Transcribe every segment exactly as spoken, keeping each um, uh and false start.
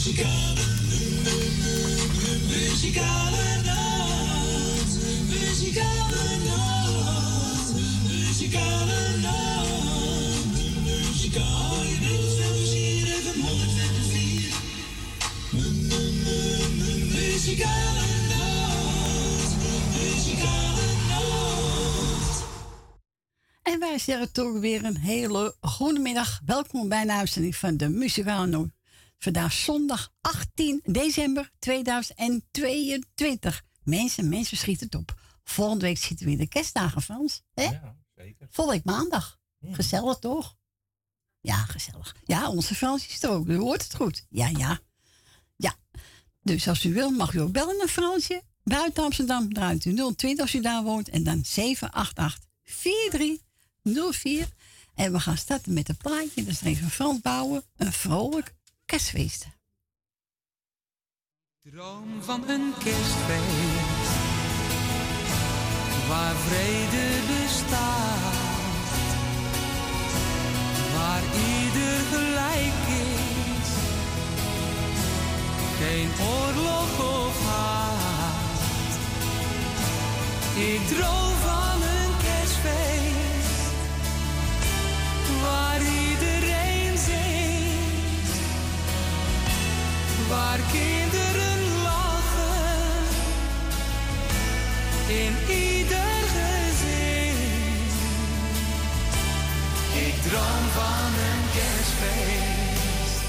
Muzikale, muzikale noot, muzikale noot, muzikale noot, muzikale noot, muzikale noot, muzikale noot. En wij zeggen toch weer een hele goede middag. Welkom bij een uitzending van de Muzikale Noot. Vandaag zondag achttien december tweeduizend tweeëntwintig. Mensen, mensen schieten het op. Volgende week zitten we in de kerstdagen, Frans. Hè? Ja, zeker. Volgende week maandag. Ja. Gezellig, toch? Ja, gezellig. Ja, onze Frans is er ook. U hoort het goed. Ja, ja. Ja. Dus als u wil, mag u ook bellen naar Fransje. Buiten Amsterdam draait u nul twintig als u daar woont. En dan zeven acht acht vier drie nul vier. En we gaan starten met een plaatje. Dat is even van Frans Bouwen. Een vrolijk kerstfeest. Droom van een kerstfeest, waar vrede bestaat, waar ieder gelijk is, geen oorlog of haat. Ik droom van een kerstfeest, waar iedereen zingt, waar kinderen lachen, in ieder gezin. Ik droom van een kerstfeest,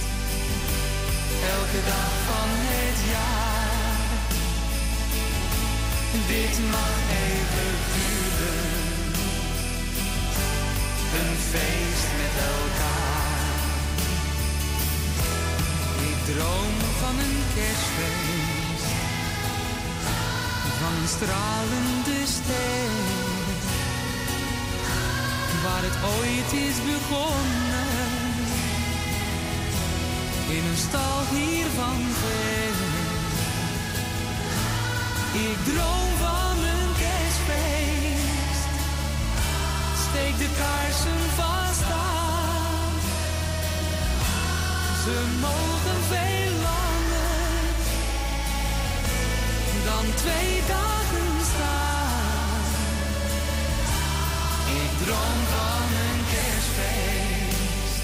elke dag van het jaar. Dit mag even duren, een feest met elkaar. Ik droom van een kerstfeest, van een stralende ster, waar het ooit is begonnen, in een stal hier van ver. Ik droom van een kerstfeest, steek de kaarsen vast aan, ze mogen veel dan twee dagen staan. Ik droom van een kerstfeest,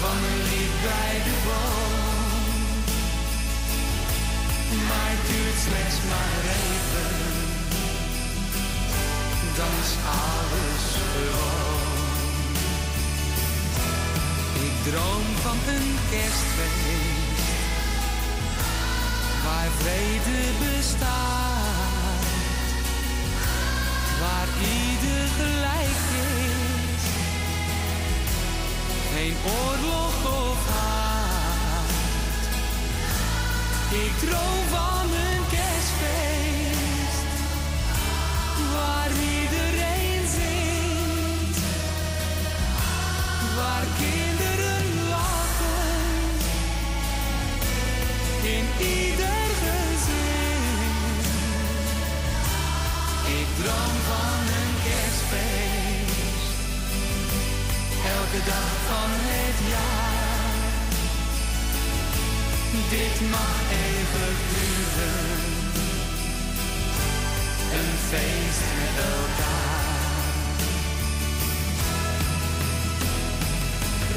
van een lied bij de boom, maar het duurt slechts maar even, dan is alles gewoon. Ik droom van een kerstfeest, waar vrede bestaat, waar ieder gelijk is, geen oorlog of haat. Ik droom van een kerstfeest, waar iedereen zingt, waar kinderen lachen, in ieder. Ik droom van een kerstfeest, elke dag van het jaar. Dit mag even duren, een feest met elkaar.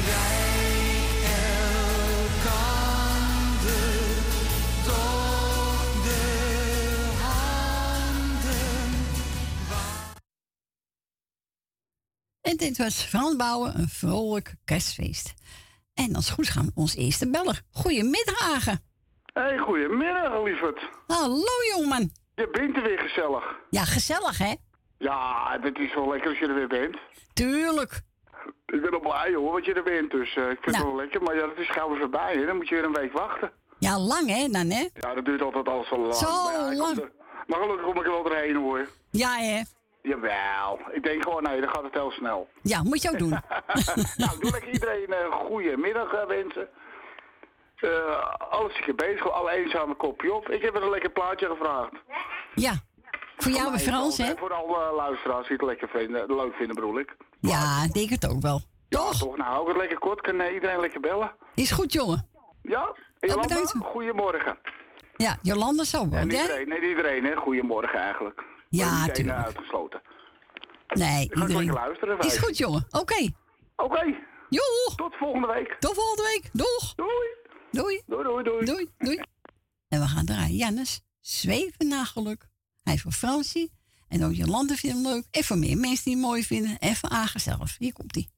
Rijk elkander door de En dit was Frans Bouwen, een vrolijk kerstfeest. En als het goed gaan we ons eerste beller. Goedemiddag, Hagen. Hé, hey, goedemiddag, lieverd. Hallo, jongen. Je bent er weer gezellig. Ja, gezellig, hè? Ja, het is wel lekker als je er weer bent. Tuurlijk. Ik ben al blij, hoor, dat je er bent. Dus uh, ik vind nou. het wel lekker. Maar ja, dat is gauw weer voorbij, hè. Dan moet je weer een week wachten. Ja, lang, hè, dan, hè? Ja, dat duurt altijd al zo lang. Zo maar ja, lang. Er, maar gelukkig kom ik er wel doorheen, hoor. Ja, hè. Jawel. Ik denk gewoon, nee, dan gaat het heel snel. Ja, moet je ook doen. Nou, doe ik iedereen een uh, goede middag uh, wensen. Uh, alles is je bezig, alle eenzame kopje op. Ik heb er een lekker plaatje gevraagd. Ja, voor jou en Frans, hè? Voor alle uh, luisteraars die het lekker vinden, leuk vinden, bedoel ik. Maar ja, ik denk het ook wel. Ja, toch? toch? Nou, ook het lekker kort. Kan uh, iedereen lekker bellen? Is goed, jongen. Ja, Jolanda, oh, goedemorgen. Ja, Jolanda Sober. En iedereen, nee, iedereen, hè? Goedemorgen eigenlijk. Ja, natuurlijk. Uitgesloten. Nee, ik iedereen. Ga luisteren. Wij. Is goed, jongen. Oké. Okay. Oké. Okay. Joe. Tot volgende week. Tot volgende week. Doeg. Doei. Doei. Doei, doei, doei. Doei, doei. En we gaan draaien. Jannes, zweven naar geluk. Hij is voor Fransie. En ook Jolanda vindt hem leuk. En voor meer mensen die hem mooi vinden. En voor Agen zelf. Hier komt hij.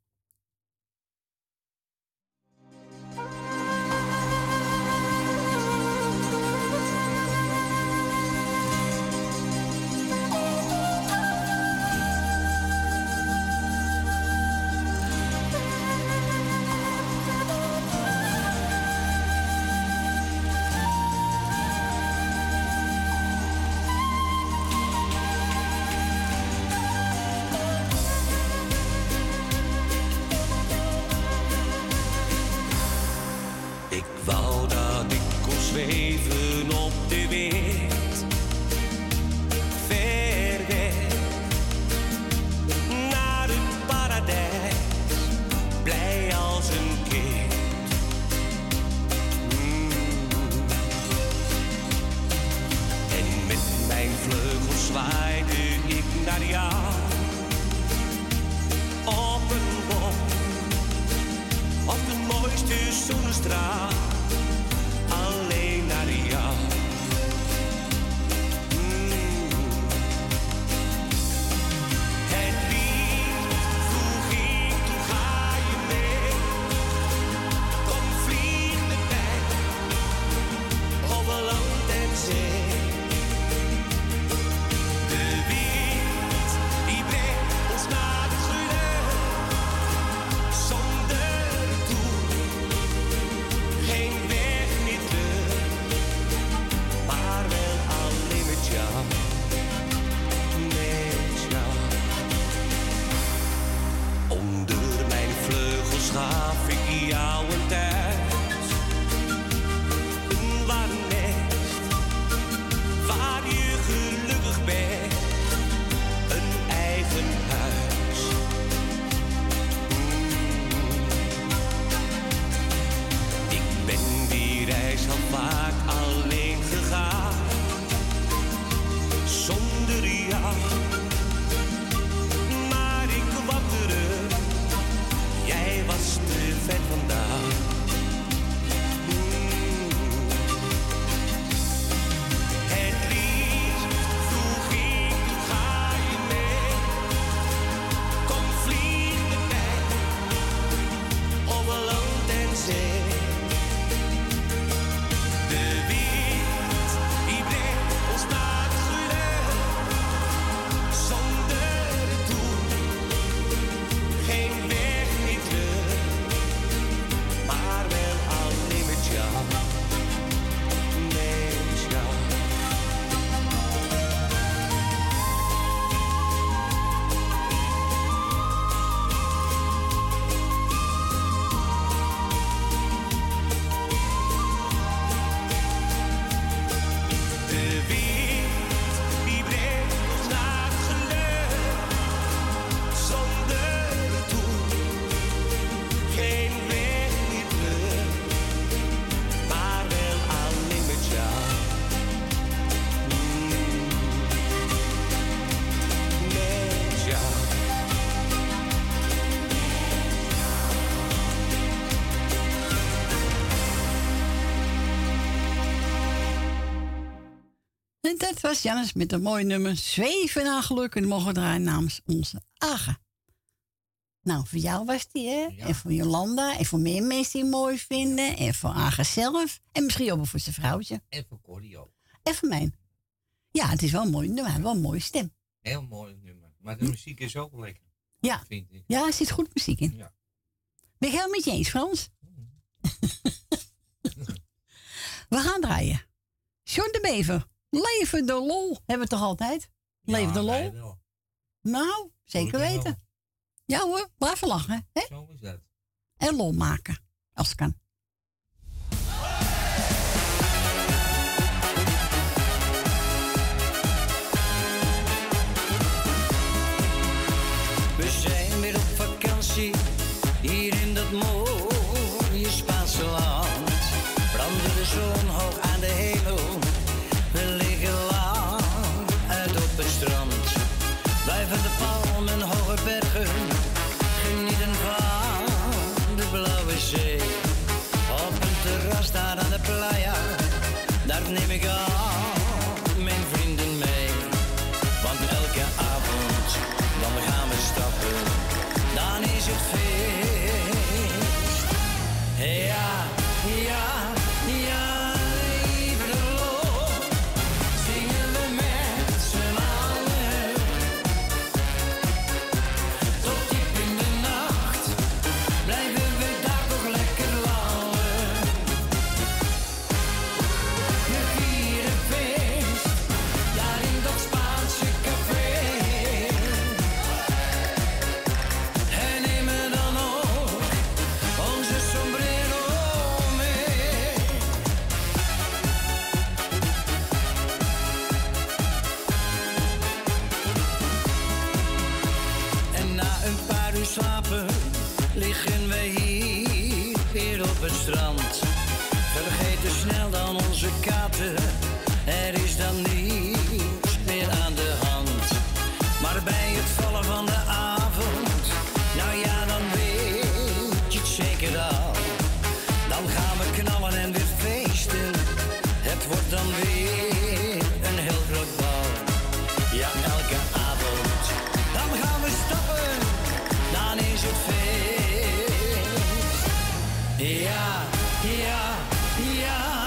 Zweven op de wind, ver weg naar het paradijs, blij als een kind. Mm. En met mijn vleugels zwaaide ik naar jou, op een bom, op de mooiste zonnestraal. Alleen naar jou. Mm. Het lied vroeg ik, toen ga je mee. Kom vlieg met mij over land en zee. De wind die brengt ons naar het geluk. Zonder doel, geen weg. Onder mijn vleugels gaf ik jou een thuis, een warm nest, waar je gelukkig bent, een eigen huis. Ik ben die reis al vaak alleen gegaan, zonder jou, maar ik kwam terug, jij was te ver vandaan. Mm. Het liefst vroeg ik, toen ga je mee, kom vlieg met mij, over land en zee. Dat was Jannes met een mooi nummer. Zweven naar geluk. En mogen we draaien namens onze Aga. Nou, voor jou was die, hè? Ja. En voor Jolanda. En voor meer mensen die het mooi vinden. Ja. En voor Aga zelf. En misschien ook voor zijn vrouwtje. En voor Corrie ook. En voor mij. Ja, het is wel een mooi nummer. Wel een mooie stem. Heel mooi nummer. Maar de muziek is ook lekker. Ja, vind ik. Ja, er zit goed muziek in. Ja. Ben ik helemaal met je eens, Frans? Mm. We gaan draaien. John de Bever. Leven de lol, hebben we toch altijd? Ja, leven de lol. Wel. Nou, zeker weten. Wel. Ja hoor, blijven lachen. Hè? Zo is dat. En lol maken, als het kan. We zijn weer op vakantie, hier in dat mooie Spaanse land. het strand. Vergeten snel dan onze kaarten, er is dan niets meer aan de hand. Maar bij het vallen van de avond, nou ja, dan weet je het zeker al. Dan gaan we knallen en weer feesten, het wordt dan weer een heel groot bal. Ja, elke avond, dan gaan we stappen, dan is het feest. Ja, ja, ja.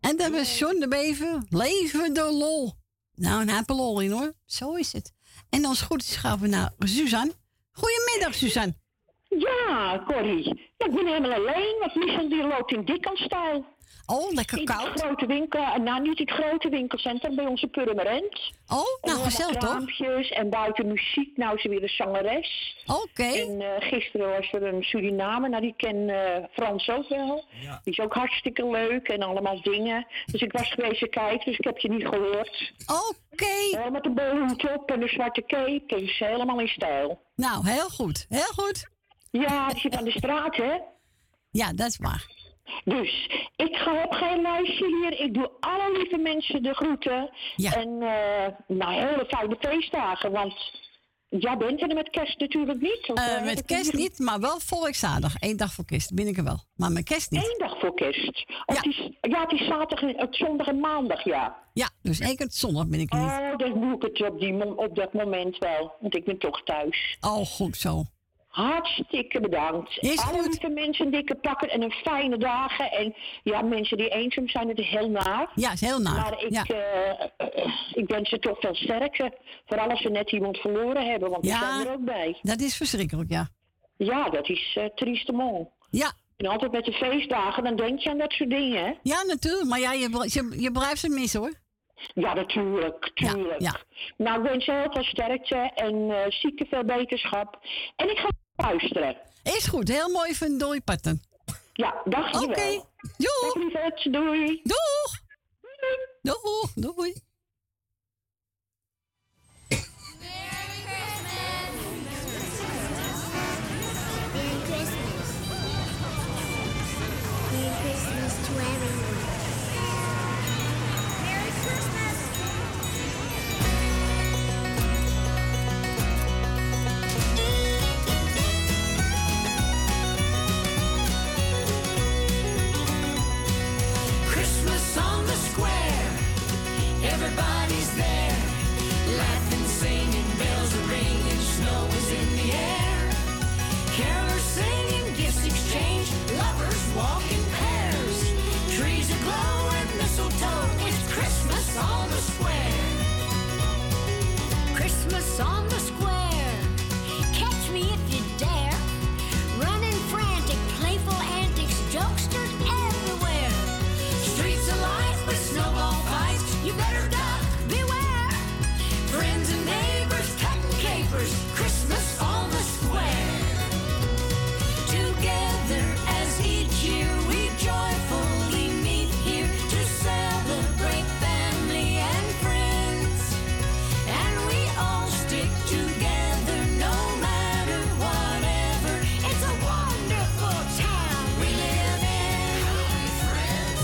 En dan hebben we John de Bever, leven de lol. Nou, een happy lol in hoor, zo is het. En als het goed is gaan we naar Suzanne. Goedemiddag Suzanne. Ja, Corrie. Ja, ik ben helemaal alleen, want Michel die loopt in Dikkenstaal. Oh, lekker koud. Niet het grote winkel, nou niet het grote winkelcentrum, bij onze Purmerend. Oh, nou gezellig toch? En buiten muziek, nou ze weer een zangeres. Oké. Okay. En uh, gisteren was er een Suriname, nou die ken uh, Frans ook wel. Ja. Die is ook hartstikke leuk en allemaal dingen. Dus ik was geweest kijken, dus ik heb je niet gehoord. Oké. Okay. Uh, met een bolhoed op en een zwarte cape, dus helemaal in stijl. Nou, heel goed, heel goed. Ja, je zit aan de straat hè? Ja, dat is waar. Dus, ik ga op geen lijstje hier. Ik doe alle lieve mensen de groeten. Ja. En uh, nou, hele fijne feestdagen. Want jij bent er met kerst natuurlijk niet. Of, uh, met kerst niet, niet, maar wel volkszaterdag. Eén dag voor kerst, ben ik er wel. Maar met kerst niet. Eén dag voor kerst? Of ja. Het is, ja, het is zaterdag, het zondag en maandag, ja. Ja, dus één keer het zondag ben ik er niet. Oh, dan doe ik het op, die, op dat moment wel. Want ik ben toch thuis. Oh, goed zo. Hartstikke bedankt. Alle lieve mensen, dikke pakken en een fijne dagen. En ja, mensen die eenzaam zijn, het is heel naar. Ja, het is heel naar. Maar ik, ja. uh, uh, ik wens ze toch veel sterker. Vooral als ze net iemand verloren hebben, want ja, die zijn er ook bij. Dat is verschrikkelijk, ja. Ja, dat is uh, triestemol. Ja. En altijd met de feestdagen, dan denk je aan dat soort dingen, hè? Ja, natuurlijk. Maar ja, je, je, je blijft ze missen, hoor. Ja, natuurlijk, tuurlijk. Ja, ja. Nou, ik wens heel veel sterkte en uh, ziekte veel beterschap. En ik ga luisteren. Is goed, heel mooi van Dolly Parton. Ja, dag je wel. Oké, doei. Doei. Doei. Doeg. Doeg, doei. Everybody's there, laughing, singing, bells are ringing, snow is in the air. Carolers singing, gifts exchange, lovers walk in pairs. Trees aglow and mistletoe, it's Christmas on the square. Christmas on the square, catch me if you dare. Running frantic, playful antics, jokesters everywhere. Streets alive with snowball fights, you better duck, beware. Friends and neighbors, cutting capers, Christmas on the square. Together as each year we joyfully meet here to celebrate family and friends. And we all stick together no matter whatever. It's a wonderful town we live in. Howdy, friends.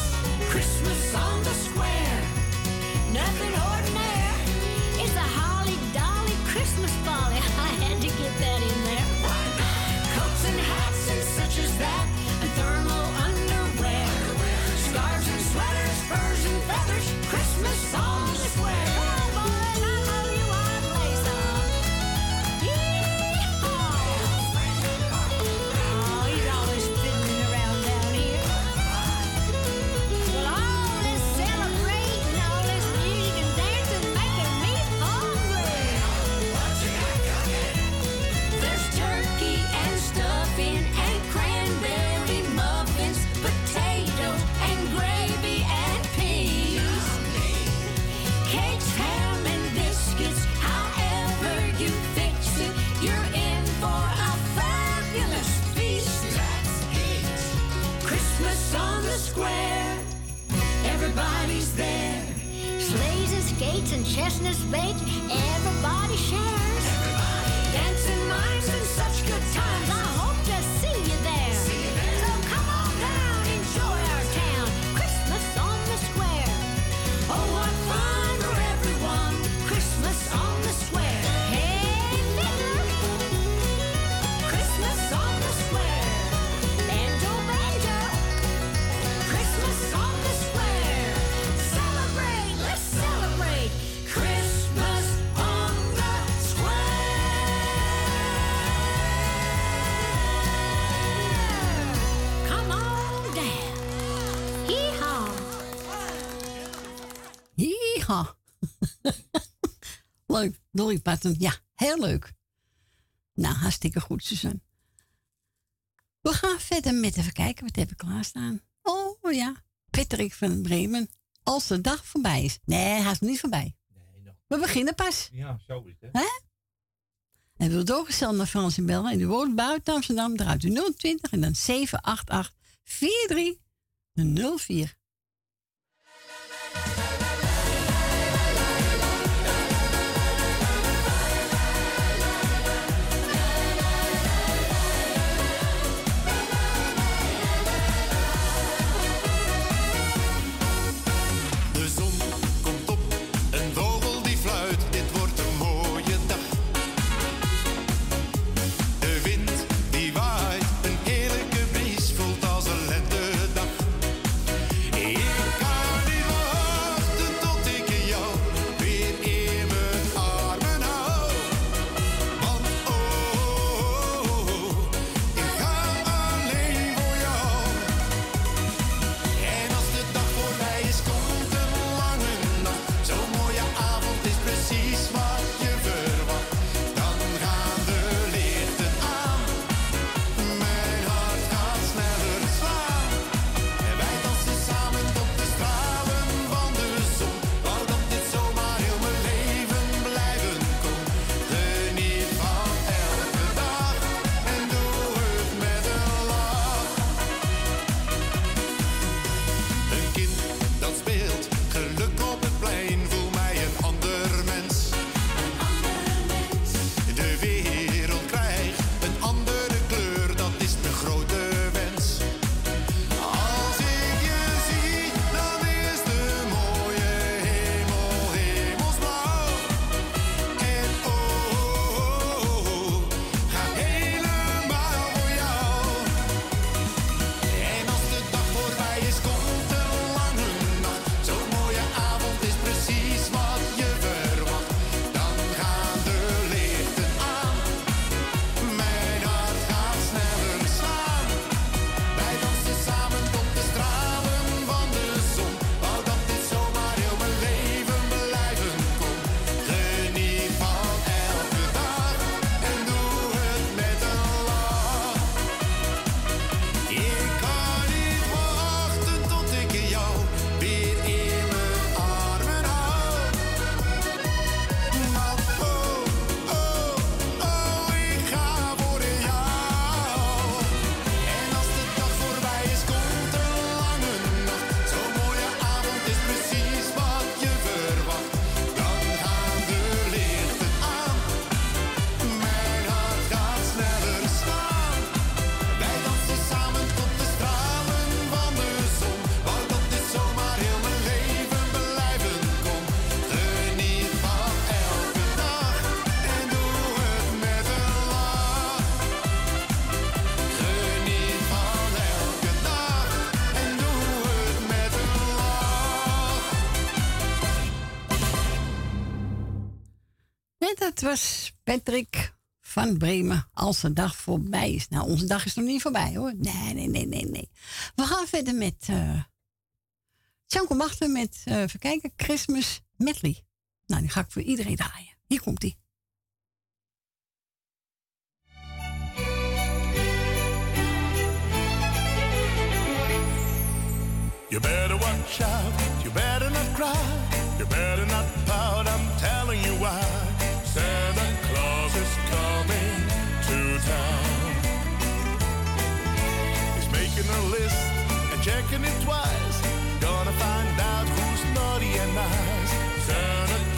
dates and chestnut baked. Everybody shares. Everybody dancing mimes and such good times. I hope to see you there. See you there. So come on down, enjoy our town. Christmas on the square. Oh, what fun for everyone! Christmas on the square. Hey, fiddler! Christmas on the square. Banjo, banjo. Christmas on the square. Leuk, Dolly Parton. Ja, heel leuk. Nou, hartstikke goed, Suzanne. We gaan verder met even kijken wat heb ik klaarstaan. Oh ja, Patrick van Bremen. Als de dag voorbij is. Nee, hij is nog niet voorbij. Nee, nog. We beginnen pas. Ja, zo is het. Hè? En wil doorgesteld naar Frans in België. En u woont buiten Amsterdam. Draait u nul twintig en dan zeven acht acht vier drie nul vier. Het was Patrick van Bremen. Als de dag voorbij is. Nou, onze dag is nog niet voorbij hoor. Nee, nee, nee, nee, nee. We gaan verder met Uh, Tjanko Machten met, uh, even kijken, Christmas Medley. Nou, die ga ik voor iedereen draaien. Hier komt die. You better watch out. You better not cry. You better not pout. I'm telling you why. Santa Claus is coming to town. He's making a list and checking it twice. Gonna find out who's naughty and nice. Santa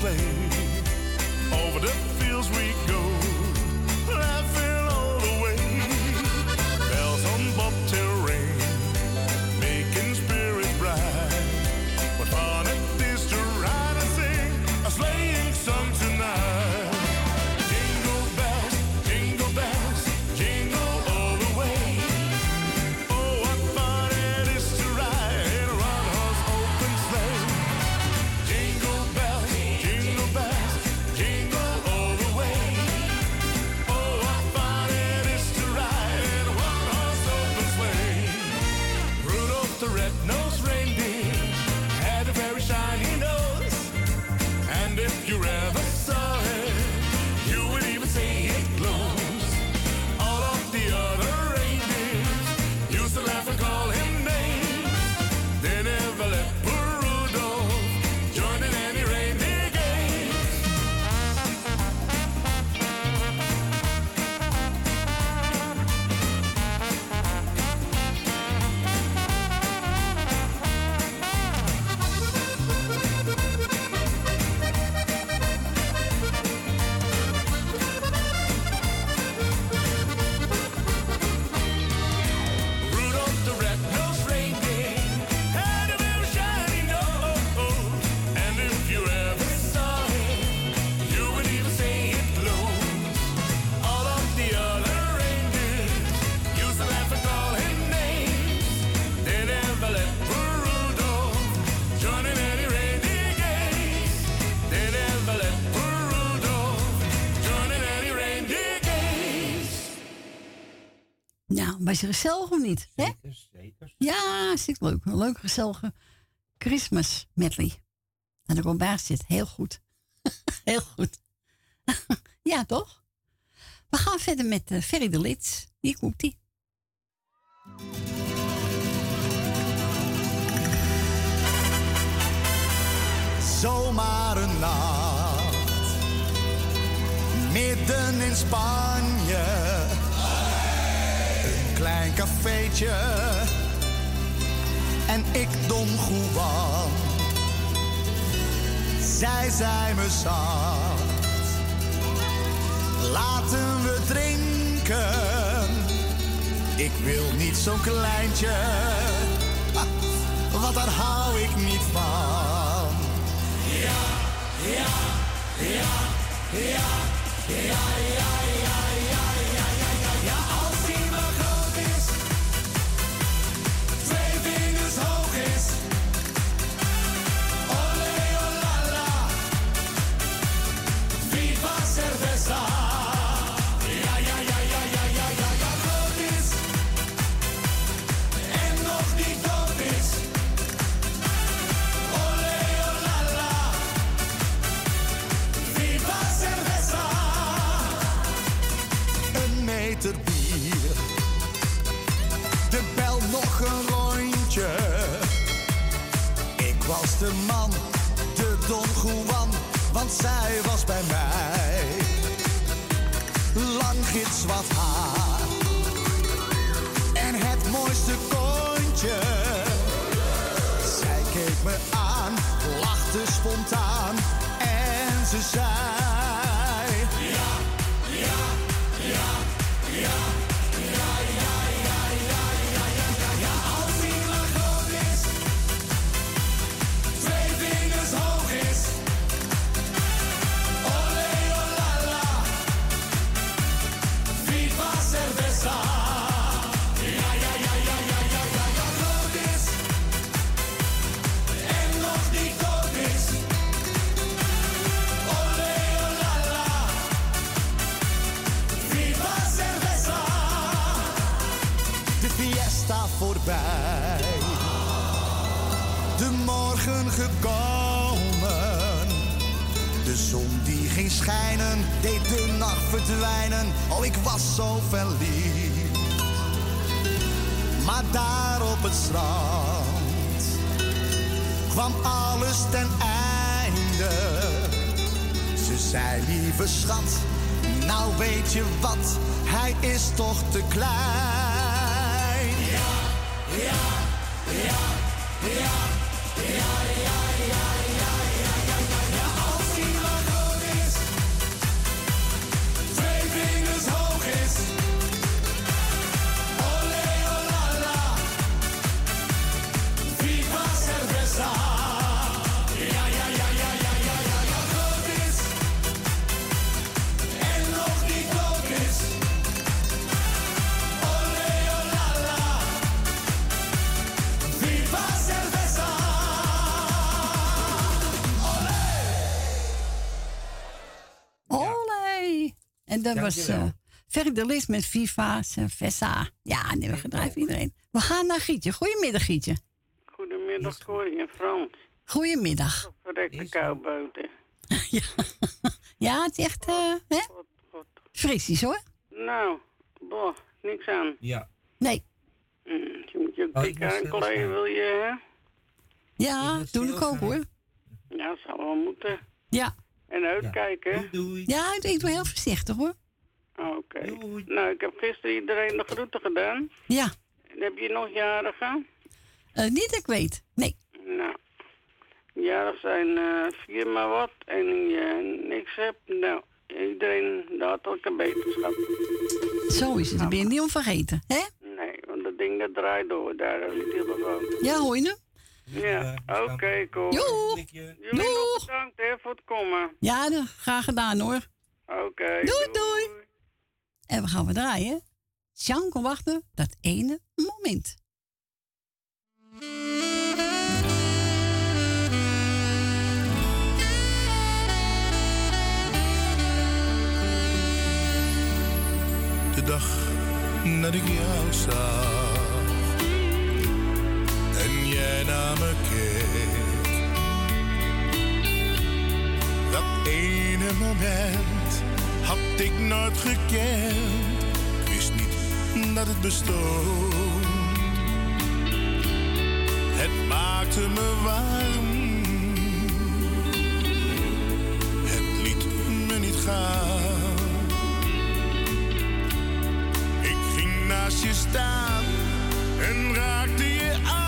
sleigh. Over the fields we go, laughing all the way. Bells on bobtail ring, making spirits bright. What fun it is to ride and sing a sleighing song tonight. Jingle bells, jingle bells, jingle all the way. Oh, what fun it is to ride in a one-horse open sleigh. Jingle bells, jingle bells, jingle all the way. Oh, what fun it is to ride in a one-horse open sleigh. Rudolph the red-nosed reindeer had a very shiny nose, and if you ever saw it, you would even say it glows. All of the other reindeers used to laugh and call him names. They never let poor Rudolph join in any reindeer games. Rudolph the red-nosed reindeer had a very shiny nose, and if you ever saw him, you would even say it glows. All of the other reindeers used to laugh and call him names. They never let poor Rudolph join in any reindeer games. They never let poor Rudolph join in any reindeer games. Nou, was je gezellig of niet? Hè? Zeker, zeker. Ja, zit leuk. Een leuk gezellige Christmas medley. En de Robert zit heel goed. Heel goed. Ja, toch? We gaan verder met eh, Ferry de Lits. Hier komt ie. Zomaar een nacht, midden in Spanje. Een klein cafeetje en ik Don Juan. Zij zijn me zat, laten we drinken. Ik wil niet zo'n kleintje, ah, want daar hou ik niet van. Ja, ja, ja, ja, ja, ja, ja, ja, ja, ja, ja, ja. Als hij maar groot is, twee vingers hoog is. Olé, olala, viva cerveza. Ja, ja, ja, ja, ja, ja, ja, ja, groot is en nog niet dood is. Olé, olala, viva cerveza. Een meter bier, de bel nog een rondje. Ik was de man, de Don Juan, want zij was bij mij. Lang gids wat haar en het mooiste kontje. Zij keek me aan, lachte spontaan en ze zei. Ja, ja, ja, ja, ja, ja, ja, ja, ja, ja, ja, ja. Als hij maar groot is, twee vingers hoog is. Olé, olala, viva cerveza. Ja, ja, ja, ja, ja, ja, ja, ja, groot is en nog niet dood is. Olé, olala, viva cerveza. De fiesta voorbij, de morgen gekomen. De zon die ging schijnen, deed de nacht verdwijnen. Oh, ik was zo verliefd. Maar daar op het strand kwam alles ten einde. Ze zei, lieve schat, nou weet je wat, hij is toch te klein. Ja, ja, ja, ja, ja, ja, ja, ja, ja, ja, ja, ja, ja, ja, als hij En dat was uh, Ferry de Lis met Viva's en Vessa. Ja, nee, we gedrijven iedereen. We gaan naar Gietje. Goedemiddag, Gietje. Goedemiddag, Corrie en Frans. Goedemiddag. Verrekte kou buiten. Ja. Ja, het is echt, uh, hè? God, God. Frissies, hoor. Nou, boh, niks aan. Ja. Nee. Mm, je moet je dik oh, aankleden, wil je, hè? Ja, doe ik ook, hoor. Ja, dat zou wel moeten. Ja. En uitkijken. Ja, doei, doei. Ja, ik doe heel voorzichtig, hoor. Oké. Okay. Nou, ik heb gisteren iedereen de groeten gedaan. Ja. En heb je nog jarigen? Uh, niet dat ik weet, nee. Nou, jarig zijn uh, vier maar wat en je uh, niks hebt. Nou, iedereen had ook een beterschap. Zo is het, dat ben je niet onvergeten, hè? Nee, want dat ding dat draait door, daar heb je telefoon. Ja, hoor je hem? Ja, uh, oké, okay, cool. Joe! Jullie nog bedankt, hè, voor het komen. Ja, graag gedaan, hoor. Oké. Okay, doei, doei, doei. En we gaan we draaien. Jean kon wachten dat ene moment. De dag dat ik jou zag en jij naar me keek, dat ene moment had ik nooit gekend. Ik wist niet dat het bestond. Het maakte me warm, het liet me niet gaan. Ik ging naast je staan en raakte je aan.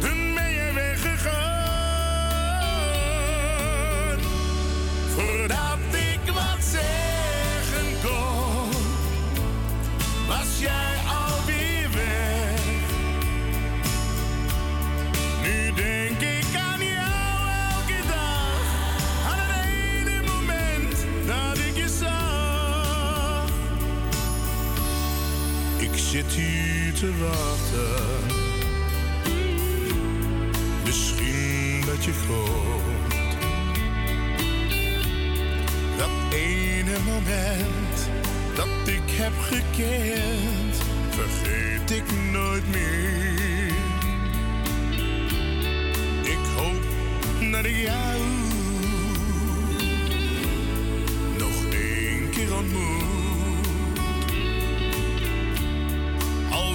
Toen ben je weggegaan. Voordat ik wat zeggen kon, was jij. Ik zit hier te wachten, misschien dat je komt. Dat ene moment dat ik heb gekend, vergeet ik nooit meer. Ik hoop dat ik jou nog één keer ontmoet.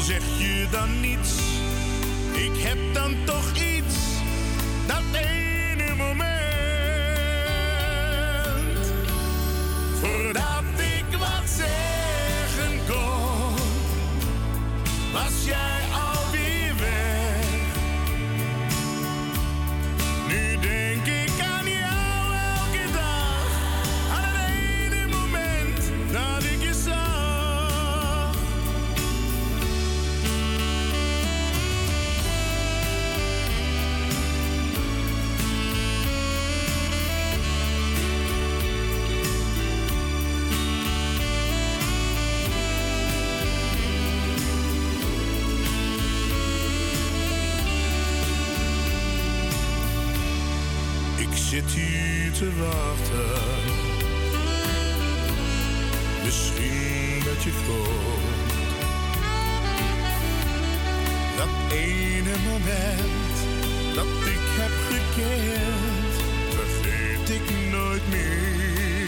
Zeg je dan niets? Ik heb dan toch iets, dat ene moment. Voordat ik wat zeggen kon, was jij alweer weg. Nu denk ik aan jou elke dag, aan het ene moment dat ik je zag. Ik zit hier te wachten, misschien dat je komt. Dat ene moment dat ik heb gekend, vergeet ik nooit meer.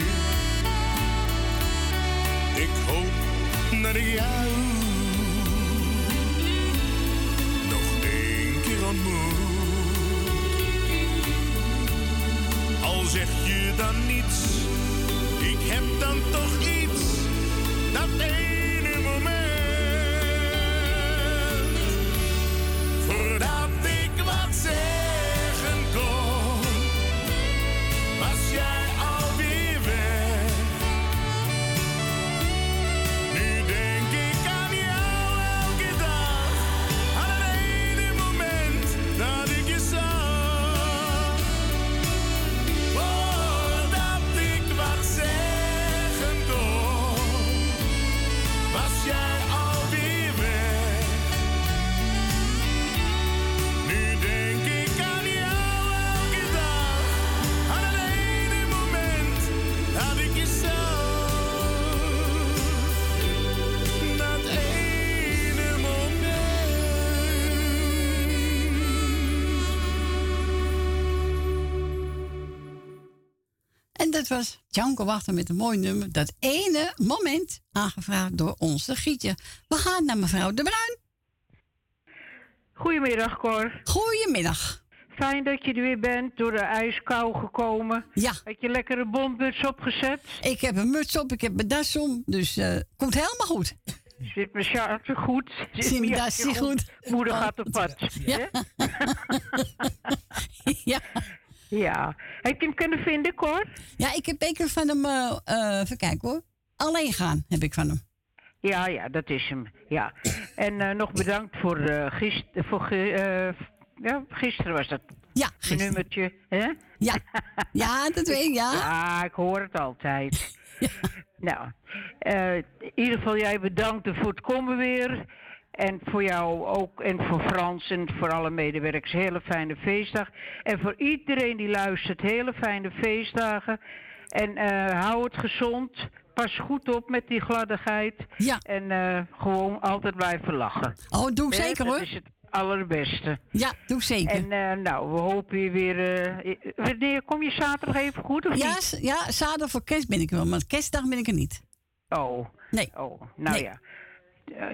Ik hoop dat ik jou nog één keer ontmoet. Al zeg je dan niets, ik heb dan toch iets, dat ene moment. Voordat ik wat zeggen kon, was jij alweer weg. Nu denk ik aan jou elke dag, aan het ene moment dat ik je zag. Voordat ik wat zeggen kon. En dat was Django Wachter met een mooi nummer. Dat ene moment, aangevraagd door onze Gietje. We gaan naar mevrouw De Bruin. Goedemiddag, Cor. Goedemiddag. Fijn dat je er weer bent, door de ijskou gekomen. Ja. Heb je lekker een bontmuts opgezet? Ik heb een muts op, ik heb mijn das om. Dus uh, komt helemaal goed. Zit mijn jasje goed? Zit mijn jasje goed? goed? Moeder gaat op pad. Ja. Hè? ja. Ja. Heb je hem kunnen vinden, Cor? Ja, ik heb een van hem... Uh, uh, even kijken, hoor. Alleen gaan heb ik van hem. Ja, ja, dat is hem. Ja. En uh, nog bedankt voor, uh, gister, voor uh, ja, gisteren was dat. Ja, gisteren. Een nummertje, hè? Ja. Ja, dat weet ik, ja. Ja, ik hoor het altijd. Ja. Nou, uh, in ieder geval jij bedankt voor het komen weer. En voor jou ook, en voor Frans en voor alle medewerkers, hele fijne feestdag. En voor iedereen die luistert, hele fijne feestdagen. En uh, hou het gezond. Pas goed op met die gladdigheid. Ja. En uh, gewoon altijd blijven lachen. Oh, doe ik zeker, hoor. Dat is het allerbeste. Ja, doe ik zeker. En uh, nou, we hopen je weer... Uh, wanneer kom je zaterdag even goed, of ja, niet? Ja, zaterdag voor kerst ben ik wel, maar kerstdag ben ik er niet. Oh. Nee. Oh, nou nee. ja.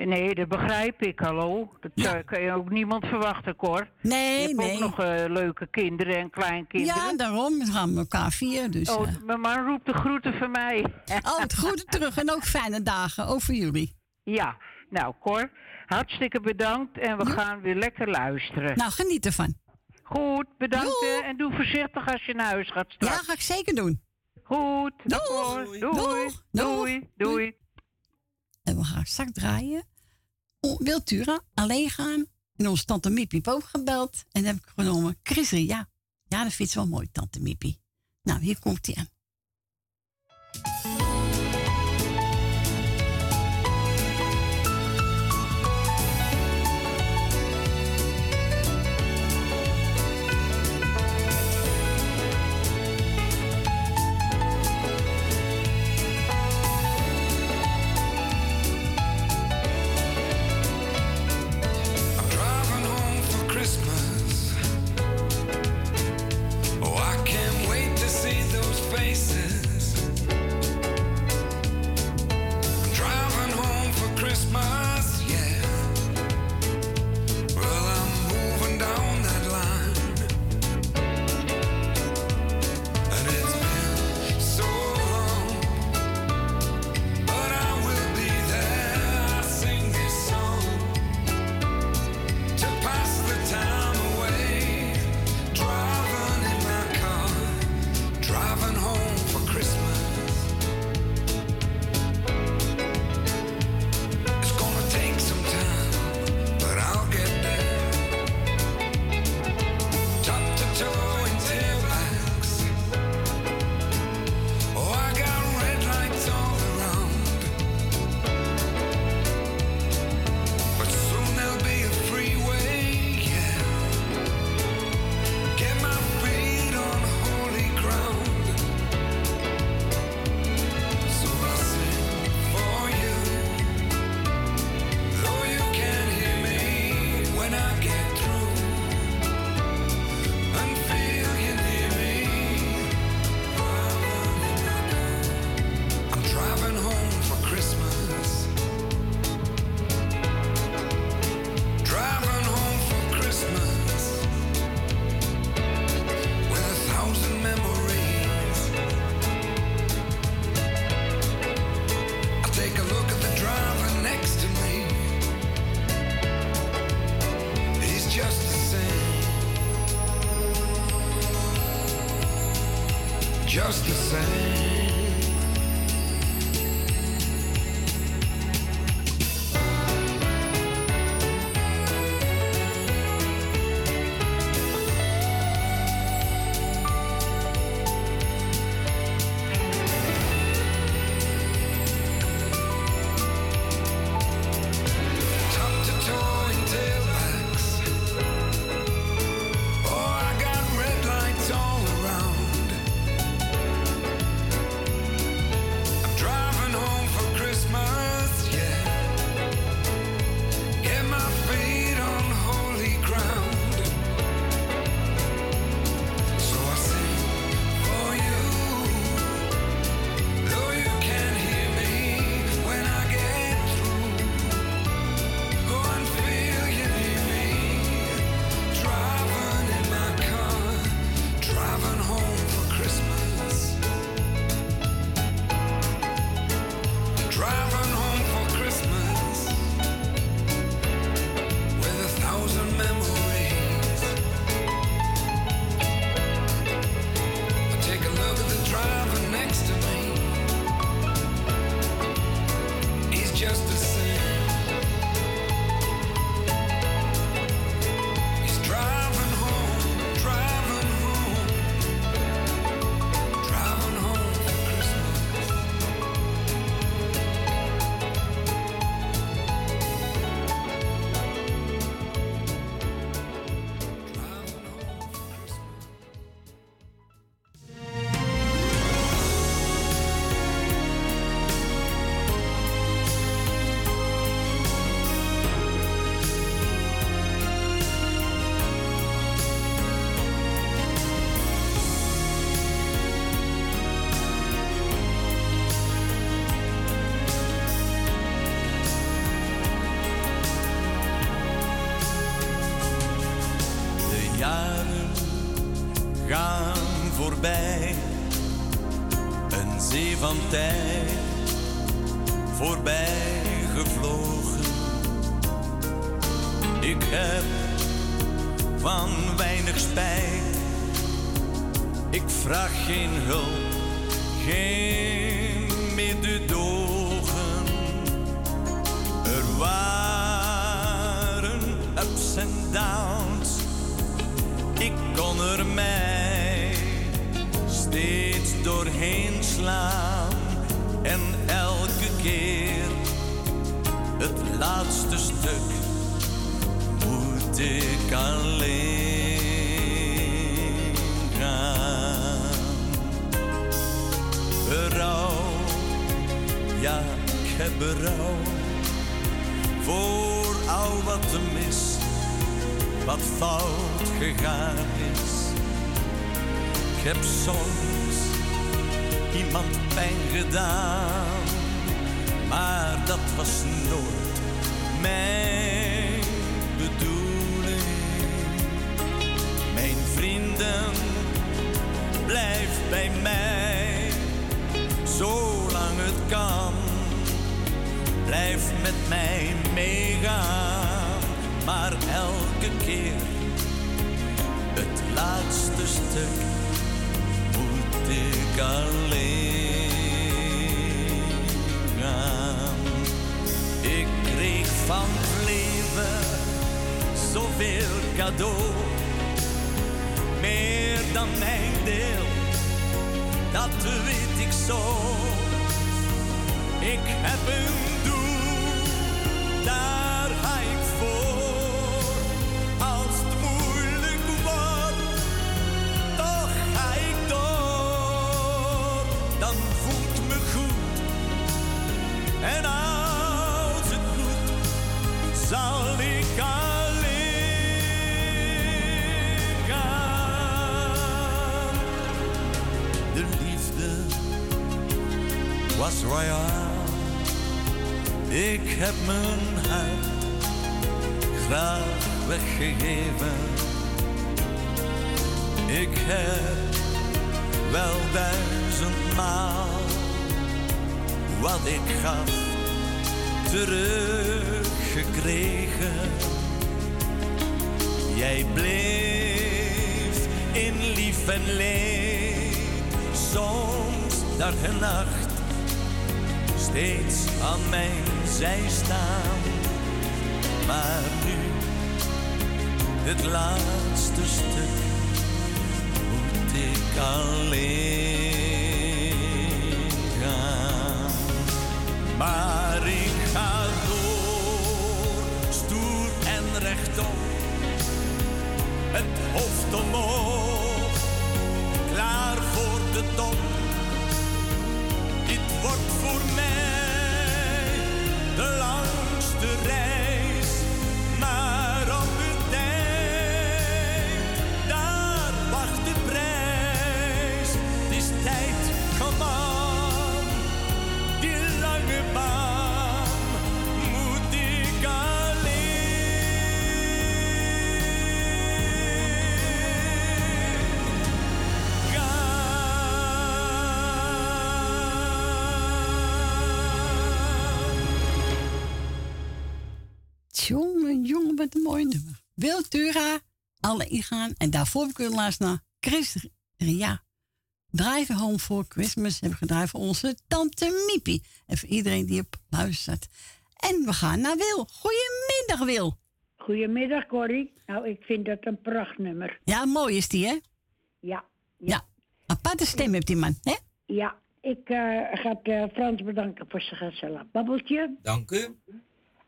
Nee, dat begrijp ik, hallo. Dat ja. kan je ook niemand verwachten, Cor. Nee, je hebt nee. ook nog uh, leuke kinderen en kleinkinderen. Ja, daarom. We gaan elkaar vieren. Dus, oh, uh... mijn man roept de groeten van mij. Oh, het groeten terug en ook fijne dagen. Ook voor jullie. Ja, nou Cor, hartstikke bedankt. En we ja. gaan weer lekker luisteren. Nou, geniet ervan. Goed, bedankt. Doei. En doe voorzichtig als je naar huis gaat straks. Ja, ga ik zeker doen. Goed. Doei. Doei. Doei. Doei. Doei. Doei. En we gaan straks draaien. O, Wiltura, alleen gaan. En onze tante Miepie heeft ook gebeld. En dan heb ik genomen. Chris Ria. Ja, dat vindt ze wel mooi, tante Miepie. Nou, hier komt hij aan. gaan voorbij. Een zee van tijd voorbij gevlogen. Ik heb van weinig spijt. Ik vraag geen hulp, geen mededogen. Er waren ups en downs. Ik kon er mij steeds doorheen slaan. En elke keer het laatste stuk moet ik alleen gaan. Berouw, ja, ik heb berouw voor al wat er mis, wat fout gegaan is. Ik heb soms iemand pijn gedaan, maar dat was nooit mijn bedoeling. Mijn vrienden, blijf bij mij, zolang het kan. Blijf met mij meegaan, maar elke keer het laatste stuk moet ik alleen gaan. Ik kreeg van het leven zoveel cadeau, meer dan mijn deel, dat weet ik zo. Ik heb een doel, daar ga ik voor. Als het moeilijk wordt, toch ga ik door. Dan voelt me goed. En als het moet, zal ik alleen gaan. De liefde was royaal. Ik heb mijn hart graag weggegeven. Ik heb wel duizendmaal wat ik gaf teruggekregen. Jij bleef in lief en leed, soms dag en nacht, steeds aan mijn zij staan. Maar nu, het laatste stuk, moet ik alleen gaan. Maar ik ga door, stoer en rechtop, het hoofd omhoog, klaar voor de top. Dit wordt voor mij de langste reis, maar op het eind, daar wacht de prijs. Het is tijd, kom aan, die lange baan moet ik alleen gaan. Jongen, jongen, met een mooi nummer. Wiltura, alle ingaan. En daarvoor heb ik weer laatst naar Chris Ria. Drive Home for Christmas hebben we gedraaid voor onze tante Miepie. En voor iedereen die op luistert. En we gaan naar Wil. Goedemiddag, Wil. Goedemiddag, Corrie. Nou, ik vind dat een prachtnummer. Ja, mooi is die, hè? Ja. Ja. ja. Aparte stem heeft die man, hè? Ja. Ik uh, ga uh, Frans bedanken voor zijn gezellig babbeltje. Dank u.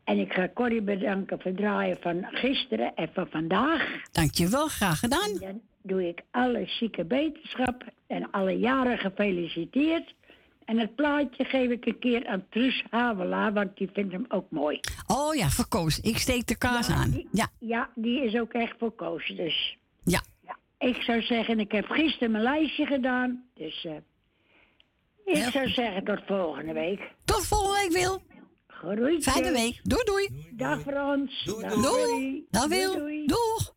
En ik ga Corrie bedanken voor het draaien van gisteren en van vandaag. Dankjewel, graag gedaan. En dan doe ik alle zieke wetenschap en alle jaren gefeliciteerd. En het plaatje geef ik een keer aan Truus Havelaar, want die vindt hem ook mooi. Oh ja, voor Koos. Ik steek de kaas ja, aan. Die, ja. ja, die is ook echt voor Koos, dus. Ja. ja. Ik zou zeggen, ik heb gisteren mijn lijstje gedaan. Dus uh, ik ja. zou zeggen tot volgende week. Tot volgende week, Wil. Groetjes. Fijne week. Doei, doei. doei, doei. Dag Frans. Doei, doei. Doei. Doei. Dag Wil. Doei, doei. Doeg.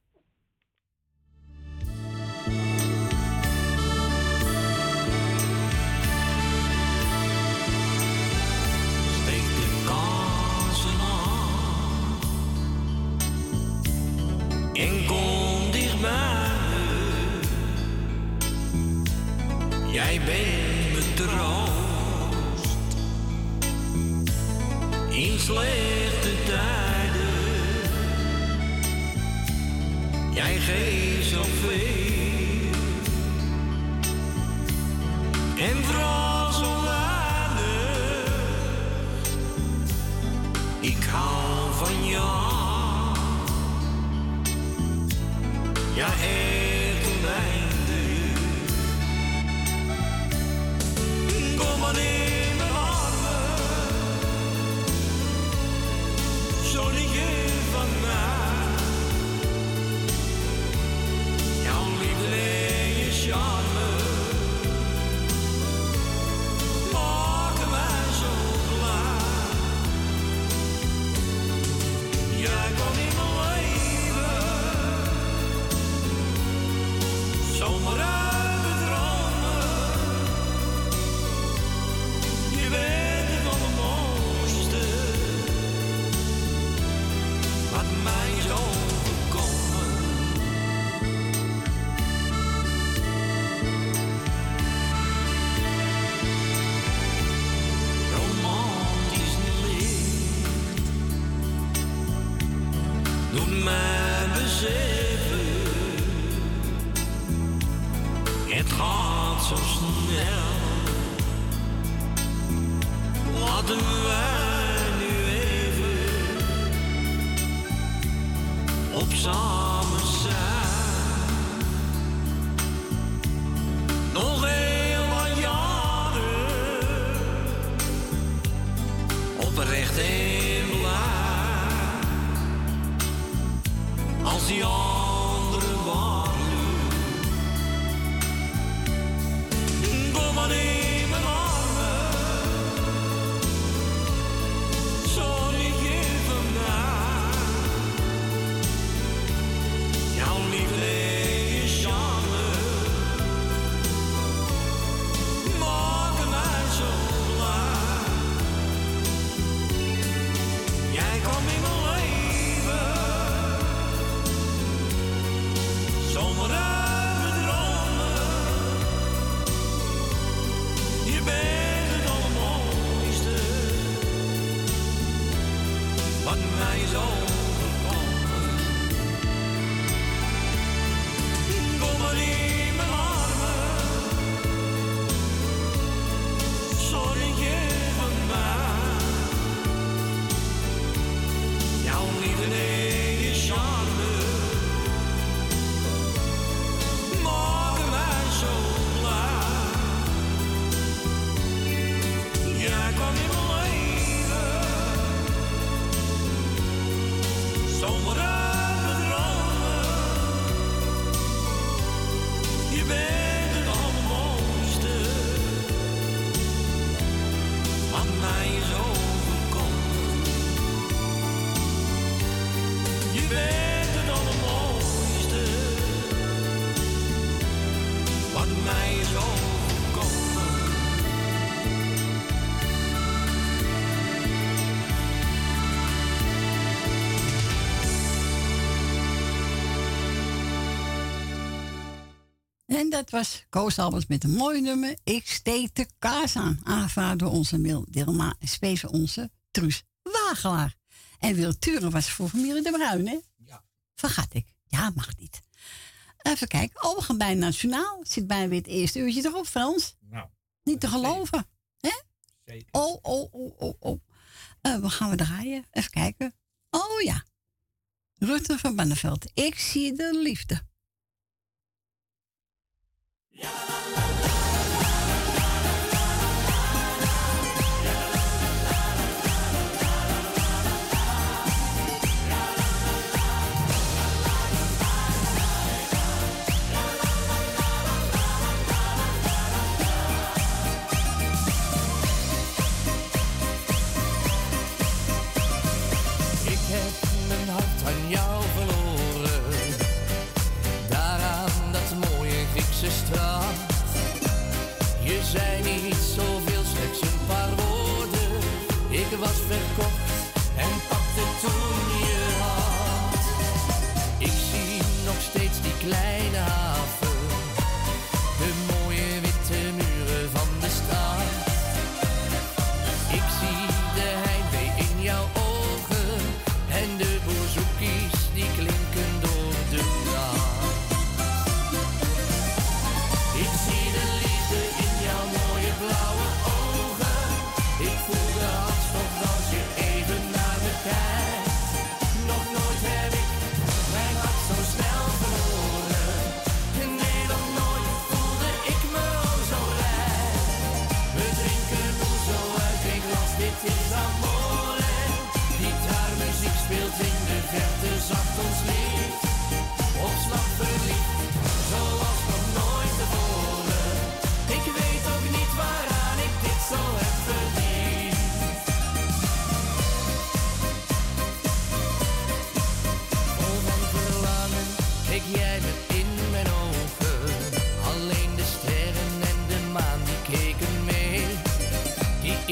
Jij bent mijn troost in slechte tijden. Jij geeft zoveel en vooral zo weinig. Ik hou van jou. Ja, echt oneindig. Kom maar in mijn armen, zonnetje van mij. Jouw liefde en je charme maken mij zo blij. Jij kwam in mijn zomaar uit mijn dromen. Je bent het allermooiste wat mij is overkomen. Romantisch licht doet mij bezeven. Het gaat zo snel. Laten wij nu even op samen zijn. Nog heel wat jaren oprecht en blij. Als die andere waren. Kom maar in mijn armen, zonnetje van mij. Jouw liefde en je charme maken mij zo blij. Jij kwam in mijn leven, zomaar uit mijn dromen. Je bent het allermooiste wat mij is overkomen. Kom maar in mijn armen, zonnetje van mij. Jouw liefde en je charme maken mij zo blij. Jij kwam in mijn leven, zomaar uit mijn dromen. Je bent het allermooiste wat mij is overkomen. Je bent het allermooiste wat mij is overkomen. En dat was Koos Albers met een mooi nummer. Ik steek de kaas aan. Aanvaard door onze mail Dilma en Spees onze Truus Wagelaar. En Wilturen was voor familie De Bruin, hè? Ja. Vergat ik. Ja, mag niet. Even kijken. Algemeen Nationaal. Zit bij weer het eerste uurtje erop, Frans. Nou. Niet te geloven. Hè? Zeker. Oh, oh, oh, oh, oh. Uh, wat gaan we draaien? Even kijken. Oh ja. Rutte van Banneveld. Ik zie de liefde. Yeah. Was verkocht en pakte toen je had. Ik zie nog steeds die kleine haven, de mooie witte muren.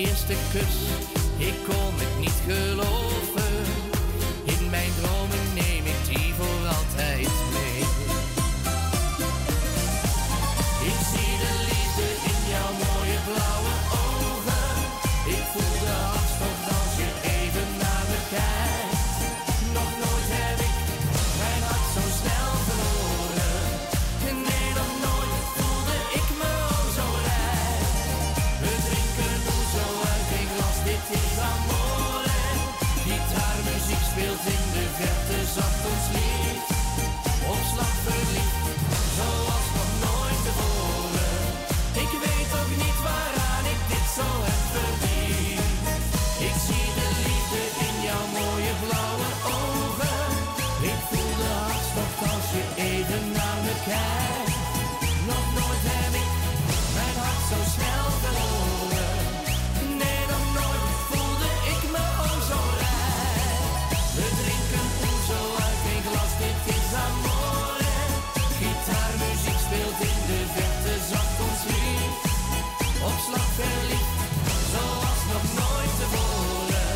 eerste kus. Ik kon het niet geloven. In mijn dromen neem ik die voor altijd mee. Ik zie de liefde in jouw mooie blauwe ogen. Ik voel de hartstocht als je even naar me kijkt. Nog nooit heb ik mijn hart zo snel verloren. Nee, nog nooit voelde ik me zo blij. We drinken nu zo uit een glas, dit is amore. Gitaarmuziek speelt in de verte zacht ons lied. Op slag verliefd, zoals nog nooit tevoren. Ik weet ook niet waaraan ik dit zo heb verdiend. Ik zie de liefde in jouw mooie blauwe ogen. Ik voel de hartstocht als je even naar me kijkt. Nog nooit heb ik mijn hart zo snel verloren. Nee, nog nooit voelde ik me oh zo blij. We drinken oezo uit een glas, dit is amore. Gitaarmuziek speelt in de verte zacht ons lied. Op slag verliefd, zoals nog nooit tevoren.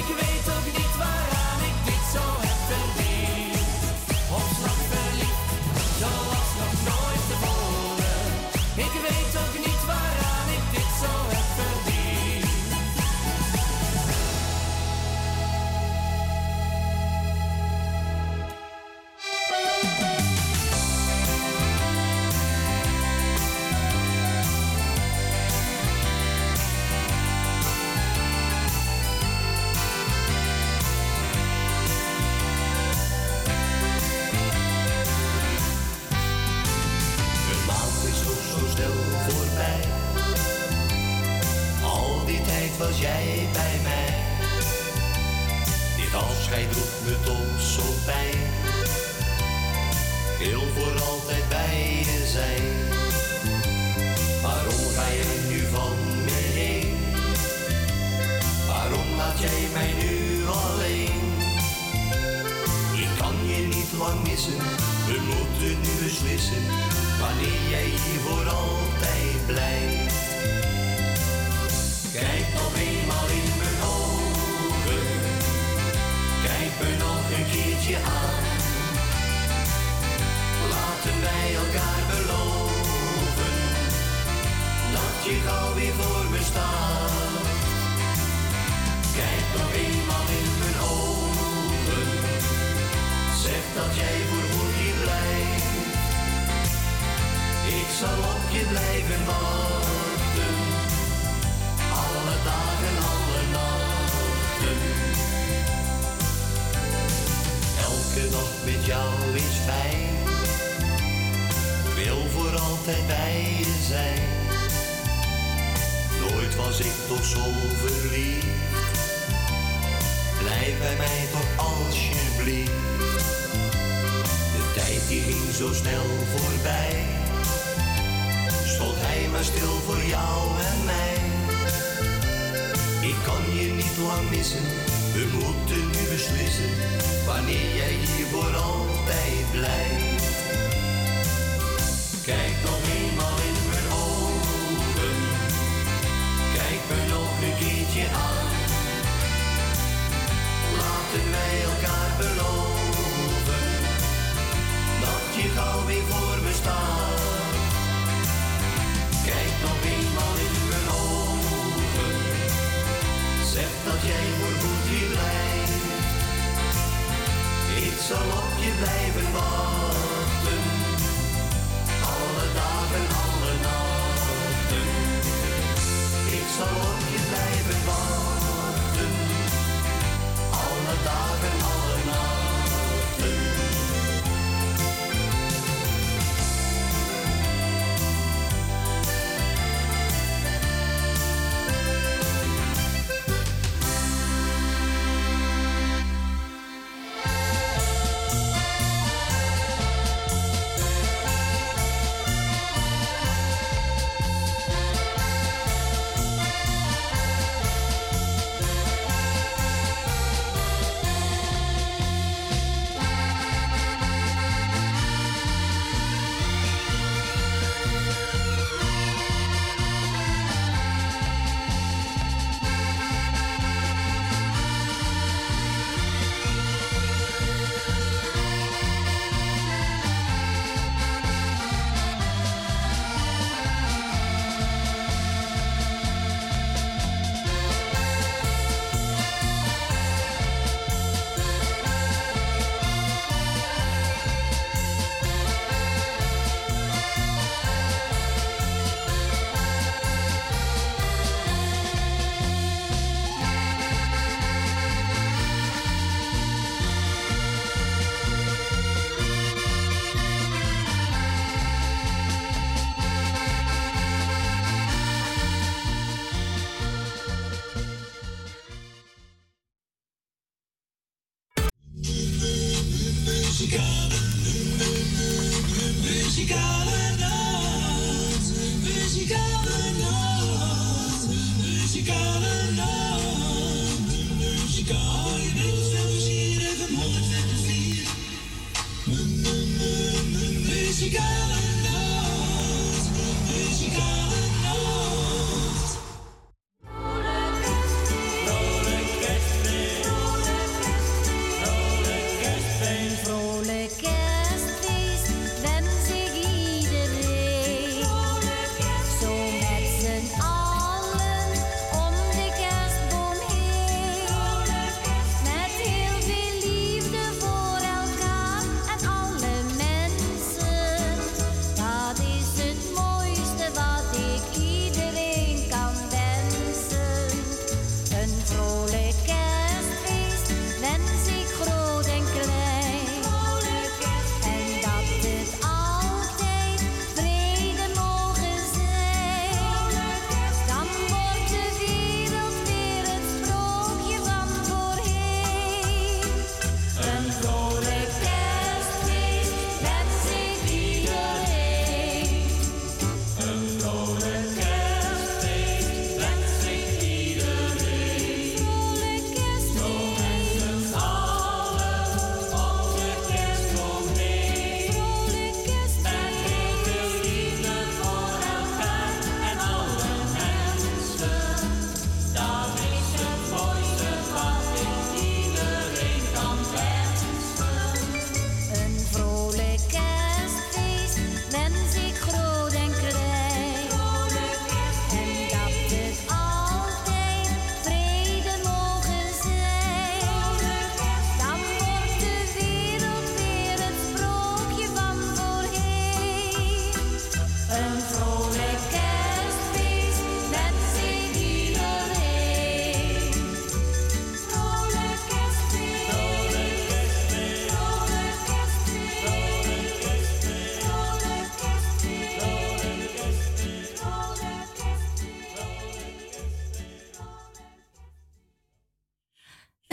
Ik weet ook niet waaraan ik dit zo heb verdiend. Op slag verliefd, zoals nog nooit tevoren. Ik weet ook niet waaraan ik dit zo heb verdiend. De maand is toch zo snel voorbij. Al die tijd was jij bij mij. Dit afscheid doet me toch zo pijn. Wil voor altijd bij je zijn. Waarom ga je nu van me heen? Waarom laat jij mij nu alleen? Ik kan je niet lang missen. We moeten nu beslissen. Wanneer jij hier voor altijd blijft. Kijk nog eenmaal in mijn ogen. Kijk me nog een keertje aan. Laten wij elkaar beloven. Dat je gauw weer voor me staat. Kijk nog eenmaal in mijn ogen. Zeg dat jij voor moeder blijft. Ik zal op je blijven wachten. Alle dagen, alle nachten. Elke nacht met jou is fijn. Wil voor altijd bij je zijn. Nooit was ik toch zo verliefd. Blijf bij mij toch alsjeblieft. De tijd die ging zo snel voorbij. Stond hij maar stil voor jou en mij. Ik kan je niet lang missen. We moeten nu beslissen. Wanneer jij hier voor altijd blijft. Kijk nog eenmaal in mijn ogen. Kijk me nog een keertje aan. Laten wij elkaar beloven. Dat je gauw weer voor me staat. Kijk nog eenmaal in mijn ogen. Zeg dat jij voor goed hier blijft. Ik zal op je blijven wachten.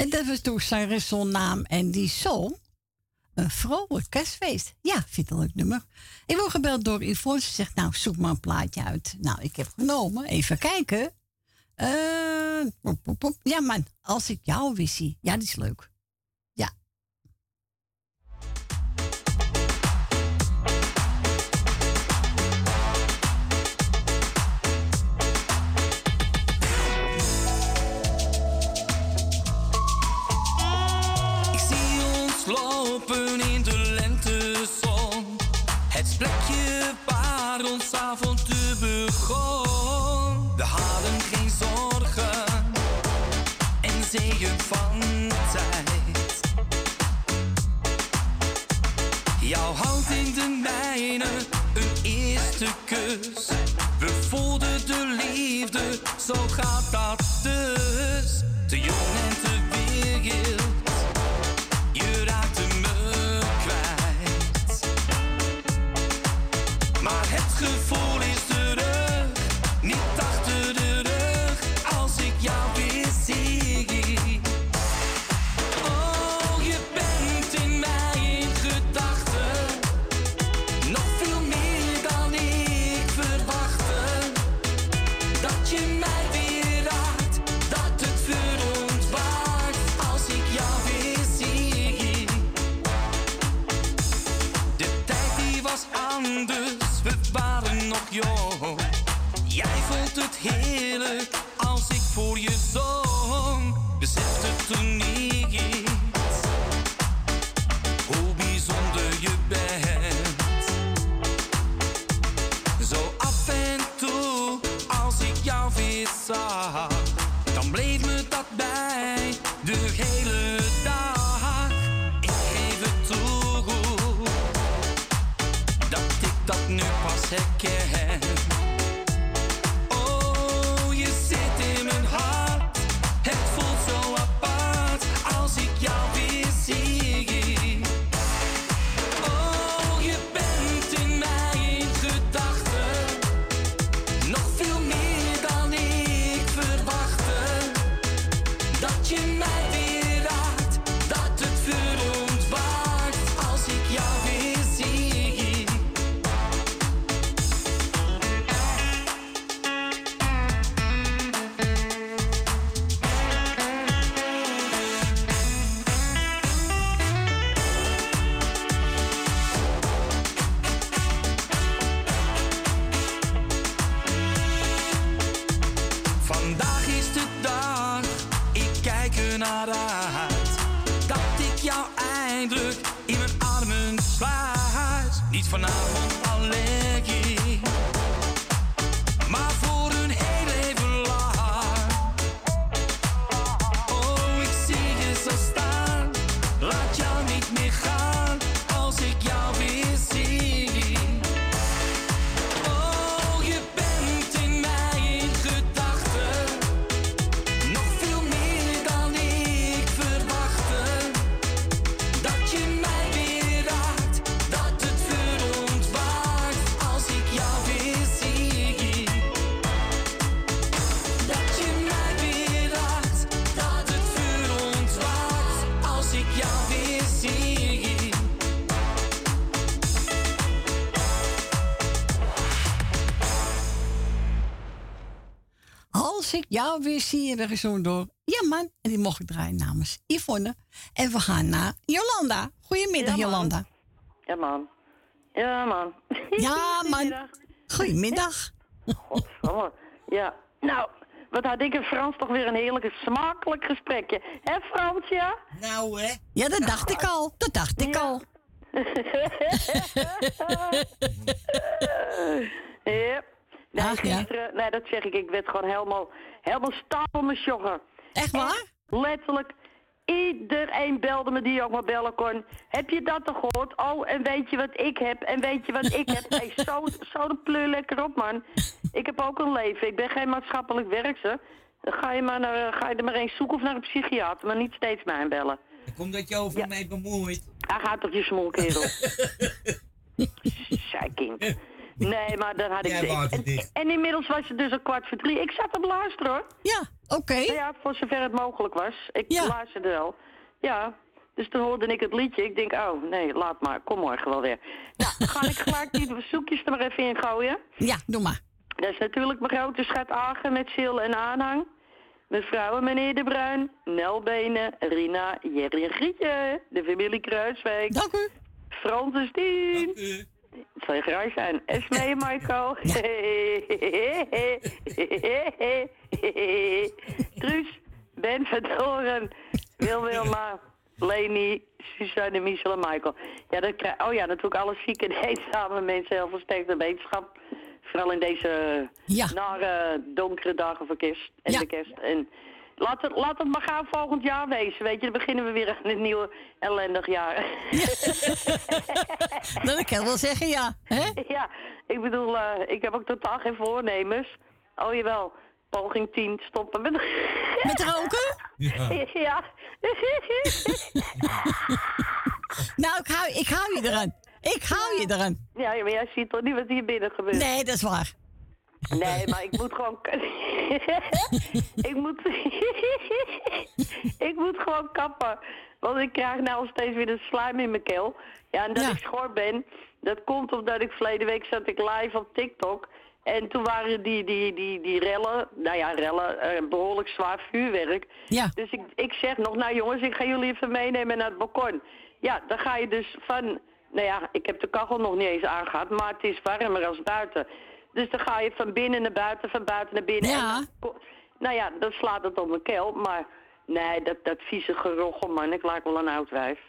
En dat was toen zijn wisselnaam en die zong een vrolijk kerstfeest. Ja, vind ik een leuk nummer. Ik word gebeld door Yvonne. Ze zegt, nou, zoek maar een plaatje uit. Nou, ik heb genomen. Even kijken. Uh, pop, pop, pop. Ja, man, als ik jou weer zie. Ja, die is leuk. Ja. Ik zie ons lopen in de lentezon. Het plekje waar ons avontuur begon. We hadden geen zorgen en zegen van tijd. Jouw hand in de mijne, een eerste kus. We voelden de liefde, zo gaat dat dus. Te jong en te wild, je raakte me kwijt. Maar het gevoel is terug, niet achter de. Dus we waren nog jong. Jij vond het heerlijk als ik voor je zong. Besefte toen niet hoe bijzonder je bent. Zo af en toe als ik jou weer zag, dan bleef me dat bij de hele dag. Dat nu pas herken. Oh, je zit in mijn hart. Het voelt zo apart als ik jou weer zie. Oh, je bent in mijn gedachten. Nog veel meer dan ik verwachtte. Dat je mij weer raakt, dat het vuur ontwaakt als ik jou weer zie. Vanavond alleen, maar voor een heel even lang. Oh, ik zie je zo staan, laat jou niet meer gaan, als ik jou weer zie. Oh, je bent in mijn gedachten, nog veel meer dan ik verwachtte, dat je mij weer raakt, dat het ik jou weer zie, weer gezongen door. Ja, man. En die mocht ik draaien namens Yvonne. En we gaan naar Jolanda. Goedemiddag, ja, Jolanda. Ja, man. Ja, man. Ja, man. Goedemiddag. Godverdomme. Ja. Nou, wat had ik en Frans toch weer een heerlijk smakelijk gesprekje. Hè, Frans, ja? Nou, hè. Ja, dat dacht ik al. Dat dacht ik ja. al. Ja. Nee, Ach, gisteren, ja. nee, dat zeg ik. Ik werd gewoon helemaal, helemaal stapel me joggen. Echt waar? En letterlijk. Iedereen belde me die ook maar bellen kon. Heb je dat toch gehoord? Oh, en weet je wat ik heb? En weet je wat ik heb? Hey, zo, zo de pleur lekker op, man. Ik heb ook een leven. Ik ben geen maatschappelijk werkster. Ga je, maar naar, ga je er maar eens zoeken of naar een psychiater. Maar niet steeds mij bellen. Dat komt dat je over ja. mij bemoeit. Hij gaat toch je smol, kerel. Zij kind. Nee, maar dan had ik... En, en inmiddels was het dus een kwart voor drie. Ik zat op luisteren, hoor. Ja, Oké. Okay. Nou ja, voor zover het mogelijk was. Ik ja. luisterde wel. Ja. Dus toen hoorde ik het liedje. Ik denk, oh nee, laat maar. Kom morgen wel weer. Nou, dan ga ik gelijk die verzoekjes er maar even in gooien. Ja, doe maar. Dat is natuurlijk mijn grote schat Agen met ziel en aanhang. Mevrouw en meneer De Bruin, Nelbenen, Rina, Jerry en Grietje. De familie Kruiswijk. Dank u. Frans en Stien. Het zal je graag zijn. Esmee en Michael. Truus, Ben van Doren, Wil Wilma, Leni, Suzanne, Michel en Michael. Ja, dat krijg... Oh ja, natuurlijk alle zieke en eenzame mensen heel versterkt en wetenschap. Vooral in deze ja. nare, donkere dagen voor kerst en ja. de kerst. En laat het, laat het maar gaan volgend jaar wezen, weet je. Dan beginnen we weer aan het nieuwe ellendig jaar. Ja. Dat kan ik wel zeggen, ja. He? Ja, ik bedoel, uh, ik heb ook totaal geen voornemens. Oh jawel, poging tien, stoppen met... Met roken? Ja. ja. Nou, ik hou, ik hou je eraan. Ik hou je eraan. Ja, maar jij ziet toch niet wat hier binnen gebeurt? Nee, dat is waar. Nee, maar ik moet gewoon... ik moet... ik moet gewoon kappen. Want ik krijg nou steeds weer een slijm in mijn keel. Ja, en dat ja. ik schor ben, dat komt omdat ik verleden week zat ik live op TikTok. En toen waren die, die, die, die rellen, nou ja, rellen, uh, behoorlijk zwaar vuurwerk. Ja. Dus ik, ik zeg nog, nou jongens, ik ga jullie even meenemen naar het balkon. Ja, dan ga je dus van... Nou ja, ik heb de kachel nog niet eens aangehad, maar het is warmer als buiten. Dus dan ga je van binnen naar buiten, van buiten naar binnen. Ja. En dan, nou ja, dan slaat het op mijn keel. Maar nee, dat, dat vieze gerochel, man. Ik lijk wel een oud wijf.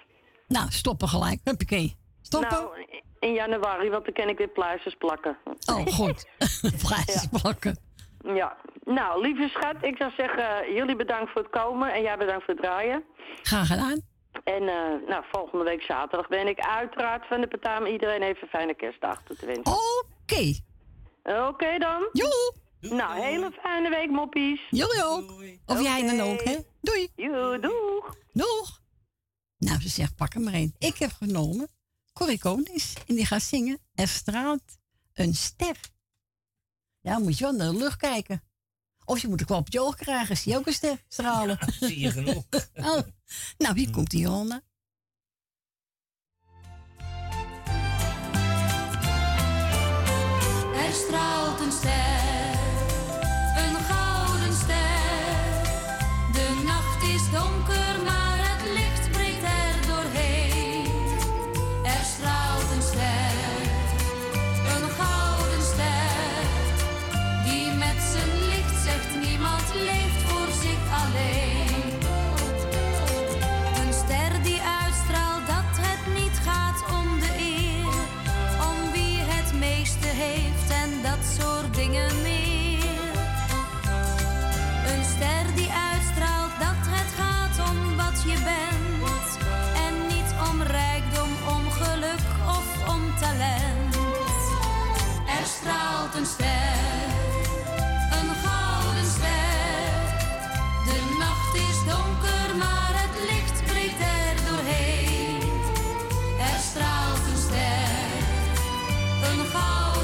Nou, stoppen gelijk. Huppakee. Stoppen. Nou, in januari, want dan kan ik weer pluisjes plakken. Oh, goed. Pluisjes ja. plakken. Ja. Nou, lieve schat, ik zou zeggen, jullie bedankt voor het komen en jij bedankt voor het draaien. Graag gedaan. En uh, nou, volgende week zaterdag ben ik uiteraard van de Petaam. Iedereen heeft een fijne kerstdag toe te wensen. Oké. Okay. Oké okay dan. Joe. Nou, hele fijne week, moppies. Jullie ook. Doei. Of okay. jij dan ook, hè. Doei. Joe, doeg. Doeg. Nou, ze zegt, pak hem maar één. Ik heb genomen Corrie Konings. En die gaat zingen. Er straalt een ster. Ja, moet je wel naar de lucht kijken. Of je moet een klap op je oog krijgen. Zie je ook een ster stralen. Ja, zie je genoeg. Oh. Nou, hier komt die Jonna. Er straalt een ster, een gouden ster. De nacht is donker, maar het licht breekt er doorheen. Er straalt een ster, een gouden ster. Die met zijn licht zegt, niemand leeft voor zich alleen. Heeft en dat soort dingen meer. Een ster die uitstraalt dat het gaat om wat je bent en niet om rijkdom, om geluk of om talent. Er straalt een ster, een gouden ster. De nacht is donker, maar het licht breekt er doorheen. Er straalt een ster, een gouden zijn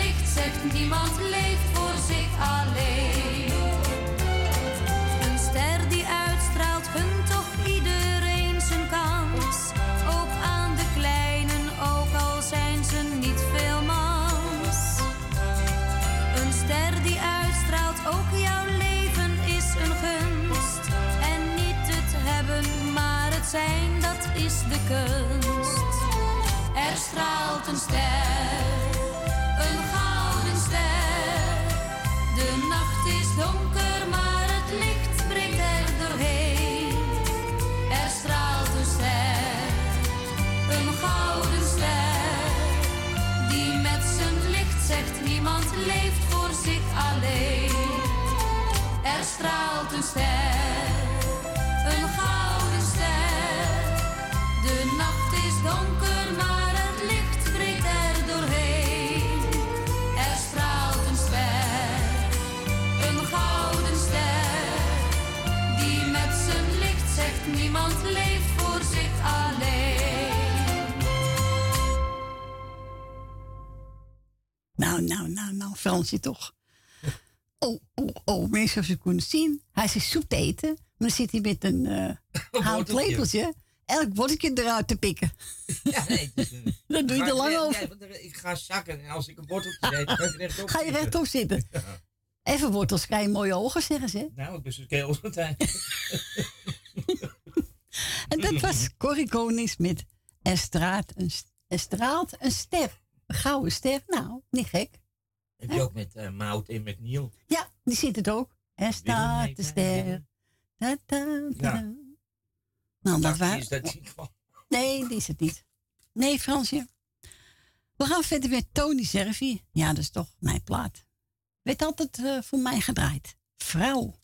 licht zegt, niemand leeft voor zich alleen. Een ster die uitstraalt, gunt toch iedereen zijn kans. Ook aan de kleinen, ook al zijn ze niet veel mans. Een ster die uitstraalt, ook jouw leven is een gunst. En niet het hebben, maar het zijn, dat is de kunst. Er straalt een ster. Een gouden ster. De nacht is donker, maar het licht breekt er doorheen. Er straalt een ster, een gouden ster. Die met zijn licht zegt, niemand leeft voor zich alleen. Er straalt een ster, een gouden ster. De nacht is donker, maar het licht breekt er doorheen. Niemand leeft voor zich alleen. Nou, nou, nou, nou, Fransje toch. oh, oh, oh. Mensen of ze kunnen zien. Hij zit zoet te eten. Maar dan zit hij met een uh, houten lepeltje. Elk worteltje eruit te pikken. Ja, nee. Dat doe je er lang over. Nee, want ik ga zakken. En als ik een worteltje eet, ga ik rechtop Ga je rechtop zitten. Ja. Even wortels, krijg je mooie ogen, zeggen ze. Nou, ik ben zo'n keer altijd. En dat was Corrie Konings met Er straalt een, er straalt een ster. Een gouden ster. Nou, niet gek. Heb je ook met uh, Maud en met Niel? Ja, die zit het ook. Er staat een ster. Da, da, da. Ja. Nou, dat waar. Is dat niet van. Nee, die is het niet. Nee, Fransje. We gaan verder met Tony Servi. Ja, dat is toch mijn plaat. Werd altijd uh, voor mij gedraaid. Vrouw.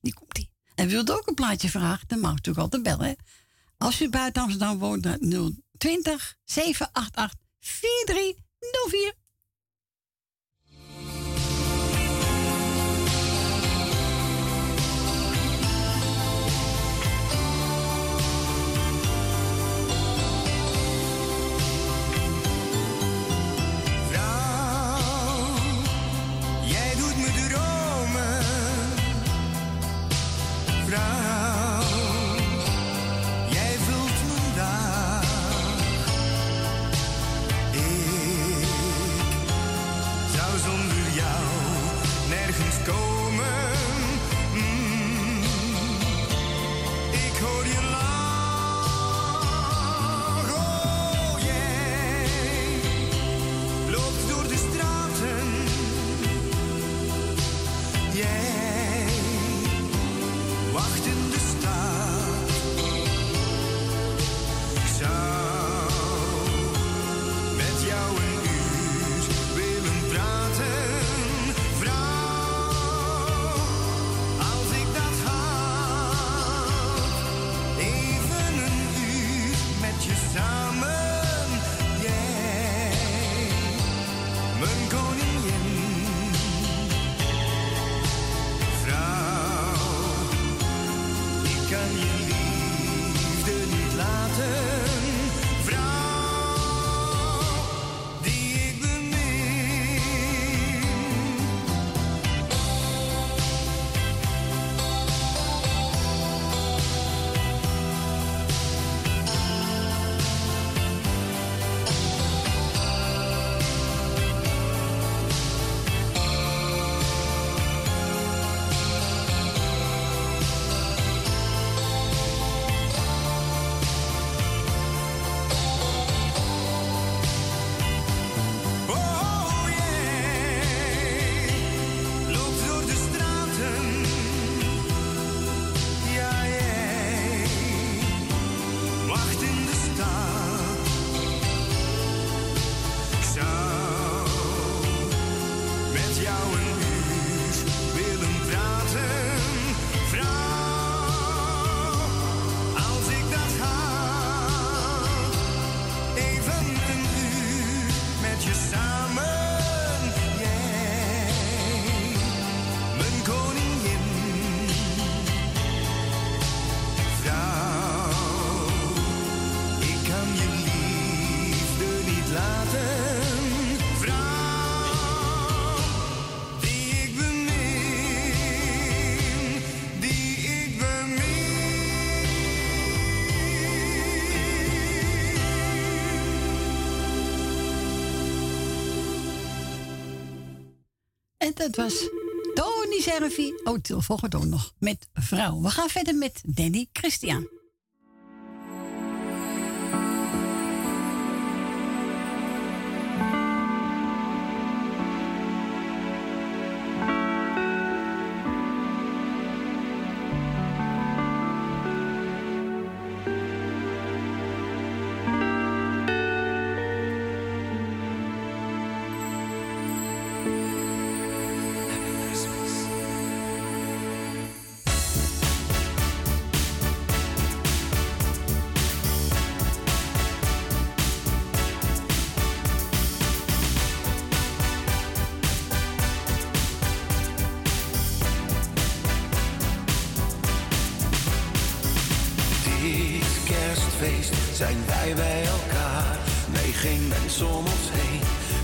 Die komt ie. En wilde ook een plaatje vragen, dan mag je natuurlijk altijd bellen. Hè? Als je buiten Amsterdam woont, naar nul twintig, zeven acht acht, vier drie nul vier. Dat was Tony Servi. Oh, volgende ook nog met vrouw. We gaan verder met Danny Christian. Zijn wij bij elkaar? Nee, geen mens om ons heen,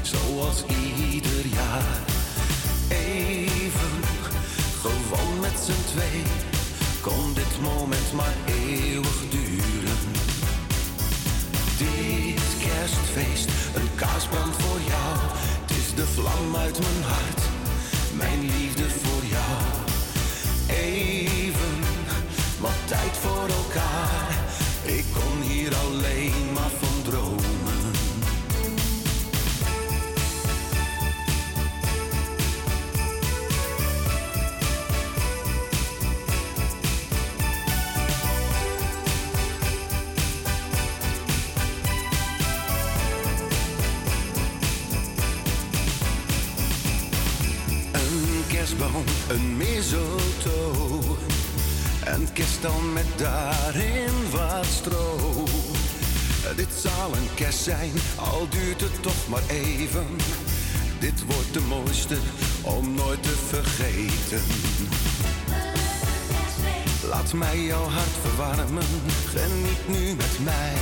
zoals ieder jaar. Even z'n twee, kon dit moment maar eeuwig duren. Dit kerstfeest, een kaarsbrand voor jou. Het is de vlam uit mijn hart, mijn liefde voor jou. Even wat tijd voor elkaar, ik kon hier alleen maar van dromen. Een mistletoe, een kerstboom met daarin wat stro. Dit zal een kerst zijn, al duurt het toch maar even. Dit wordt de mooiste om nooit te vergeten. Laat mij jouw hart verwarmen, geniet nu met mij.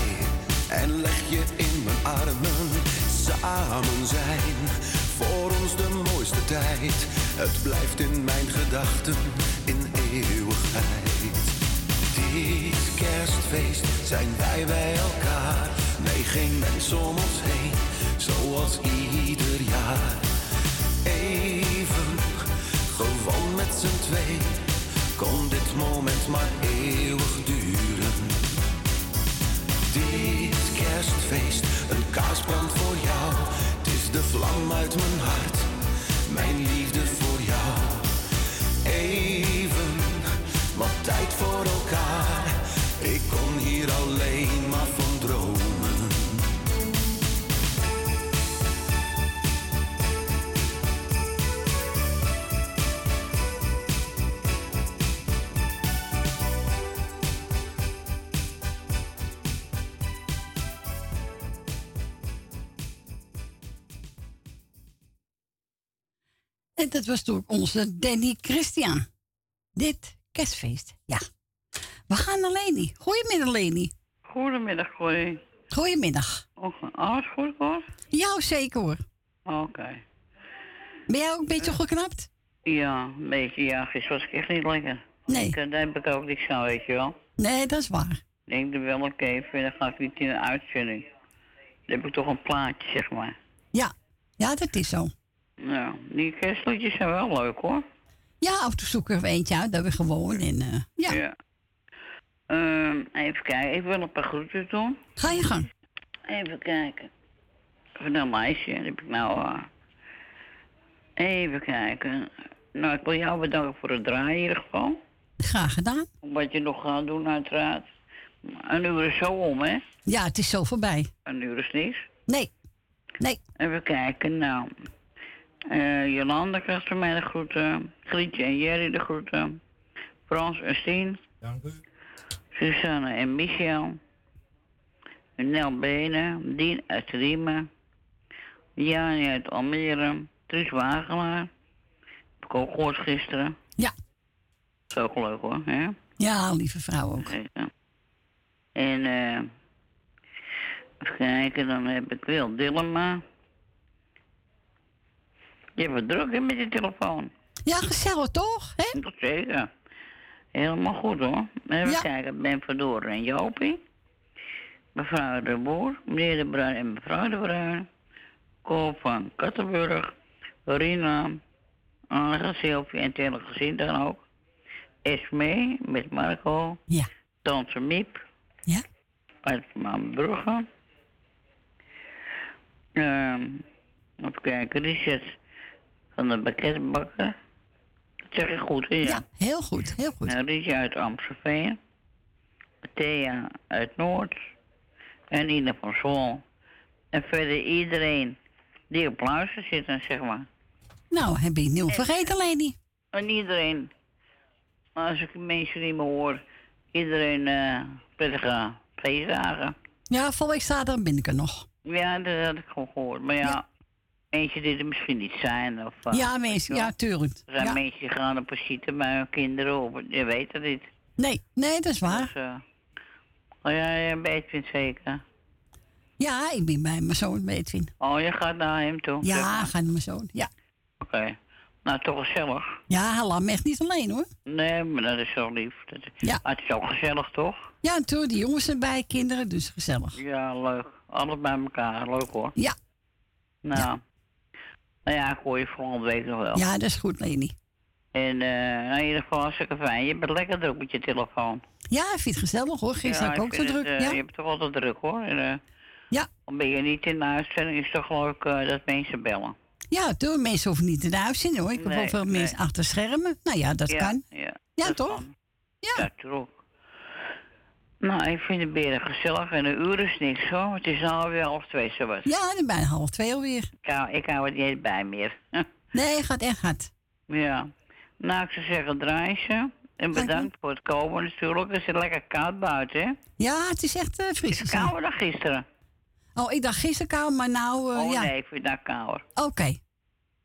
En leg je in mijn armen, samen zijn. Voor ons de mooiste tijd, het blijft in mijn gedachten in eeuwigheid. Dit kerstfeest zijn wij bij elkaar, nee geen mens om ons heen, zoals ieder jaar. Even, gewoon met z'n twee, kon dit moment maar eeuwig duren. Dit kerstfeest, een kaarsbrand voor jou. De vlam uit mijn hart, mijn liefde voor jou. Even wat tijd voor elkaar, ik kon hier alleen maar van dromen. En dat was door onze Danny Christian. Dit kerstfeest, ja. We gaan naar Leni. Goedemiddag, Leni. Goedemiddag, Corrie. Goedemiddag. Alles goed, hoor? Ja, zeker, hoor. Oké. Okay. Ben jij ook een beetje geknapt? Ja, een beetje, ja. Gisteren was ik echt niet lekker. Nee. Ik, daar heb ik ook niks aan, weet je wel. Nee, dat is waar. Ik denk er wel ook even en dan ga ik niet in een uitzending. Dan heb ik toch een plaatje, zeg maar. Ja, ja, dat is zo. Nou, die kerstliedjes zijn wel leuk, hoor. Ja, af en toe zoeken we eentje uit, dat we gewoon in. Uh, ja. ja. Um, even kijken, ik wil een paar groeten doen. Ga je gang. Even kijken. Van een meisje, dat heb ik nou. Uh... Even kijken. Nou, ik wil jou bedanken voor het draaien in ieder geval. Graag gedaan. Wat je nog gaat doen, uiteraard. Een uur is zo om, hè? Ja, het is zo voorbij. Een uur is niets? Nee. Nee. Even kijken, nou. Uh, Jolanda krijgt van mij de groeten. Grietje en Jerry de groeten. Frans en Stien. Dank u. Susanne en Michel. Nel Benen. Dien uit Riemen. Jani uit Almere. Truus Wagelaar. Heb ik ook gehoord gisteren. Ja. Dat is ook leuk, hoor. Hè? Ja, lieve vrouw ook. Kijken. En uh, even kijken, dan heb ik wel Dilma. Je hebt het druk, hè, met je telefoon. Ja, gezellig toch? Hè? Dat zeker. Helemaal goed, hoor. Even ja. kijken, Ben Verdoren en Jopie. Mevrouw de Boer, meneer de Bruin en mevrouw de Bruin. Koop van Kattenburg. Rina, Anne Sylvie en het gezin dan ook. Esmee met Marco. Ja. Tante Miep. Ja. Uit Maanbrugge. Um, even kijken, Richard. Van de pakketbakken. Dat zeg ik goed, hè? Ja, ja, heel goed, heel goed. Nou, Rietje uit Amstelveen. Thea uit Noord. En Ina van Zwolle. En verder iedereen die op luister zit, zeg maar. Nou, heb ik niet vergeten, Leni. En iedereen, als ik mensen niet meer hoor, iedereen uh, prettige feestdagen. Ja, volgens staat er binnen nog. Ja, dat had ik gewoon gehoord, maar ja. ja. Mensen die er misschien niet zijn. Of, uh, ja, mensen, ja, tuurlijk. Er zijn ja. mensen die gaan op visite met hun kinderen op. Je weet het niet. Nee, nee, dat is waar. Dus, uh, oh ja, je bij Edwin zeker? Ja, ik ben bij mijn zoon bij Edwin. Oh, je gaat naar hem toe? Ja, zeg maar. Ga naar mijn zoon, ja. Oké. Okay. Nou, toch gezellig. Ja, laat me echt niet alleen, hoor. Nee, maar dat is wel lief. Dat is... Ja. Maar het is ook gezellig, toch? Ja, en toen, die jongens erbij, kinderen, dus gezellig. Ja, leuk. Alles bij elkaar. Leuk, hoor. Ja. Nou ja, nou ja ik hoor je volgende week nog wel. Ja, dat is goed, Leni. En uh, in ieder geval hartstikke fijn. Je bent lekker druk met je telefoon. Ja, ik vind het gezellig, hoor. Gisteren ja, ook zo druk. Het, uh, ja. Je hebt toch altijd druk, hoor. En, uh, ja. Dan ben je niet in de uitzending, is toch geloof ik uh, dat mensen bellen. Ja, door mensen hoeven niet in de uitzending, hoor. Ik heb nee, ook veel nee. mensen achter schermen. Nou ja, dat ja, kan. Ja, ja dat toch? Kan. Ja. Ja, toch. Nou, ik vind het beren gezellig en een uur is niks, hoor. Het is alweer half twee, zowat. Ja, dan bijna half twee alweer. Ik hou, ik hou het niet bij meer. Nee, gaat echt hard. Ja. Nou, ik zou zeggen, draai ze. En bedankt voor het komen natuurlijk. Het is lekker koud buiten, hè? Ja, het is echt uh, fris. Het is kouder dan gisteren. Oh, ik dacht gisteren koud, maar nou... Uh, oh ja. Nee, ik vind het kouder. Oké. Okay.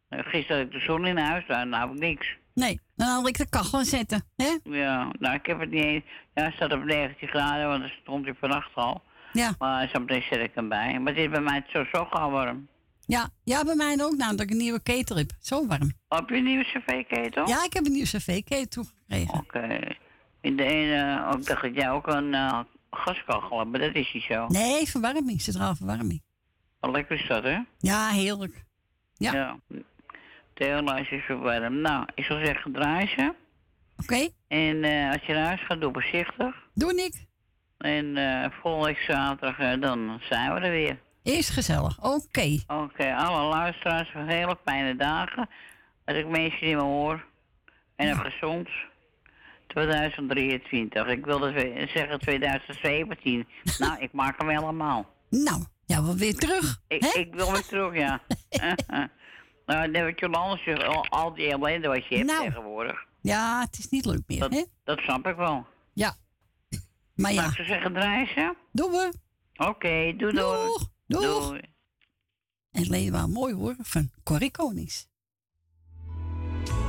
Gisteren had ik de zon in huis, daar nou, nou niks. Nee, dan had ik de kachel zetten, hè? Ja, nou, ik heb het niet eens... Ja, het staat op negentien graden, want dan stond hij vannacht al. Ja. Maar soms zet ik hem bij. Maar het is bij mij zo, zo gauw warm. Ja, ja, bij mij ook, nou, dat ik een nieuwe ketel heb. Zo warm. Heb je een nieuwe cv-ketel? Ja, ik heb een nieuwe cv-ketel gekregen. Oké. Okay. In de ene, ook dacht ik, jij ja, ook een... Uh, gaskachel, maar dat is niet zo. Nee, verwarming, centraal verwarming. Wat lekker is dat, hè? Ja, heerlijk. Ja. Ja. De hele lijst is verwarmd. Nou, ik zou zeggen, draai ze. Oké. Okay. En uh, als je naar huis gaat, doe voorzichtig. Doe ik. En uh, volgende zaterdag, uh, dan zijn we er weer. Is gezellig, oké. Okay. Oké, okay, alle luisteraars van hele fijne dagen. Als ik mensen niet meer hoor. En ja. Een gezond. twintig drieëntwintig. Ik wilde zeggen twintig zeventien. Nou, ik maak hem helemaal. Nou, jij wil weer terug. Ik, ik wil weer terug, ja. Nou, dan heb je anders al, al die ellende wat je hebt nou, tegenwoordig. Ja, het is niet leuk meer, dat, hè? Dat snap ik wel. Ja. Maar ja. Mag ik zo zeggen, drijzen? Doen we. Oké, okay, doe door. Doeg. Doeg. Doei. En leden wel mooi, hoor, van Corrie Konings. Peace.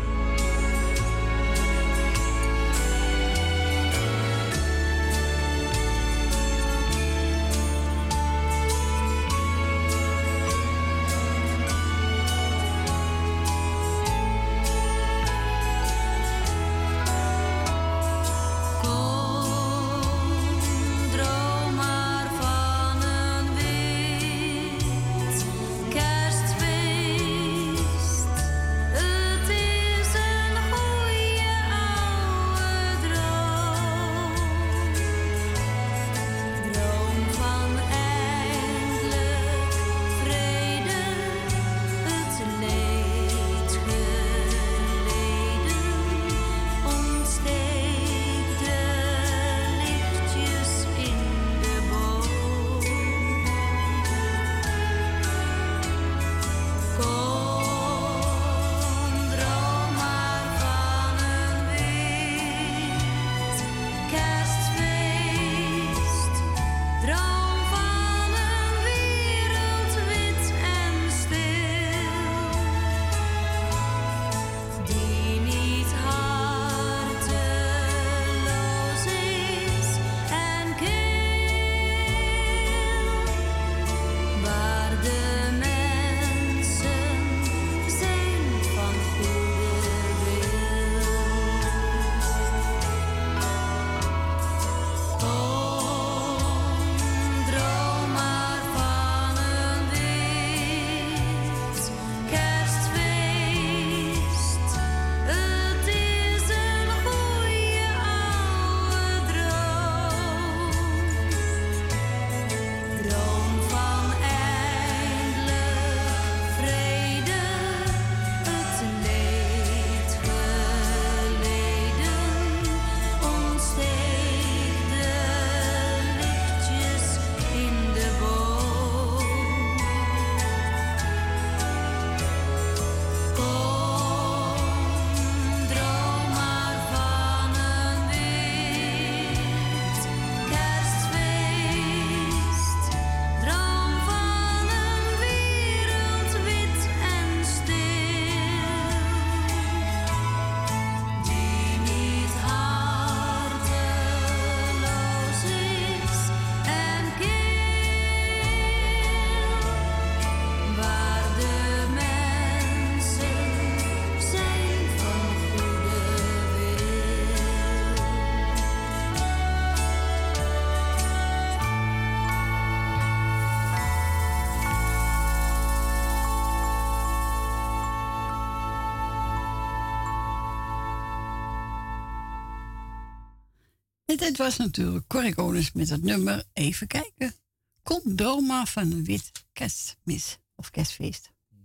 En dit was natuurlijk Corrie Konings met het nummer Even Kijken. Kom door maar van een wit kerstmis of kerstfeest. Ja.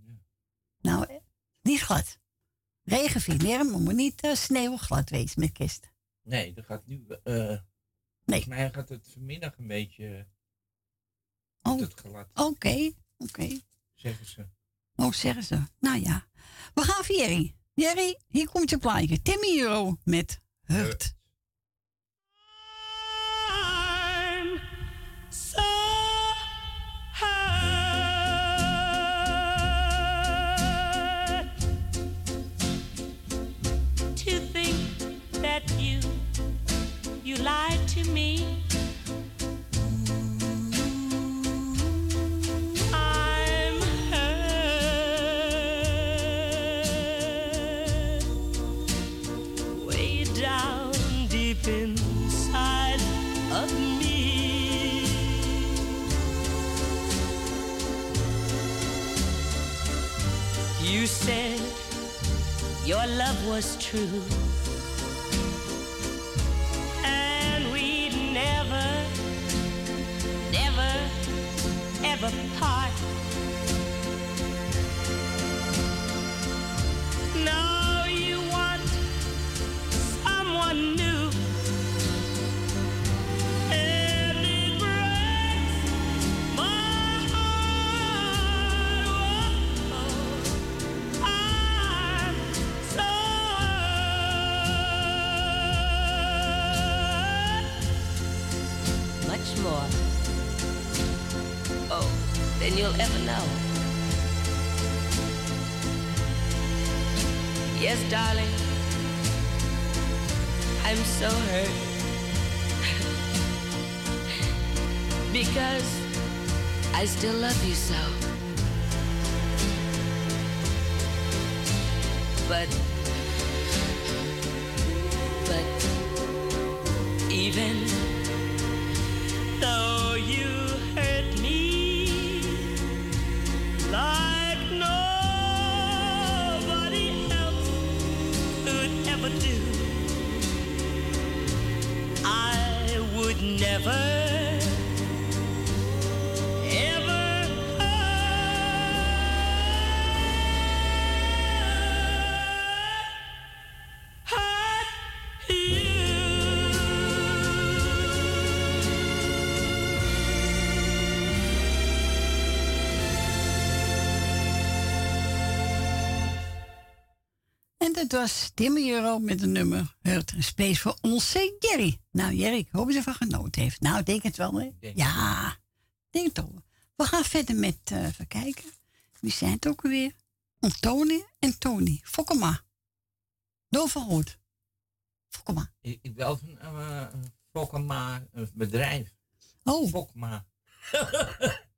Nou, niet glad. Regen viel neer, maar moet niet uh, sneeuw glad wezen met kerst. Nee, dat gaat nu... Uh, nee. Volgens mij gaat het vanmiddag een beetje... Uh, oh, oké, oké. Okay. Zeggen ze. Oh, zeggen ze. Nou ja. We gaan voor Jerry. Jerry, hier komt je plaatje. Timmy Euro met Hurt. Uh. Lied to me. I'm hurt way down deep inside of me. You said your love was true. Apart. Now you want someone new, and it breaks my heart. I'm so hurt. Much more than you'll ever know. Yes, darling, I'm so hurt because I still love you so. But, but even though you hurt me like nobody else could ever do, I would never. Het was Timmy Euro met een nummer Hurt en Space voor onze Jerry. Nou Jerry, ik hoop dat ze van genoten heeft. Nou, ik denk het wel, hè? Denk ja, ik denk het wel. We gaan verder met, uh, even kijken. Wie zijn het ook weer? Antonie en Tony. Fokkema. Door van Rood. Fokkema. Ik, ik wel van uh, Fokkema, een bedrijf. Oh. Fokkema.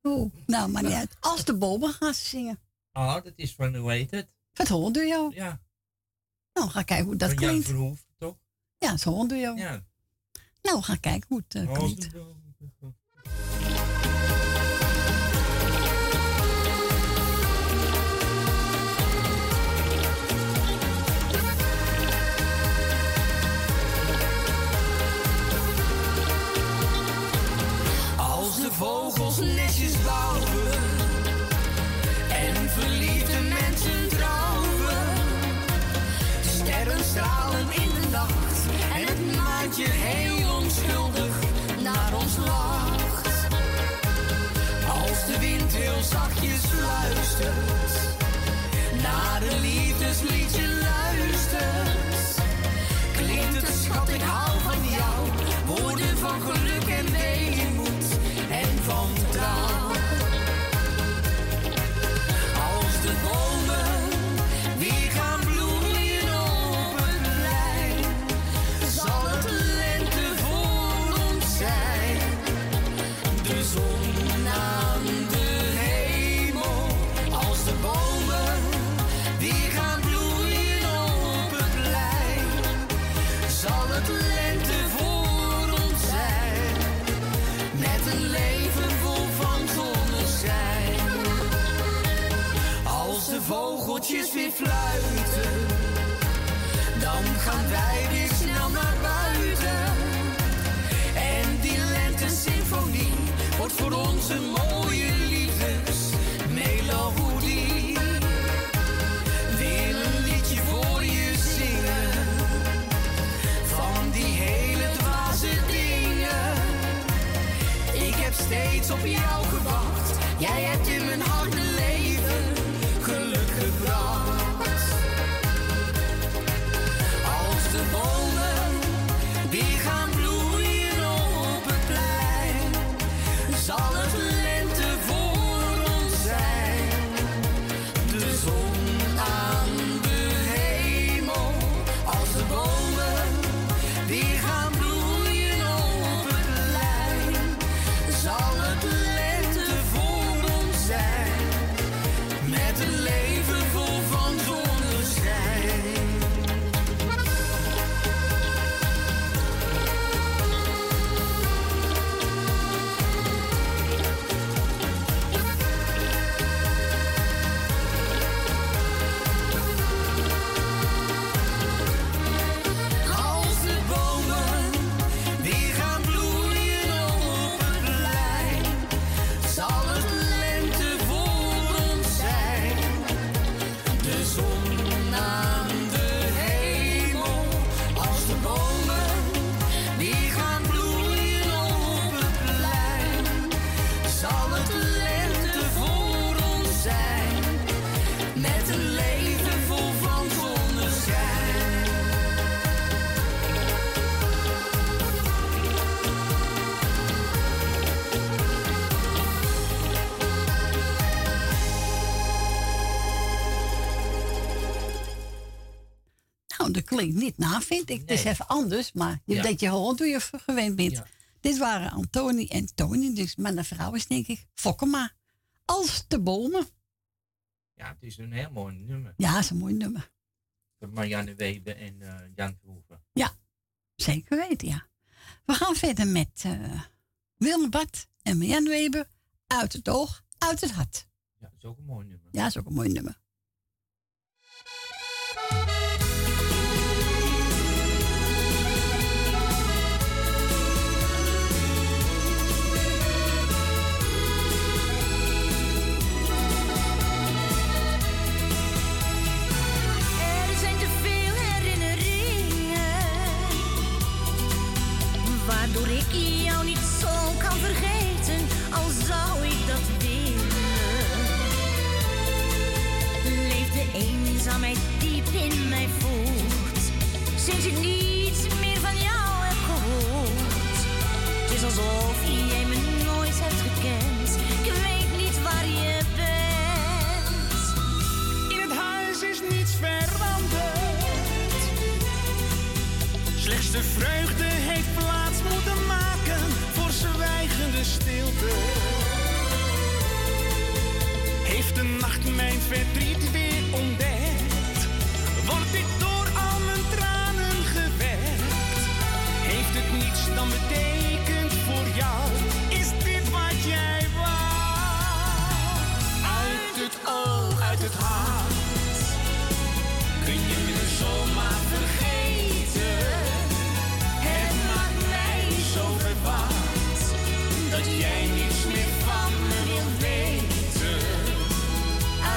Oh, nou, maar niet uit. Als de bomen gaan ze zingen. Oh, dat is van, hoe heet het? Van het hoor door jou. Ja. Nou, we gaan kijken hoe dat klinkt. Jan Verhoef, toch? Ja, zo honden jou. Ja. Nou, we gaan kijken hoe het uh, klinkt. Als de vogels netjes bouwen en verliefde mensen trouwen. Sterren stralen in de nacht en het maantje heel onschuldig naar ons lacht. Als de wind heel zachtjes fluistert, naar een liefdesliedje luistert, klinkt het schat ik hou van jou, woorden van geluk en weemoed en van trouw. Als de bomen weer gaan vogeltjes weer fluiten, dan gaan wij weer snel naar buiten. onze mooie liefdes melodie. Wil een liedje voor je zingen, van die hele dwaze dingen. Ik heb steeds op jou gewacht, jij hebt in mijn hart een leven geluk gebracht. Als de bomen die gaan bloeien op het plein, zal het lente voor ons zijn. De zon aan de hemel. Als de bomen die gaan bloeien op het plein, zal het lente voor ons zijn. Met een leven vol van zonneschijn. Dat klinkt niet na, vind ik. Nee. Het is even anders, maar je, ja. dat je hoort hoe je gewend bent. Ja. Dit waren Antoni en Tony, dus, maar de vrouw is denk ik Fokkema. Als de bomen. Ja, het is een heel mooi nummer. Ja, het is een mooi nummer. Van Marianne Weber en uh, Jan Verhoeven. Ja, zeker weten, ja. We gaan verder met uh, Wilma Bart en Marianne Weber. Uit het oog, uit het hart. Ja, dat is ook een mooi nummer. Ja, dat is ook een mooi nummer. Waardoor ik jou niet zo kan vergeten, al zou ik dat willen. Leeft de eenzaamheid diep in mij voelt, sinds ik niets meer van jou heb gehoord. Het is alsof jij me nooit hebt gekend, ik weet niet waar je bent. In het huis is niets veranderd, slechts de vreugde heeft plaats. Moeten maken voor zwijgende stilte. Heeft de nacht mijn verdriet weer ontdekt? Word ik door al mijn tranen gewekt? Heeft het niets dan betekend voor jou? Is dit wat jij wou? Uit het oog, uit het hart, kun je me zomaar vergeten? Dat jij niets meer van me wilt weten.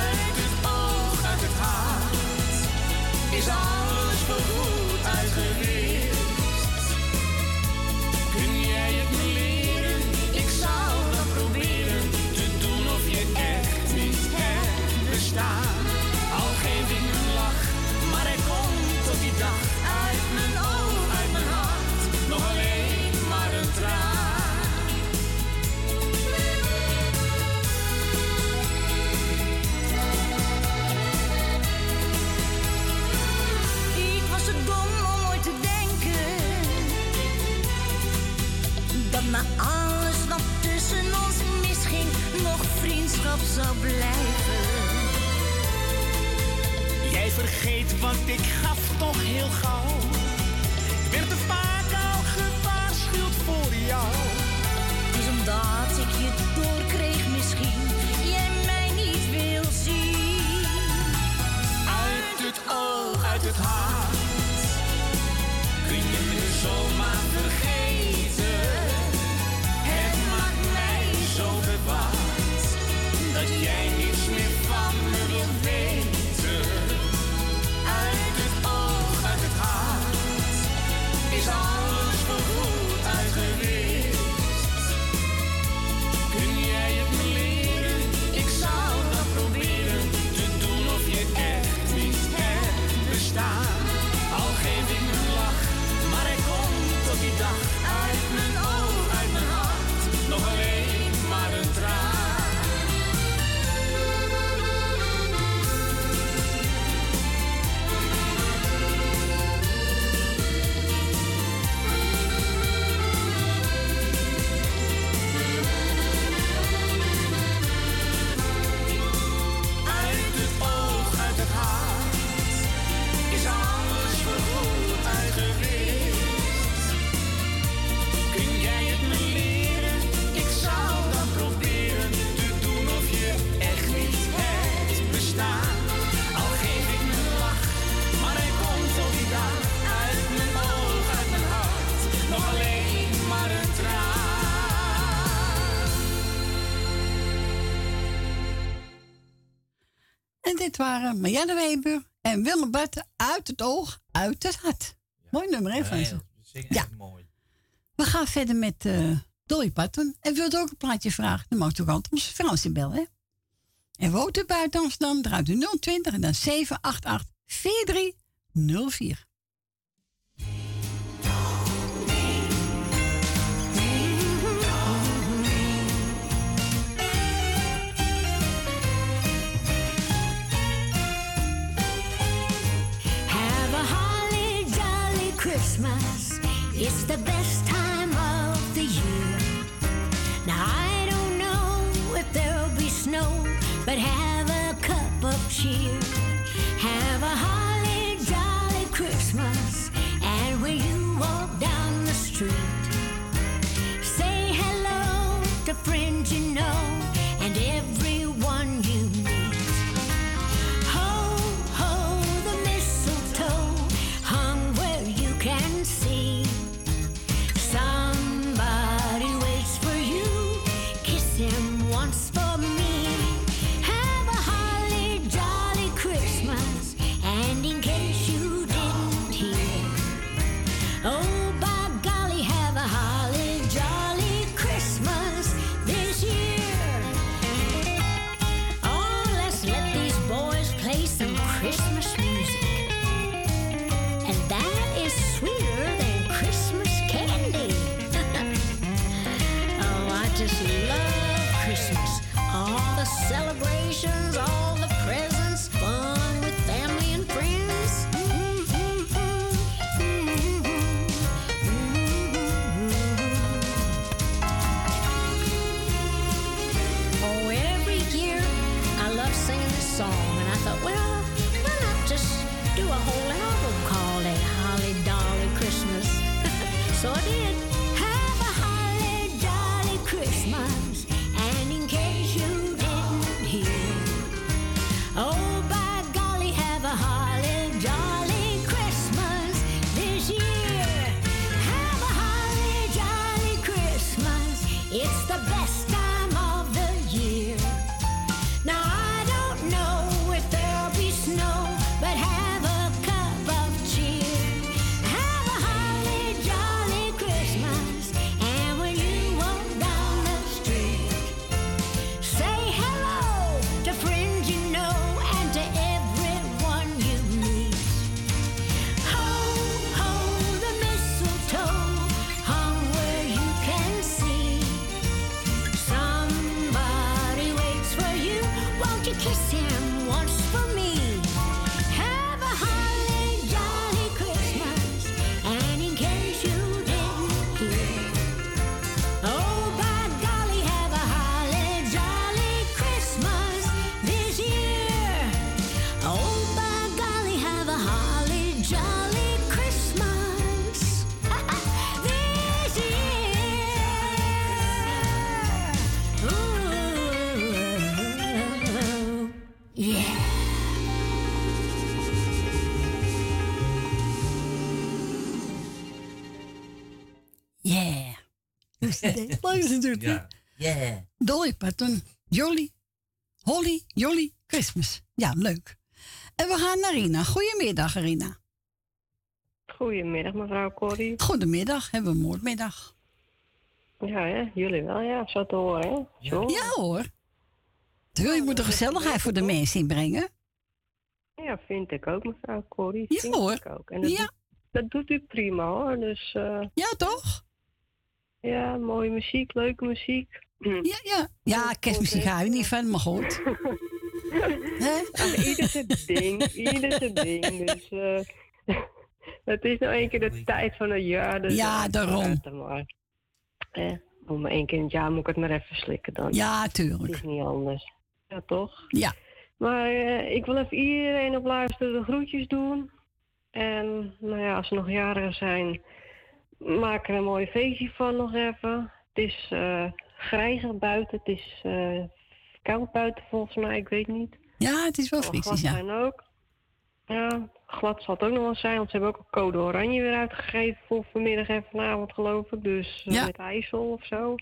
Uit het oog, uit het hart, is alles voorgoed uitgeweest. Kun jij het me leren? Ik zou dat proberen, te doen of je echt niet hebt bestaan. Al geef ik een lach, maar er komt tot die dag. Uit mijn oog, uit mijn hart, nog alleen maar een traan. Maar alles wat tussen ons misging, nog vriendschap zou blijven. Jij vergeet wat ik gaf toch heel gauw. Ik werd er vaak al gewaarschuwd voor jou. Het is omdat ik je doorkreeg misschien, jij mij niet wil zien. Uit het oog, uit het hart, kun je me zomaar vergeten. Zo En dit waren Marianne Weber en Willem Bart uit het oog, uit het hart. Ja. Mooi nummer, hè, Frans? Ja, ja. ja. Mooi. We gaan verder met uh, Dolly Parton. En wilt ook een plaatje vragen? Dan mag u ook altijd ons Frans bellen, hè? En woont u buiten Amsterdam, draait u nul twintig en dan zeven acht acht, vier drie nul vier. Christmas, it's the best time of the year. Now I don't know if there'll be snow, but have a cup of cheer. Have a holly jolly Christmas, and when you walk down the street, say hello to friends you know and everyone you meet. Ho, ho, the mistletoe hung where you can see. Somebody waits for you, kiss him once for me. Have a holly jolly Christmas, and in case you didn't hear, oh by golly, have a holly jolly Christmas this year. Oh, let's let these boys play some Christmas music. And that is sweeter than Christmas candy. Oh, I just love Christmas. All the celebrations, all the presents, fun with family and friends. Oh, every year I love singing this song, and I thought, well, why not just do a whole album called A Holly Dolly Christmas? So I did. Have a holly jolly Christmas, and in case you didn't hear, oh by golly, have a holly jolly Christmas this year. Have a holly jolly Christmas, it's the best time of the year. Now I don't know if there'll be snow, but have a cup of cheer. Have a holly jolly Christmas, and when you walk down the street, say hello to friends you know and to everyone you meet. Ho, ho, the mistletoe hung where you can see. Somebody waits for you, won't you kiss him once for me? Have a holly jolly Christmas, and in case you didn't hear, oh by golly, have a holly jolly Christmas this year. Oh by golly, have a holly jolly Christmas this year. Ooh, yeah. Yeah. Dus dat is natuurlijk. Ja. Yeah. Dolly Parton, Jolly, Holly, Jolly, Christmas. Ja, leuk. En we gaan naar Rina. Goedemiddag, Rina. Goedemiddag, mevrouw Corrie. Goedemiddag, hebben we een moordmiddag. Ja, hè? Jullie wel, ja. Zo te horen, hè? Zo. Ja hoor. Tuurlijk, je moet er gezelligheid voor de mensen inbrengen. Ja, vind ik ook, mevrouw Corrie. Ja vind hoor. Ik ook. En dat, ja. doet, dat doet u prima, hoor. Dus, uh, ja, toch? Ja, mooie muziek, leuke muziek. Ja, ja. Ja, kerstmuziek hou je niet van, maar goed. Ach, ieder zijn ding, ieder zijn ding. Dus, uh, het is nou één keer de tijd van het jaar. Dus ja, daarom. Maar, eh, om één keer in het jaar moet ik het maar even slikken dan. Ja, tuurlijk. Het is niet anders. Ja, toch? Ja. Maar uh, ik wil even iedereen op luisteren de groetjes doen. En nou ja, als ze nog jarigen zijn, maak er een mooi feestje van nog even. Het is uh, grijzig buiten, het is uh, koud buiten volgens mij, ik weet niet. Ja, het is wel fris, ja. Zijn ook. Ja, glad zal het ook nog wel zijn, want ze hebben ook een code oranje weer uitgegeven voor vanmiddag en vanavond geloof ik. Dus uh, ja. Met ijsel of zo.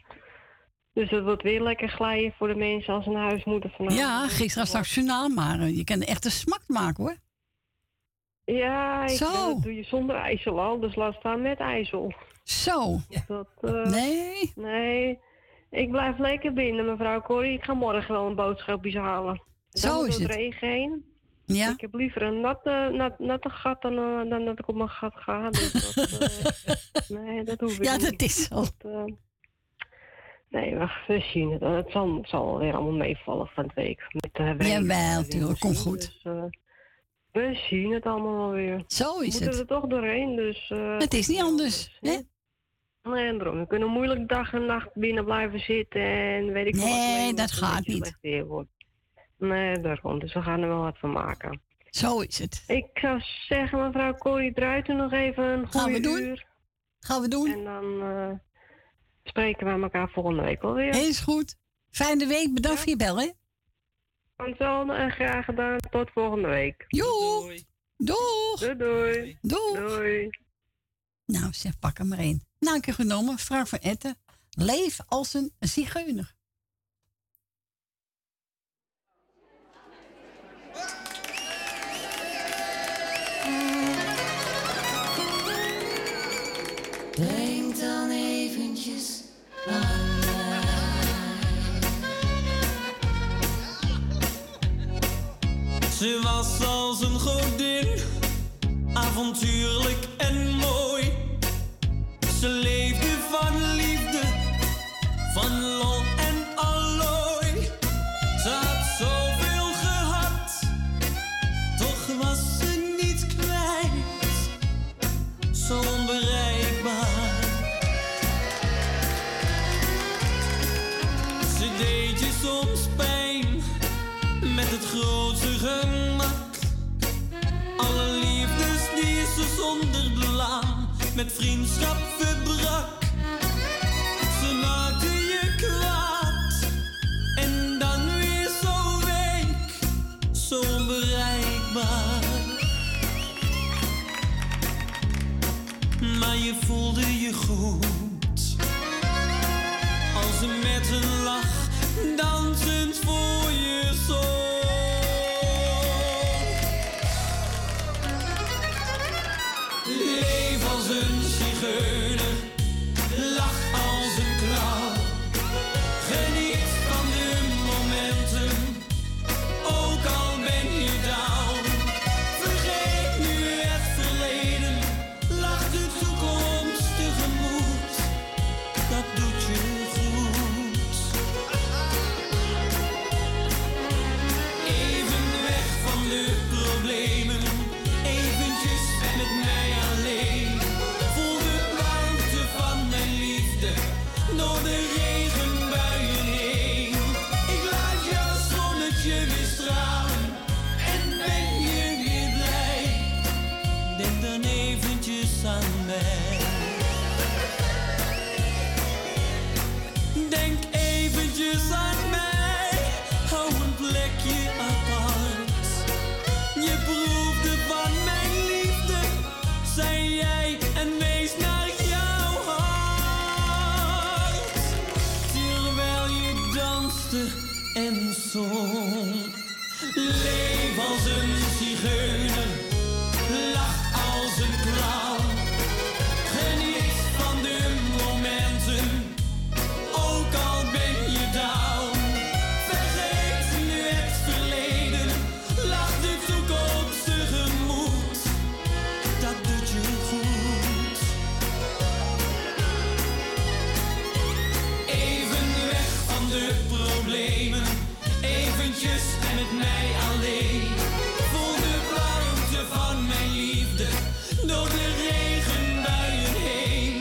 Dus het wordt weer lekker glijden voor de mensen als een huismoeder vanavond. Ja, gisteren straks journaal, maar je kan echt een smak maken, hoor. Ja, ik Zo. Dat doe je zonder ijzel al, dus laat staan met ijzel. Zo. Dat, uh, nee. Nee. Ik blijf lekker binnen, mevrouw Corrie. Ik ga morgen wel een boodschapje halen. Dan Zo is het. Dan regen heen. Ja. Ik heb liever een natte, nat, natte gat dan, uh, dan dat ik op mijn gat ga. Dus dat, uh, nee, dat hoef ik ja, niet. Ja, dat is zo. Dat, uh, nee, wacht, we zien het. Het zal, het zal weer allemaal meevallen van de week. Met, uh, regen, Jawel, tuurlijk. Komt goed. Dus, uh, we zien het allemaal wel weer. Zo is het. We moeten het. er toch doorheen, dus... Uh, het is niet anders, hè? Dus, nee, daarom. We kunnen moeilijk dag en nacht binnen blijven zitten en weet ik nee, wat. Nee, dat gaat niet. Nee, daarom. Dus we gaan er wel wat van maken. Zo is het. Ik zou zeggen, mevrouw Corrie, draait u nog even een goede gaan we doen. uur. Gaan we doen. En dan uh, spreken we elkaar volgende week alweer. Is goed. Fijne week. Bedankt ja. voor je bellen. Anton, en graag gedaan. Tot volgende week. Joe. Doei. Doeg. Doei. Doei. Doeg. Doei. Nou, zeg, pak hem maar één. Nou, een keer genomen. Vraag van Etten. Leef als een zigeuner. Denk dan eventjes aan mij. Ze was als een godin, avontuurlijk en mooi. Ze leefde van liefde, van lol en allooi. Ze had zoveel gehad, toch was ze niet kwijt. Zo onbereikbaar. Ze deed je soms pijn, met het grootste gemak. Alle liefdes die ze zonder belang, met vriendschap verbrak. Ze maakte je kwaad en dan weer zo week, zo onbereikbaar. Maar je voelde je goed als ze met een lach dansend voor je zong. Leef als een zigeuner, lach als een clown. Geniet van de momenten, ook al ben je down. Vergeet nu het verleden, lach de toekomst tegemoet. Dat doet je goed. Even weg van de problemen, eventjes met mij. Door de regenbuien heen, ik laat jouw zonnetje weer stralen en ben je weer blij. Denk dan eventjes aan mij. Denk eventjes aan mij, hou een plekje apart. Je proefde van mijn liefde, zei jij en wees naar jou. En zong. Leef als een zigeuner, lach als een clown. Geniet van de momenten, ook al ben je down. Vergeet nu het verleden, lach de toekomst tegemoet. Dat doet je goed. Even weg van de problemen, eventjes en met mij alleen. Voel de warmte van mijn liefde, door de regenbuien heen.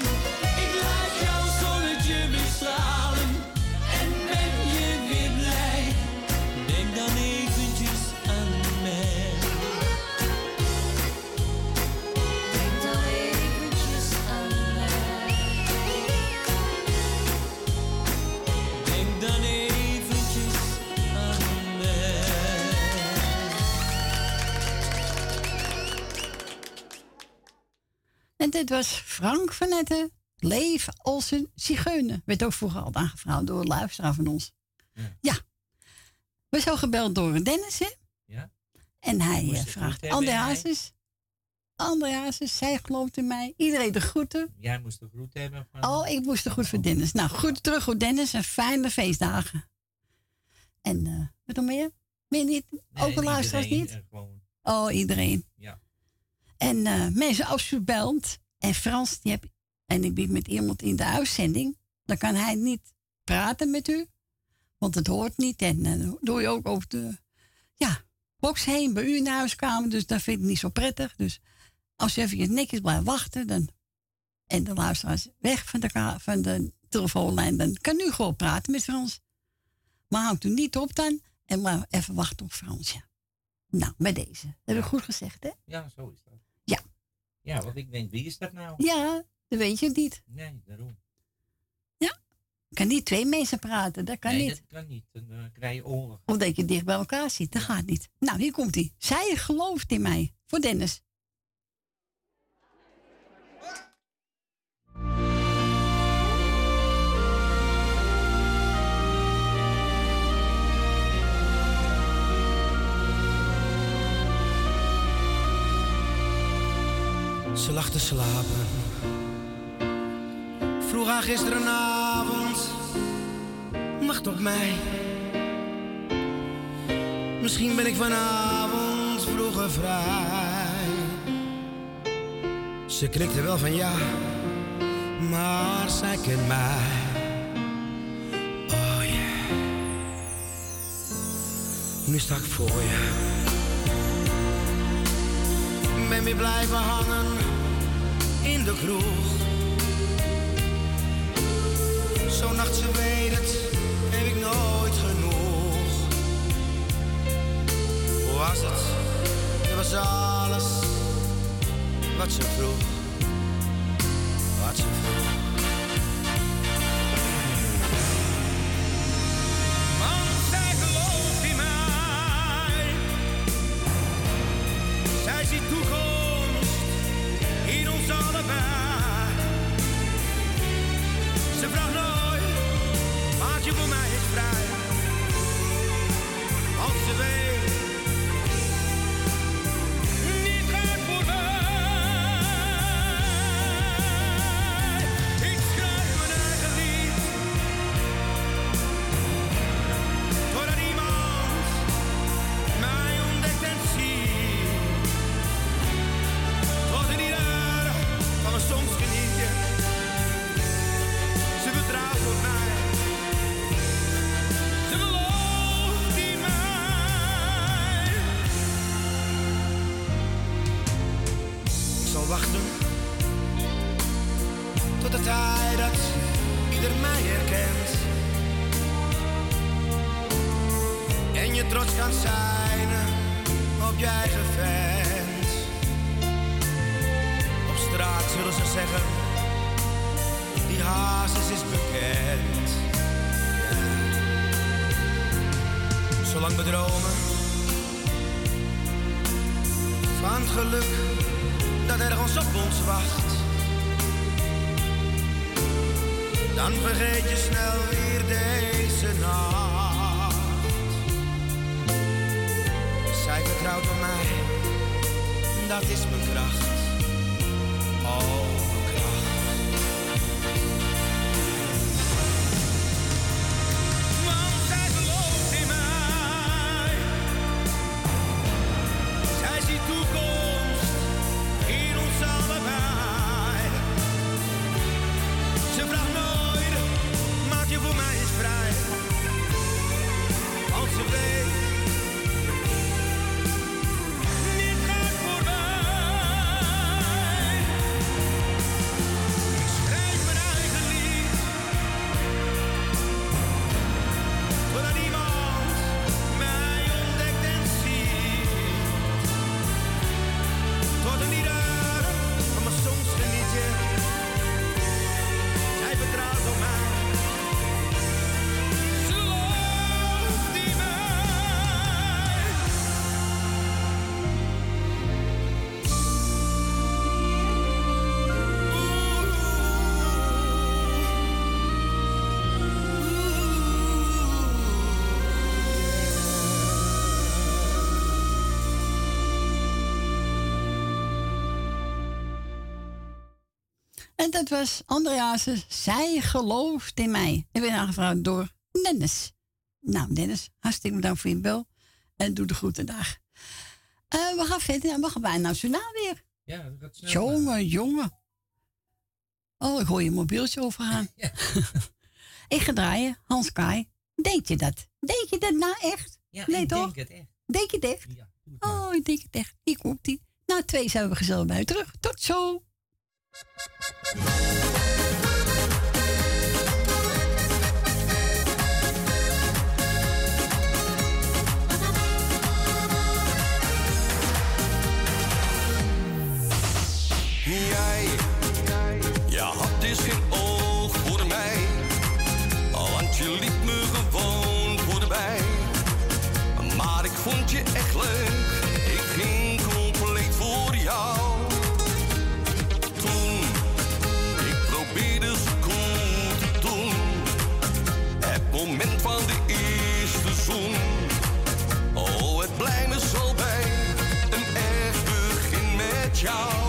Ik laat jouw zonnetje bestralen en ben je weer blij. Denk dan eventjes aan mij. Denk dan eventjes aan mij. Denk dan eventjes. En dit was Frank van Etten Leef als een zigeuner. Werd ook vroeger al aangevraagd door een luisteraar van ons. Ja. ja. We zijn gebeld door Dennis, hè? Ja. En hij uh, vraagt André Hazes. André Hazes, zij gelooft in mij. Iedereen de groeten. Jij moest de groeten hebben. Van... Oh, ik moest de groeten voor Dennis. Nou, goed terug voor Dennis en fijne feestdagen. En uh, wat nog meer? Meer niet? Nee, ook de luisteraars niet? Uh, gewoon... Oh, iedereen. Ja. En uh, mensen, als u belt en Frans, die heb en ik ben met iemand in de uitzending, dan kan hij niet praten met u, want het hoort niet. En dan uh, doe je ook over de ja, box heen bij u in de huiskamer, dus dat vind ik niet zo prettig. Dus als je even netjes blijft wachten dan, en de luisteraars weg van de, van de telefoonlijn, dan kan u gewoon praten met Frans. Maar hangt u niet op dan en maar even wachten op Frans, ja. Nou, met deze. Dat heb ik goed gezegd, hè? Ja, zo is dat. Ja. Ja, want ik denk, wie is dat nou? Ja, dat weet je niet. Nee, daarom. Ja? Kan niet twee mensen praten, dat kan nee, niet. Nee, dat kan niet. Dan uh, krijg je oorlog. Omdat je dicht bij elkaar zit, dat ja. gaat niet. Nou, hier komt hij. Zij gelooft in mij. Voor Dennis. Ze lag te slapen. Vroeg haar gisterenavond: wacht op mij. Misschien ben ik vanavond vroeger vrij. Ze knikte wel van ja, maar zij kent mij. Oh yeah. Nu sta ik voor je. Ben weer blijven hangen in de kroeg. Zo'n nacht, ze weet het, heb ik nooit genoeg. Hoe was het? Dat was alles wat ze vroeg. Wat ze vroeg. En dat was Andreasen, Zij gelooft in mij. Ik ben aangevraagd door Dennis. Nou, Dennis, hartstikke bedankt voor je bel. En doe de groeten dag. Uh, we gaan verder en we gaan bijna nationaal weer. Ja, dat gaat snel. Jongen, jongen. Oh, ik hoor je mobieltje overgaan. Ja. Ik ga draaien, Hans Kai. Deed je dat? Deed je dat nou echt? Ja, nee, ik toch? Denk het echt. Deed je het echt? Ja, oh, ik denk het echt. Hier komt die. Na twee zijn we gezellig bij u terug. Tot zo. Jij, je had dus geen oog voor mij, want je liet me gewoon voorbij. Maar ik vond je echt leuk, ik ging compleet voor jou. Toen, ik probeerde zo goed te doen, het moment van de eerste zoen. Oh, het blijft me zo bij, een echt begin met jou.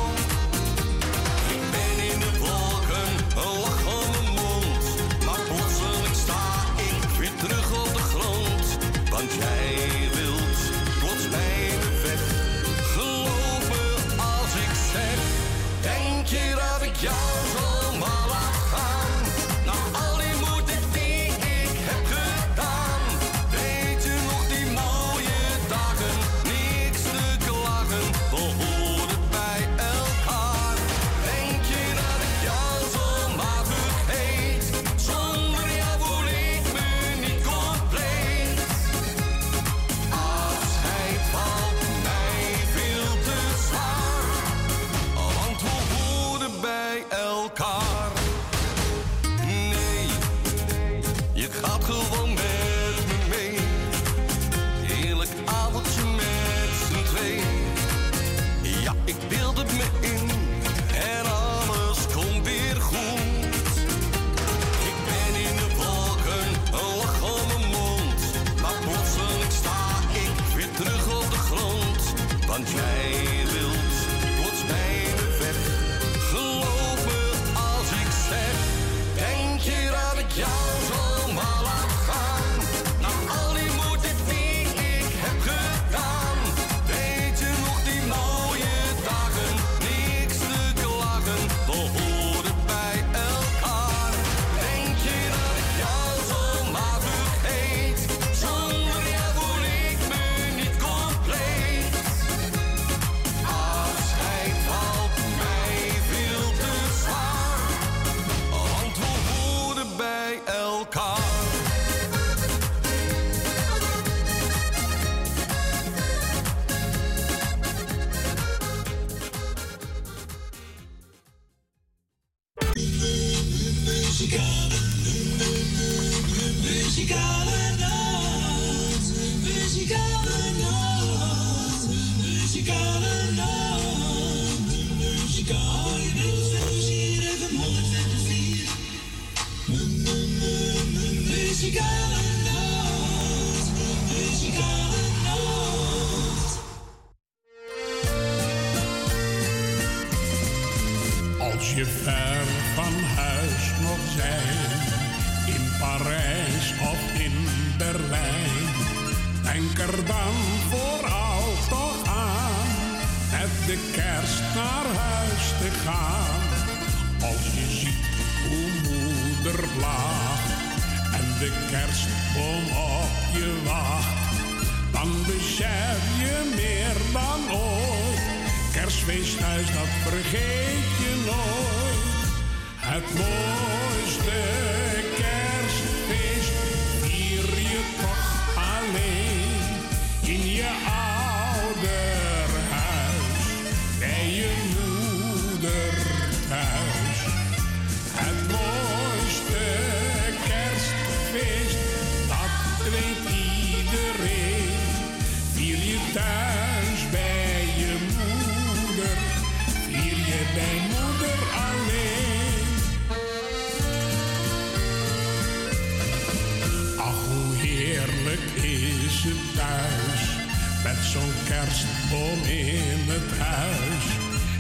Kerstboom in het huis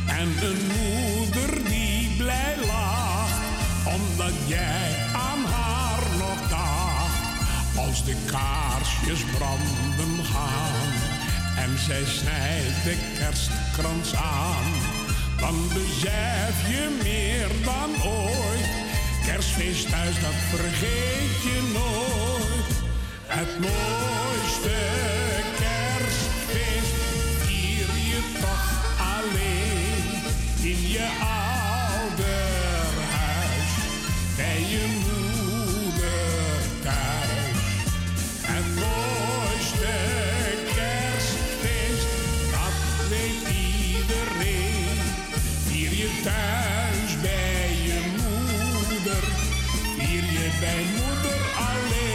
en een moeder die blij lacht. dat jij aan haar nog dacht. Als de kaarsjes branden gaan en zij snijdt de kerstkrans aan, dan besef je meer dan ooit. Kerstfeest thuis, dat vergeet je nooit. Het mooiste kerstfeest vier je toch alleen in je ouderhuis, bij je moeder thuis. Het mooiste kerstfeest, dat weet iedereen, vier je thuis bij je moeder, vier je bij moeder alleen.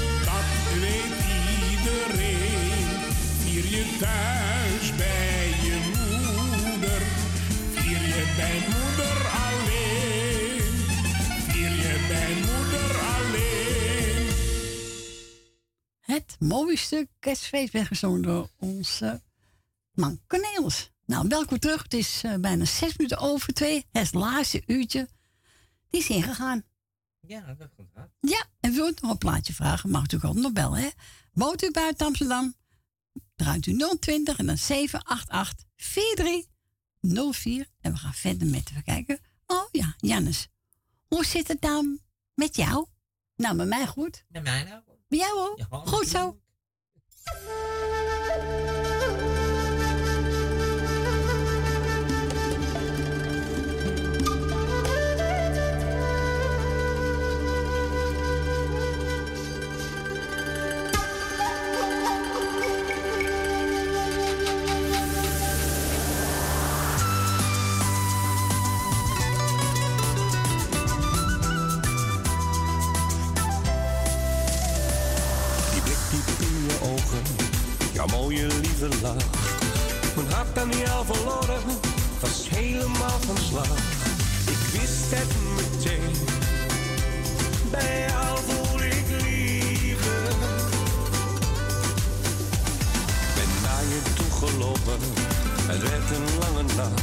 Het kerstfeest, dat weet iedereen. Vier je thuis bij je moeder, vier je bij moeder alleen, vier je bij moeder alleen. Het mooiste kerstfeest werd gezongen door onze man Cornelis. Nou, welkom terug. Het is uh, bijna zes minuten over twee. Het laatste uurtje die is ingegaan. Ja, dat komt aan. Ja, en wil u nog een plaatje vragen, mag u natuurlijk ook nog bellen, hè? Woont u buiten Amsterdam? Draait u nul twintig en dan zeven acht acht, vier drie nul vier. En we gaan verder met even kijken. Oh ja, Jannes. Hoe zit het dan met jou? Nou, met mij goed. Met mij nou? Met jou ook? Ja, goed zo. Jouw mooie lieve lach, mijn hart aan jou verloren, was helemaal van slag. Ik wist het meteen, bij jou voel ik liefde. Ben naar je toegelopen, het werd een lange nacht.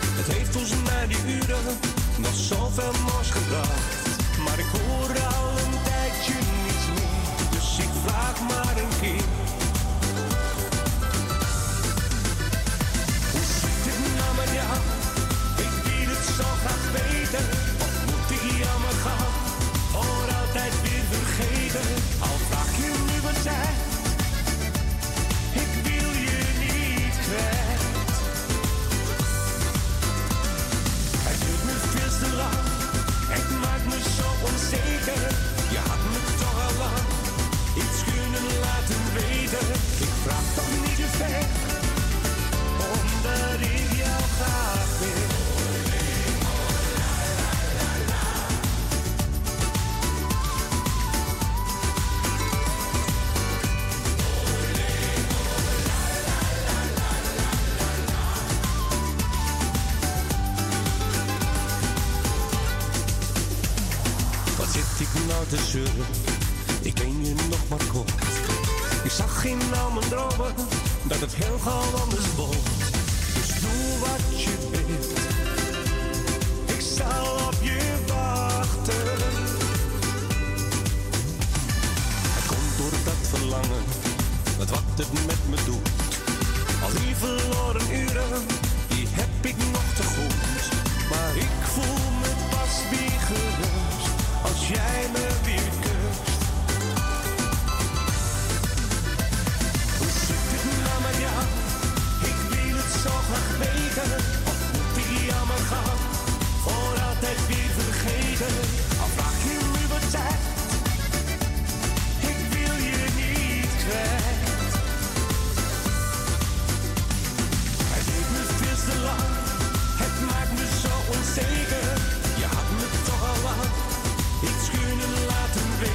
Het heeft ons na die uren nog zoveel moois gebracht. Maar ik hoor al een tijdje niets meer, dus ik vraag maar een keer. Ja, ik wil het zo graag weten, of moet ik jammer gaan, voor altijd weer vergeten. Al vraag je nu wat jij, ik wil je niet kwijt. Het duurt me veel te lang, het maakt me zo onzeker. Je had me toch al lang iets kunnen laten weten. Ik vraag toch niet te ver, omdat ik jou graag wil. Wat zit ik nou te zeuren? Ik ken je nog maar kort. Ik zag in al mijn dromen dat het heel gauw anders wordt. Doe wat je wilt, ik zal op je wachten. Het komt door dat verlangen, wat wat het met me doet. Al die verloren uren, die heb ik nog te goed. Maar ik voel me pas weer gerust, als jij me weer kust. Hoe zit het nou met jou? Zo graag weten, of moet ik jammer gaan, voor altijd weer vergeten. Al vraag je nu wat tijd, ik wil je niet kwijt. Het duurt me veel te lang, het maakt me zo onzeker. Je had me toch al lang iets kunnen laten weten.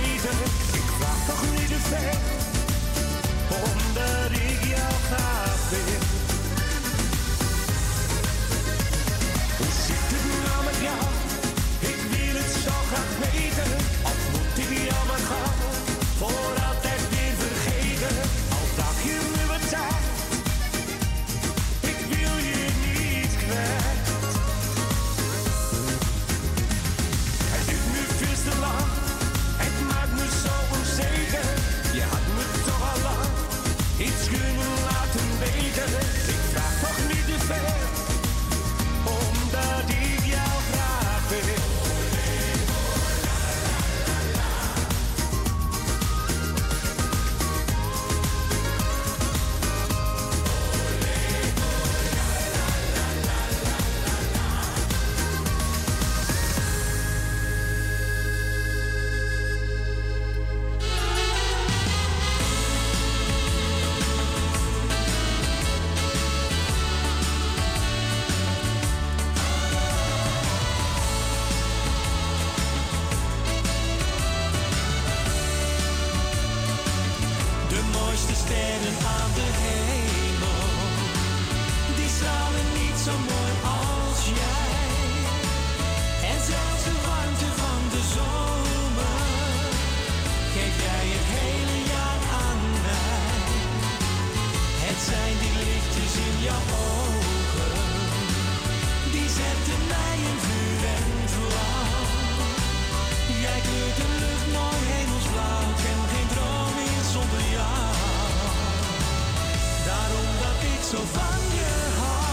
de sterren aan de hemel, die stralen niet zo mooi als jij. En zelfs de warmte van de zomer geef jij het hele jaar aan mij. Het zijn die lichtjes in jouw ogen, die zetten mij in vuur en vlam. Jij kleurt de lucht mooi hemelsblauw, ken geen droom in zonder jou. Daarom dat ik zo van je hou.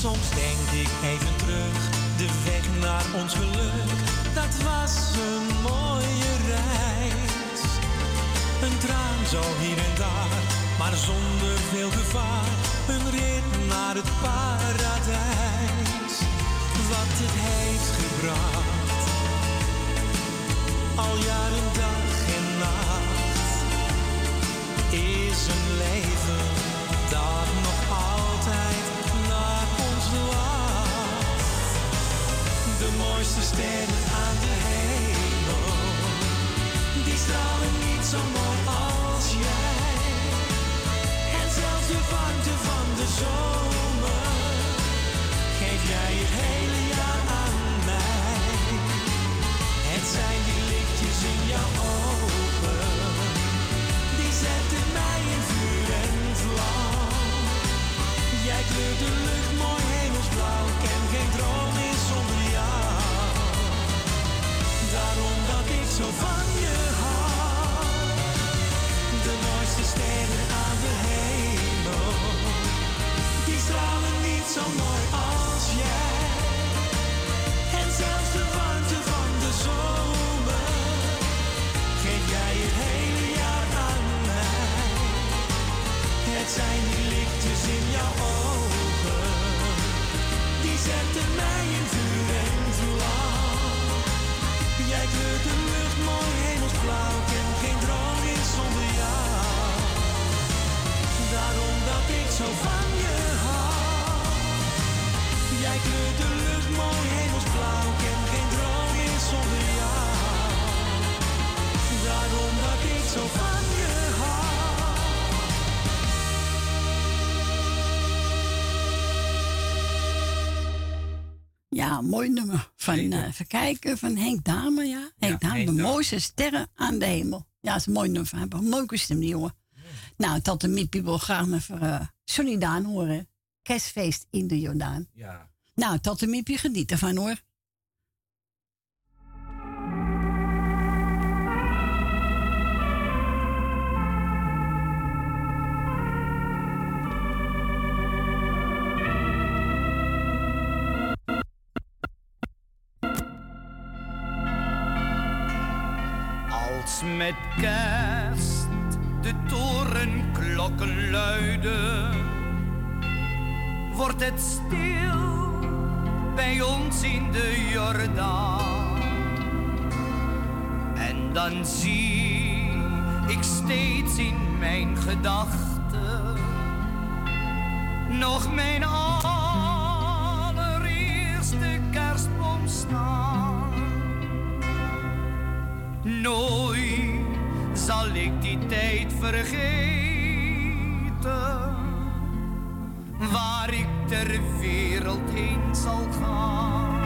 Soms denk ik even terug, de weg naar ons geluk, dat was een mooie reis. Een traan zo hier en daar, maar zonder veel gevaar, een rit naar het paradijs. Wat het heeft gebracht, al jaren dag en nacht, is een leven dat nog altijd naar ons lacht. De mooiste sterren aan de hemel, die stralen niet zo mooi als jij. En zelfs de warmte van de zomer geef jij het hele jaar aan mij. Het zijn die lichtjes in jouw ogen, die zetten mij in vuur en vlam. Jij kleurt de lucht mooi hemelsblauw, ken geen droom is zonder jou. Daarom dat ik zo van je hou. De mooiste sterren aan de hemel, die stralen niet zo mooi als jij. En zelfs de warmte van de zomer geef jij het hele jaar aan mij. Het zijn die lichtjes in jouw ogen, die zetten mij in vuur en vlam. Jij kleurt de lucht mooi hemelsblauw, ken geen droom is zonder jou. Daarom dat ik zo van je hou. Jij kleurt de lucht mooi hemelsblauw, ken geen droom is zonder jou. Daarom dat ik zo van je hou. Ja, mooi nummer. Van, uh, even kijken, van Henk Dame, ja. Henk ja, Dame, Henk de Dame. Mooiste sterren aan de hemel. Ja, dat is een mooi nummer. Hij heeft een leuke stem, die jongen. Ja. Nou, Tante Miepie wil graag even uh, Sonny Daan horen. Kerstfeest in de Jordaan. Ja. Nou, Tante Miepie, geniet ervan hoor. Als met kerst de torenklokken luiden, wordt het stil bij ons in de Jordaan. En dan zie ik steeds in mijn gedachten nog mijn allereerste kerstboom staan. Nooit zal ik die tijd vergeten, waar ik ter wereld heen zal gaan.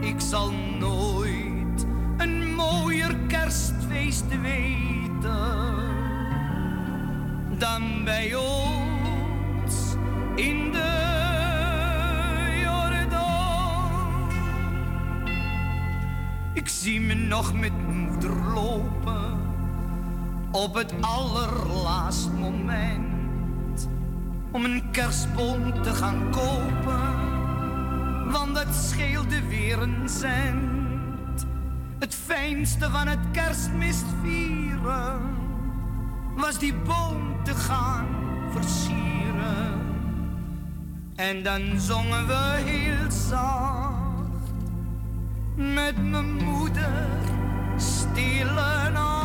Ik zal nooit een mooier kerstfeest weten dan bij ons in de Jordaan. Ik zie me nog met moeder lopen op het allerlaatst moment, om een kerstboom te gaan kopen, want dat scheelde weer een cent. Het fijnste van het kerstmist vieren was die boom te gaan versieren. En dan zongen we heel zacht. met mijn moeder stielen aan.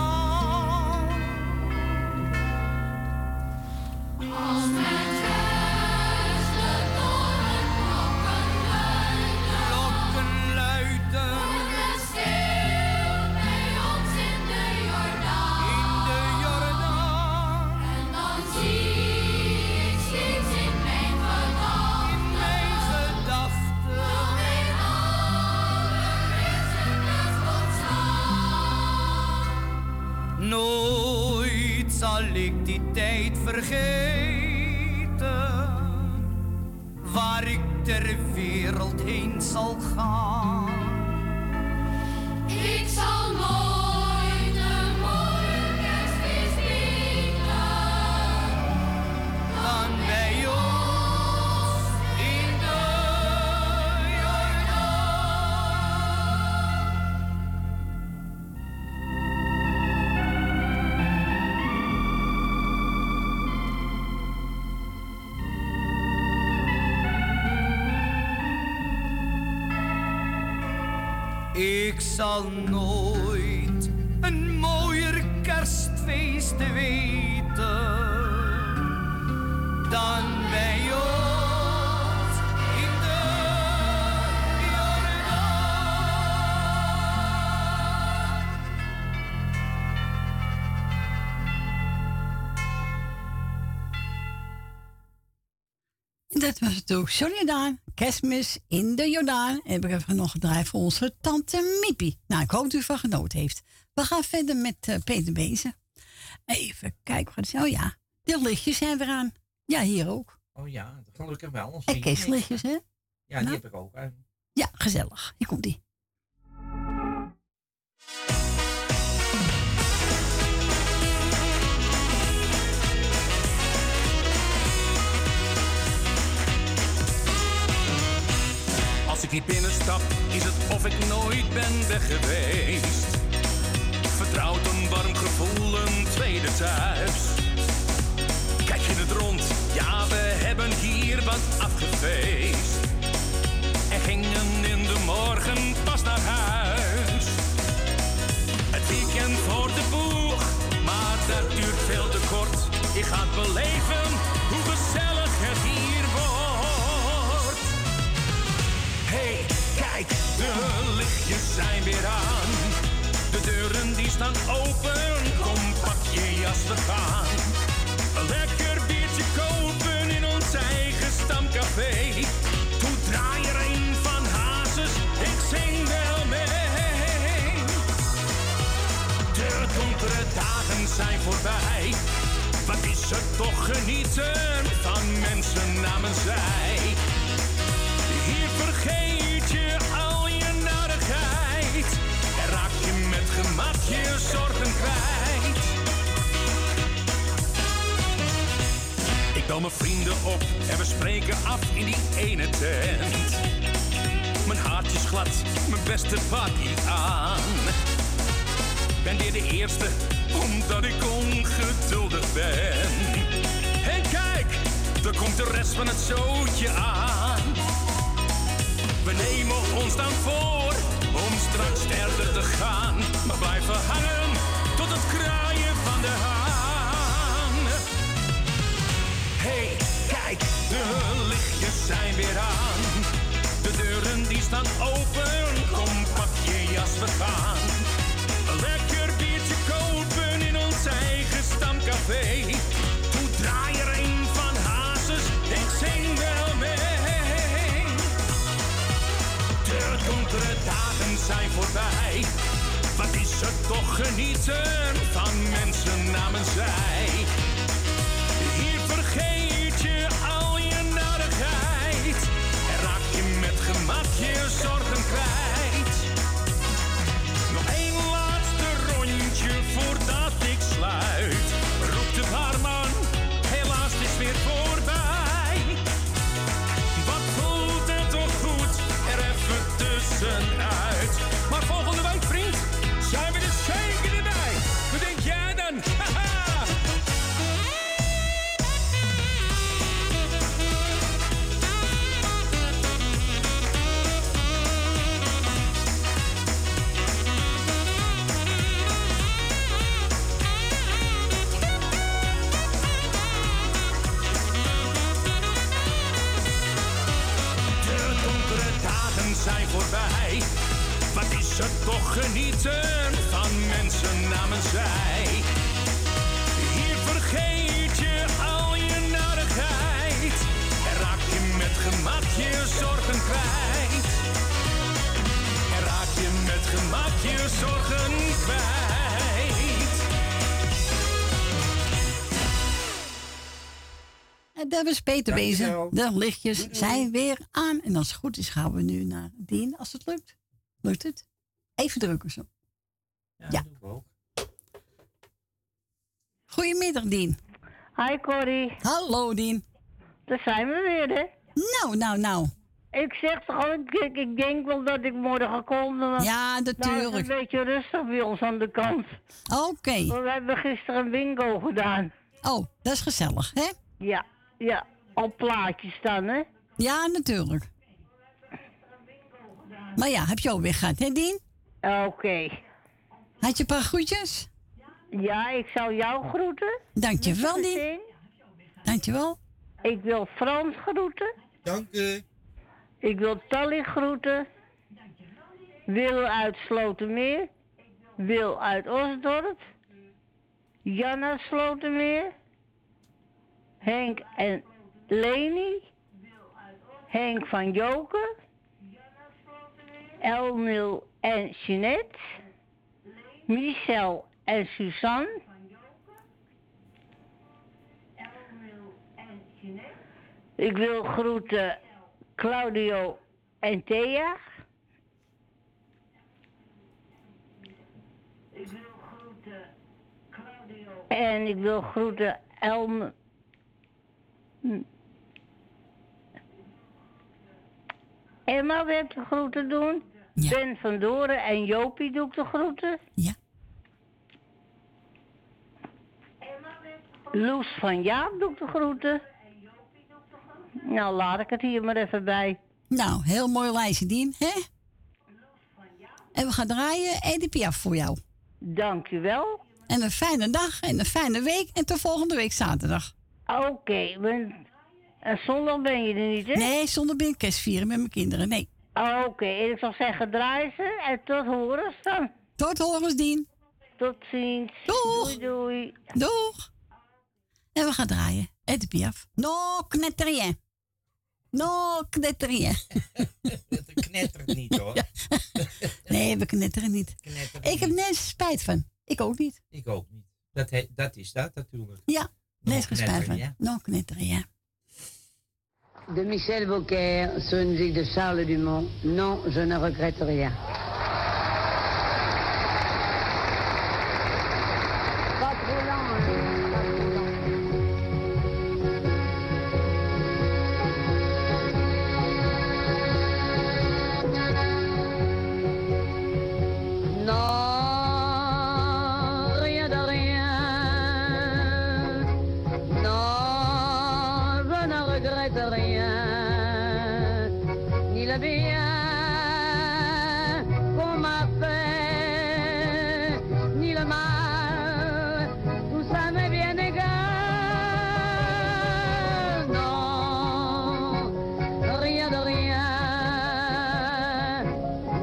Als men thuis de toren klokken luiden, klokken luiden, wordt het stil bij ons in de Jordaan, in de Jordaan. En dan zie ik steeds in mijn gedachten, in mijn gedachten, dat in alle christenen ontstaan. Nooit zal ik die tijd vergeten, waar ik ter wereld heen zal gaan. Ik zal nooit een mooie kerstfeest bieden, dan bij ons in de Jordaan. Ik zal nooit een mooier kerstfeest weten dan bij ons in de Jordaan. Dat was het ook, Solidaar. Kerstmis in de Jordaan. En we hebben nog gedraaid voor onze tante Miepie. Nou, ik hoop dat u van genoten heeft. We gaan verder met uh, Peter Bezen. Even kijken wat het is. Oh ja, de lichtjes zijn weer aan. Ja, hier ook. Oh ja, gelukkig wel. En kerstlichtjes, hè? Ja, die nou. Heb ik ook. Hè? Ja, gezellig. Hier komt die. Als ik hier binnenstap, is het of ik nooit ben weg geweest. Vertrouwd, een warm gevoel, een tweede thuis. Kijk in het rond, ja, we hebben hier wat afgefeest. En gingen in de morgen pas naar huis. Het weekend voor de boeg, maar dat duurt veel te kort. Je gaat beleven hoe gezellig het hier wordt. Hey, kijk, de lichtjes zijn weer aan. De deuren die staan open, kom pak je jas, we gaan. Een lekker biertje kopen in ons eigen stamcafé. Toen draai er een van Hazes, ik zing wel mee. De donkere dagen zijn voorbij. Wat is het toch genieten van mensen namens zij. Hier vergeet je al je narigheid en raak je met gemak je zorgen kwijt. Ik bel mijn vrienden op en we spreken af in die ene tent. Mijn haartje is glad, mijn beste pakkie aan. Ben dit de eerste, omdat ik ongeduldig ben. En kijk, er komt de rest van het zootje aan. We nemen ons dan voor om straks verder te gaan, maar blijven hangen tot het kraaien van de haan. Hey, kijk, de lichtjes zijn weer aan. De deuren die staan open, kom pak je jas, we gaan. Een lekker biertje kopen in ons eigen stamcafé. Toen draai er een van Hazes, ik zing wel mee. De donkere dagen zijn voorbij. Wat is het toch genieten van mensen namens zij. Hier vergeet je al je narigheid en raak je met gemak je zorgen kwijt. Nog één laatste rondje voordat ik sluit. Roept de barman, helaas het is weer voorbij. Uit. Maar volgende week, vriend, zijn we er zeker bij. Wat denk jij dan? Haha! ze toch genieten van mensen namens zij. Hier vergeet je al je narigheid. En raak je met gemak je zorgen kwijt. En raak je met gemak je zorgen kwijt. En daar is Peter bezig. De lichtjes zijn weer aan. En als het goed is gaan we nu naar Dien als het lukt. Lukt het? Even drukken zo. Ja, ja. Doen we ook. Goedemiddag, Dien. Hi, Corrie. Hallo, Dien. Daar zijn we weer, hè? Nou, nou, nou. Ik zeg toch gewoon, ik, ik denk wel dat ik morgen kom. Ja, natuurlijk. Het is een beetje rustig bij ons aan de kant. Oké. Okay. We hebben gisteren een bingo gedaan. Oh, dat is gezellig, hè? Ja, ja. Op plaatjes dan, hè? Ja, natuurlijk. Maar ja, heb je ook weer gehad, hè, Dien? Oké. Okay. Had je een paar groetjes? Ja, ik zou jou groeten. Dankjewel, Dien. Dankjewel. Ik wil Frans groeten. Dank u. Ik wil Tally groeten. Wil uit Slotermeer. Wil uit Osdorp. Janna Slotermeer. Henk en Leni. Henk van Joken. Elmil en Jeanette, Michel en Suzanne, ik wil groeten Claudio en Thea, ik wil groeten Claudio en ik wil groeten Elm... Emma wil de groeten doen. Ja. Ben van Doren en Jopie doe ik de groeten. Ja. Loes van Jaap doe ik de groeten. Nou, laat ik het hier maar even bij. Nou, heel mooi lijstje, Dien, hè? En we gaan draaien Edith Piaf voor jou. Dankjewel. En een fijne dag en een fijne week en tot volgende week zaterdag. Oké, okay, ben... en zondag ben je er niet, hè? Nee, zondag ben ik kerstvieren met mijn kinderen, nee. Oké, okay, ik zal zeggen draaien ze en tot horens dan. Tot horens, Dien. Tot ziens. Doeg. Doei, doei. Doeg. En we gaan draaien. Edith Piaf. No knetterien. No knetterien. Dat knettert niet, hoor. Ja. Nee, we knetteren niet. Knetteren ik niet. Heb nergens spijt van. Ik ook niet. Ik ook niet. Dat, he, dat is dat natuurlijk. Ja, nergens spijt van. Ja. No knetterien. De Michel Beaucaire, sur une musique de Charles Dumont. Non, je ne regrette rien. Pas trop lent, hein? Pas trop lent. Non, rien de rien. Non, je ne regrette rien. Bien qu'on m'a fait, ni le mal, tout ça m'est bien égal. Non, rien de rien.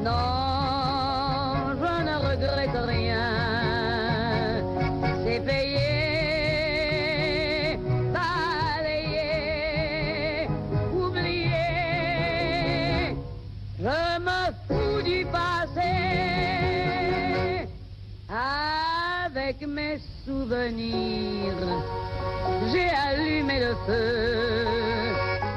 Non, je ne regrette rien. C'est payé, balayé, oublié. Je me fous du passé, avec mes souvenirs, j'ai allumé le feu,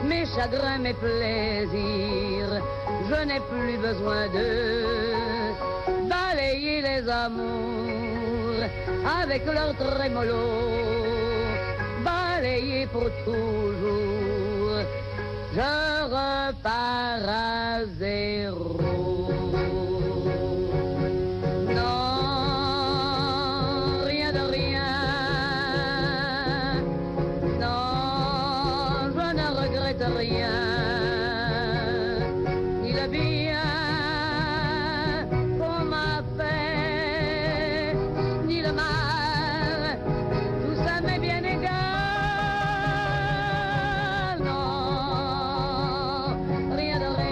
mes chagrins, mes plaisirs, je n'ai plus besoin d'eux, balayer les amours avec leur trémolo, balayer pour toujours, je repars à zéro. Non, rien de rien. Non, je ne regrette rien. Ni le bien qu'on m'a fait, ni le mal, tout ça m'est bien égal. Non, rien de rien.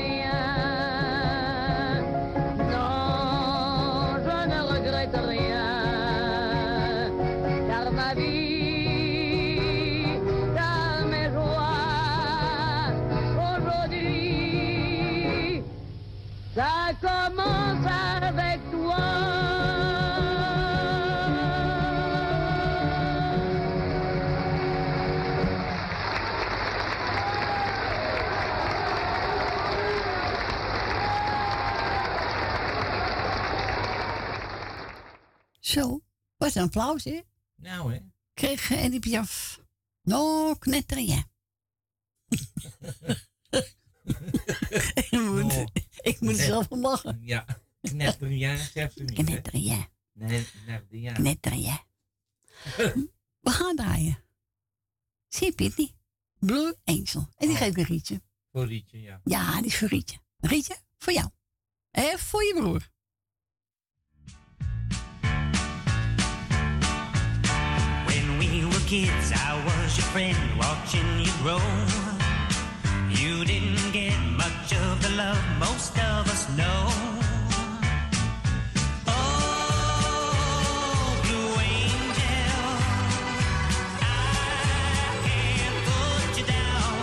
Zo, was een applaus, hè? Nou, hè? Kreeg Eddy Piaf. No, knetter, ja. ik moet, no. ik moet Knet, zelf lachen. Ja, knetter, ja, zegt ze niet. Knetter, ja. Knetter, ja. Knetter, ja. We gaan draaien. Zie Pitty. Blue Angel. En die oh. geeft een Rietje. Voor Rietje, ja. Ja, die is voor Rietje. Rietje, voor jou. En voor je broer. Kids, I was your friend, watching you grow. You didn't get much of the love most of us know. Oh, Blue Angel, I can't put you down.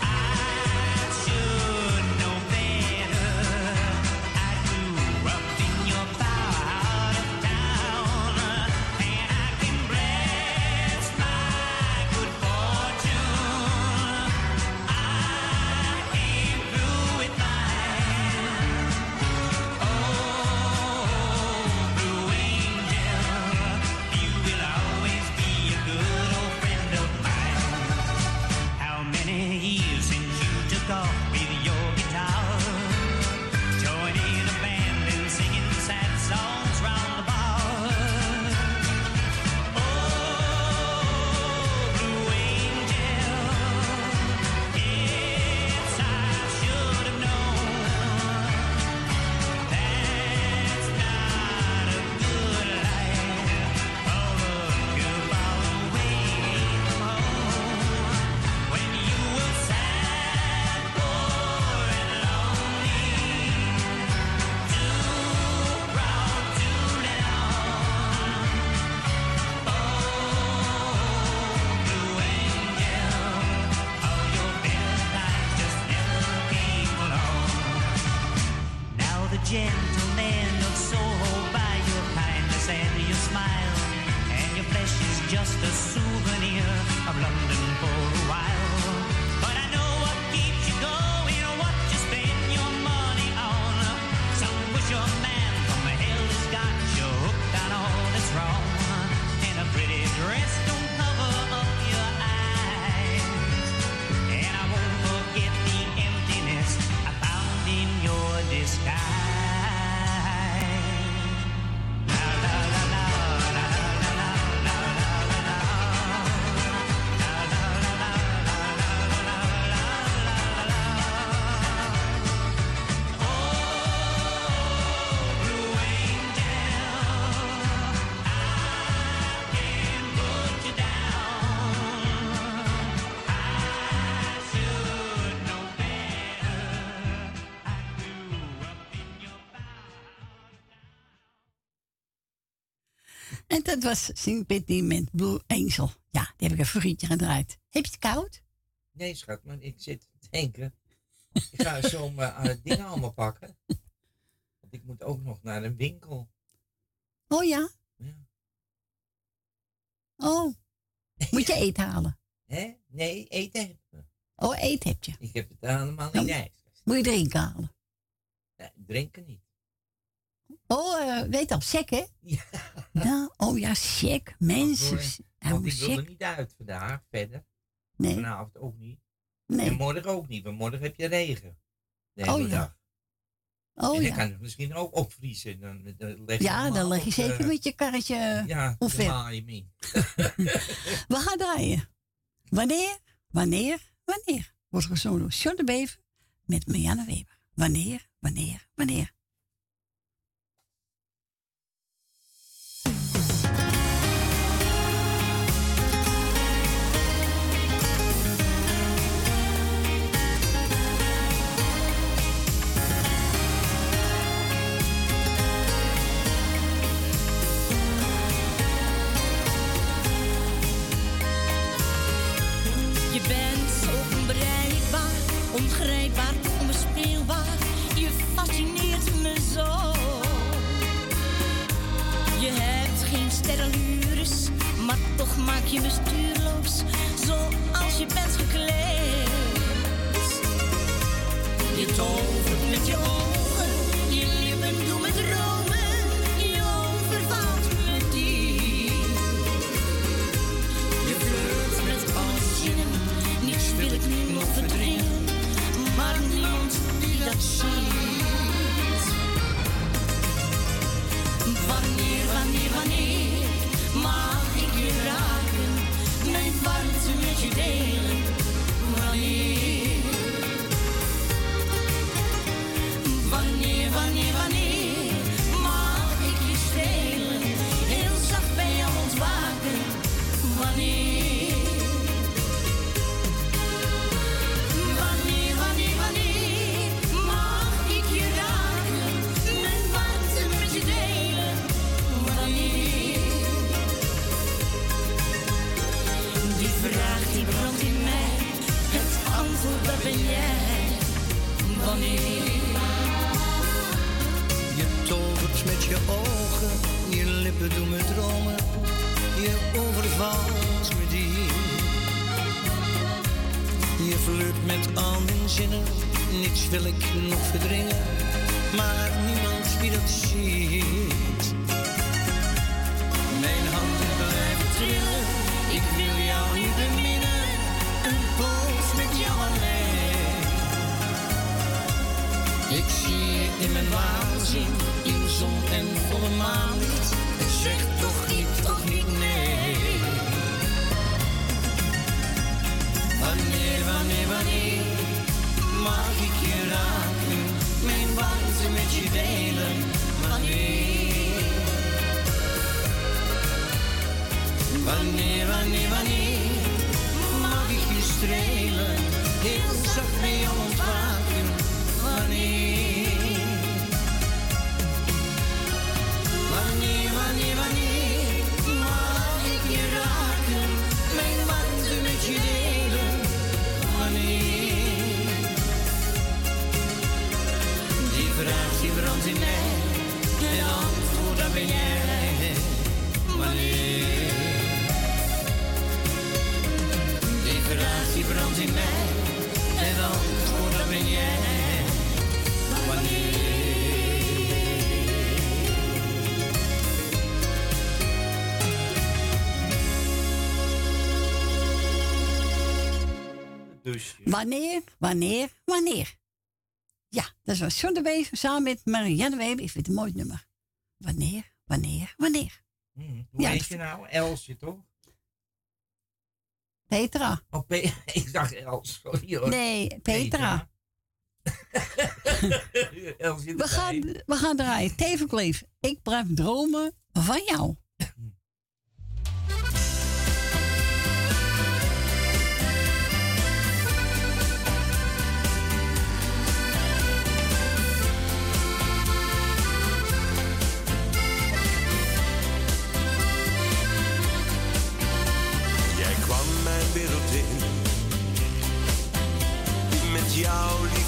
I should know better. I grew up in your power out of town. Dat was Sing Pitty met Blue Angel. Ja, die heb ik een frietje gedraaid. Heb je het koud? Nee, schat, maar ik zit te denken. Ik ga zo mijn dingen allemaal pakken. Want ik moet ook nog naar een winkel. Oh ja? Ja. Oh. Moet je eten halen? Hè? Nee, eten heb je. Oh, eten heb je. Ik heb het allemaal in ijs. Moet je drinken halen? Nee, drinken niet. Oh, uh, weet al, check hè? Ja. Nou, oh ja, check, mensen. Nou, want ik wil er niet uit vandaag, verder. Nee. Vanavond ook niet. Nee. En morgen ook niet, want morgen heb je regen. De hele oh, ja. dag. Oh, en dan ja. kan het misschien ook opvriezen. Dan, dan leg je ja, dan leg je op, zeker uh, met je karretje. Ja, dan haal je mee. We gaan draaien. Wanneer, wanneer, wanneer? Wordt gezongen door John de Bever met Marianne Weber. Wanneer, wanneer, wanneer? toch maak je me stuurloos, zoals je bent gekleed. Je tovert met je ogen, je lippen doen me dromen, je overvalt me diep. Je vleurt met onzinnen, niets wil ik nu nog verdringen, maar niemand die dat ziet. Wanneer, wanneer, wanneer mag ik je raken, mijn warmte met je delen? Wanneer, wanneer, wanneer, wanneer mag ik je stelen, heel zacht bij jou ontwaken? Wanneer? Dat ben jij, wanneer? Je tovert met je ogen, je lippen doen me dromen, je overvalt me diep. Je flirt met al mijn zinnen, niets wil ik nog verdringen, maar niemand die dat ziet. Mijn handen blijven trillen, ik wil jou niet beminnen, een poos met jou alleen. Ik zie je in mijn waanzin, in zon en volle maan niet. Zeg toch niet, toch niet nee. Wanneer, wanneer, wanneer mag ik je raken, mijn warmte met je delen? Wanneer? Wanneer, wanneer, wanneer mag ik je strelen, heel zacht mee ontwaken? Wanneer, wanneer, wanneer, wanneer mag ik je raken, mijn warmte met je delen? Wanneer? Die vraag die brandt in mij, het antwoord dat ben jij. Wanneer? Die vraag die brandt in mij, het antwoord dat ben jij. Dus, ja. Wanneer, wanneer, wanneer? Ja, dat was John de Weef samen met Marianne Weber. Ik vind het een mooi nummer. Wanneer, wanneer, wanneer? Hmm, hoe ja, heet je nou? Elsje, toch? Petra. Oh, Pe- ik dacht Els. Sorry, hoor. Nee, Petra. Petra. we, gaan, we gaan draaien. Teven Kleef, ik blijf dromen van jou. Jij kwam mijn wereld in, met jouw liefde.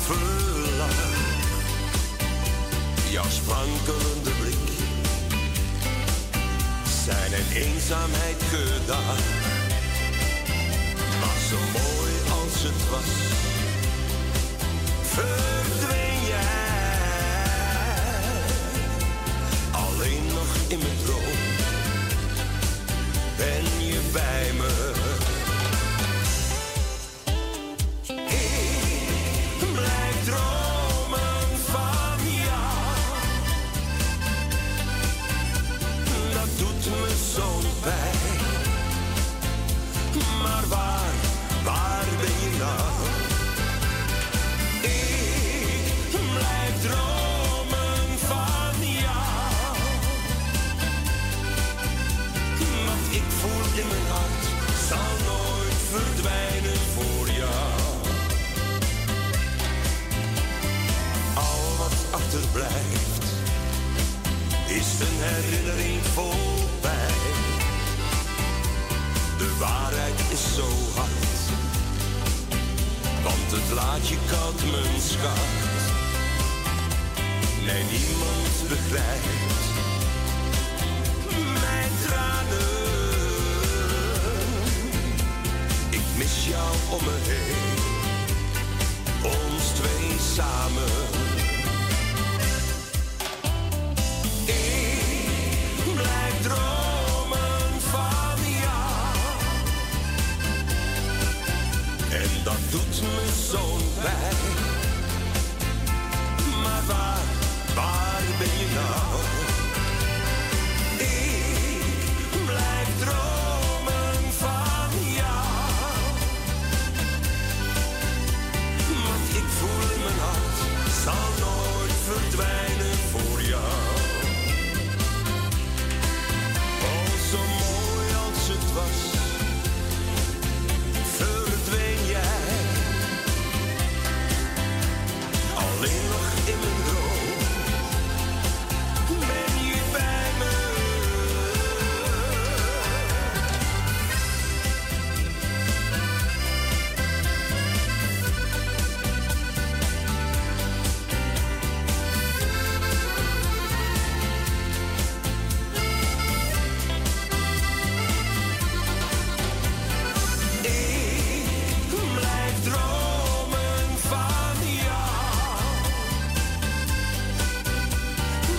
Jouw sprankelende blik, zijn in eenzaamheid gedaan. Maar zo mooi als het was, verdween jij. Alleen nog in mijn droom, ben je bij me. Maar waar, waar ben je nou? Ik blijf dromen van jou. Wat ik voel in mijn hart zal nooit verdwijnen voor jou. Al wat achterblijft is een herinnering vol pijn. De waarheid is zo hard, want het laat je koud, mijn schat. Nee, niemand begrijpt mijn tranen. is jou om me heen. Ons twee samen. Ik blijf dromen van jou. En dat doet me zo'n pijn. Maar waar, waar ben je nou? Ik blijf dromen van jou. Want ik voel in mijn hart, zal nooit verdwijnen voor jou. Oh, zo mooi als het was, verdween jij. Alleen nog in mijn droom ben je bij me. Ik blijf dromen van jou.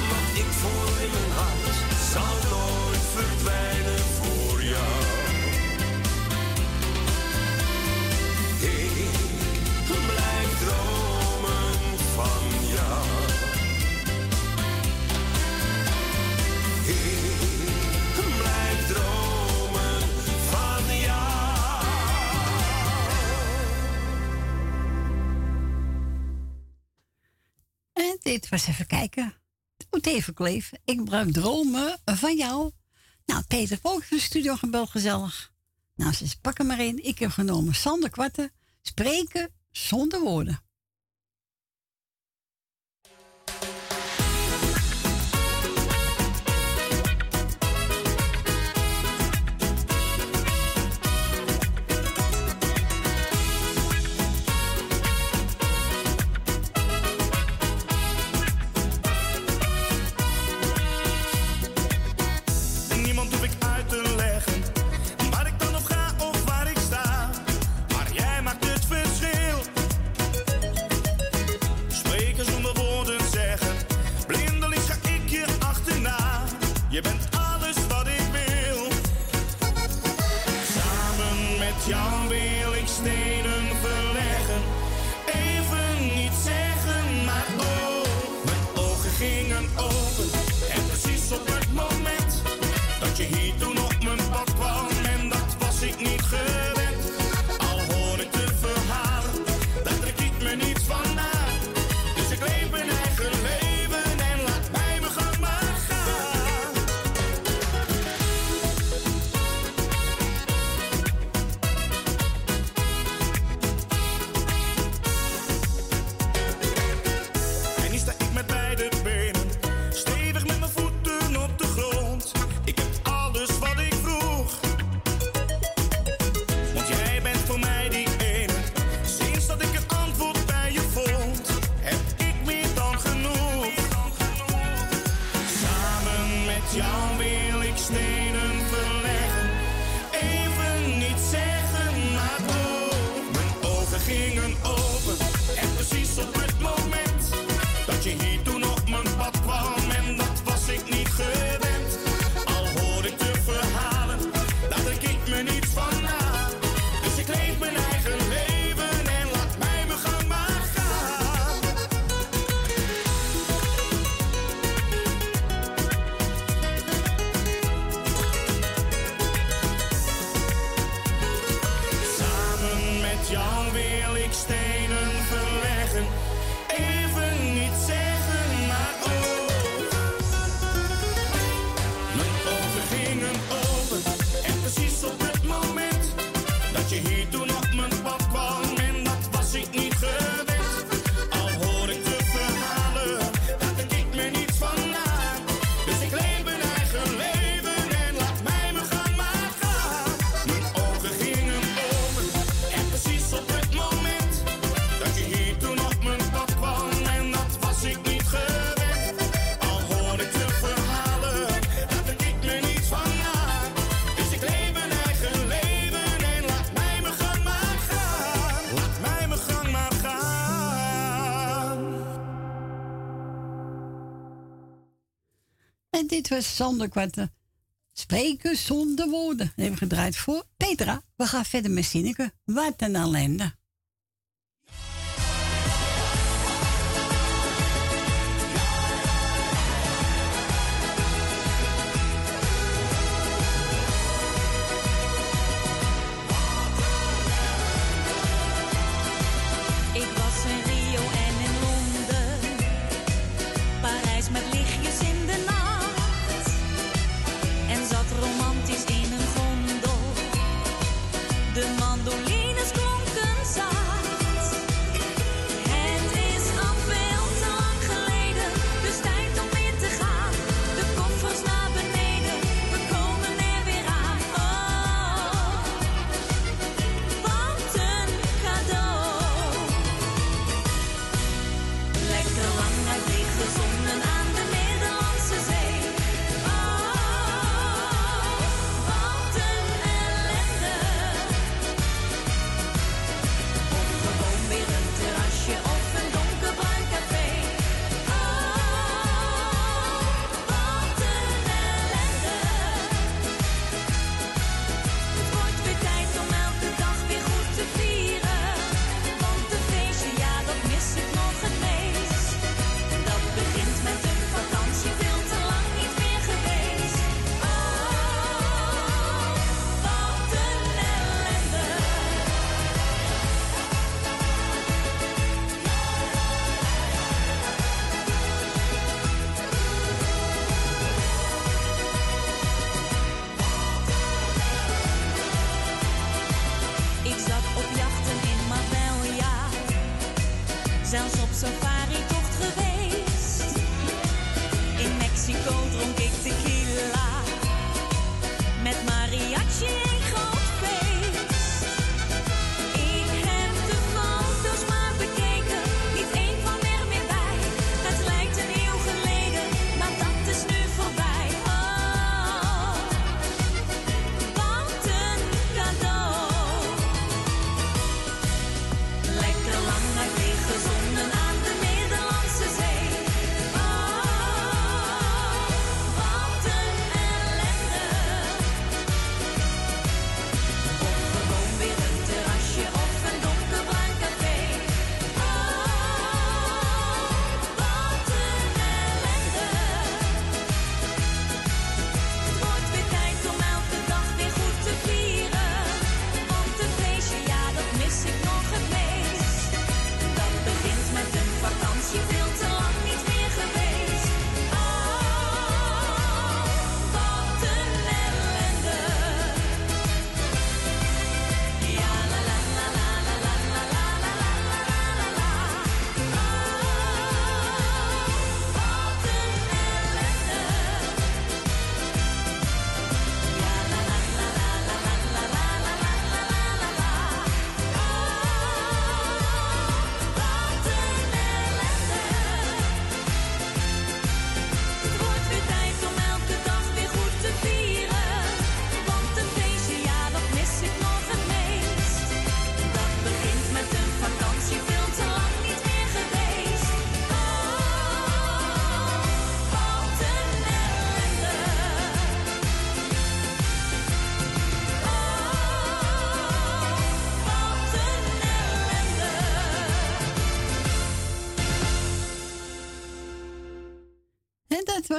Wat ik voel in mijn hart zal nooit verdwijnen voor jou. Ik blijf dromen van jou. Ik blijf dromen van jou. En dit was even kijken. Moet even Kleef. Ik bruik dromen van jou. Nou, Peter Polk van Studio Gebel gezellig. Nou, ze pakken maar in. Ik heb genomen Sander Kwarten. Spreken zonder woorden. Je bent alles wat ik wil. Samen met jou wil ik steden verleggen. Even niet zeggen, maar oh. Mijn ogen gingen open. En precies op het moment dat je hier toen op mijn pad kwam. En dat was ik niet gewend. Al hoor ik de verhaal, daar trek ik me niet van na. Dus ik leef mijn eigen leven. En dit was Sander Kwarten. Spreken zonder woorden. Dat hebben we gedraaid voor Petra. We gaan verder met Sineke. Wat een ellende.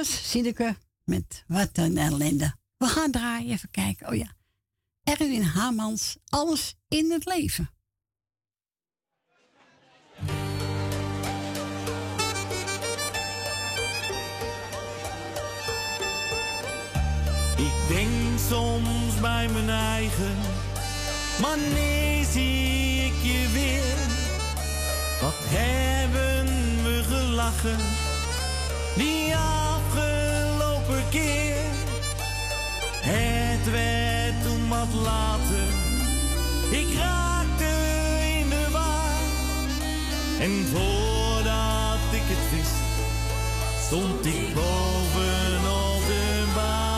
Sineke met Wat een ellende. We gaan draaien, even kijken. Oh ja, Erwin Hamans, Alles in het leven. Ik denk soms bij mijn eigen, wanneer zie ik je weer? Wat hebben we gelachen, die afgelopen keer. Het werd toen wat later, ik raakte in de war. En voordat ik het wist, stond ik bovenop de bar.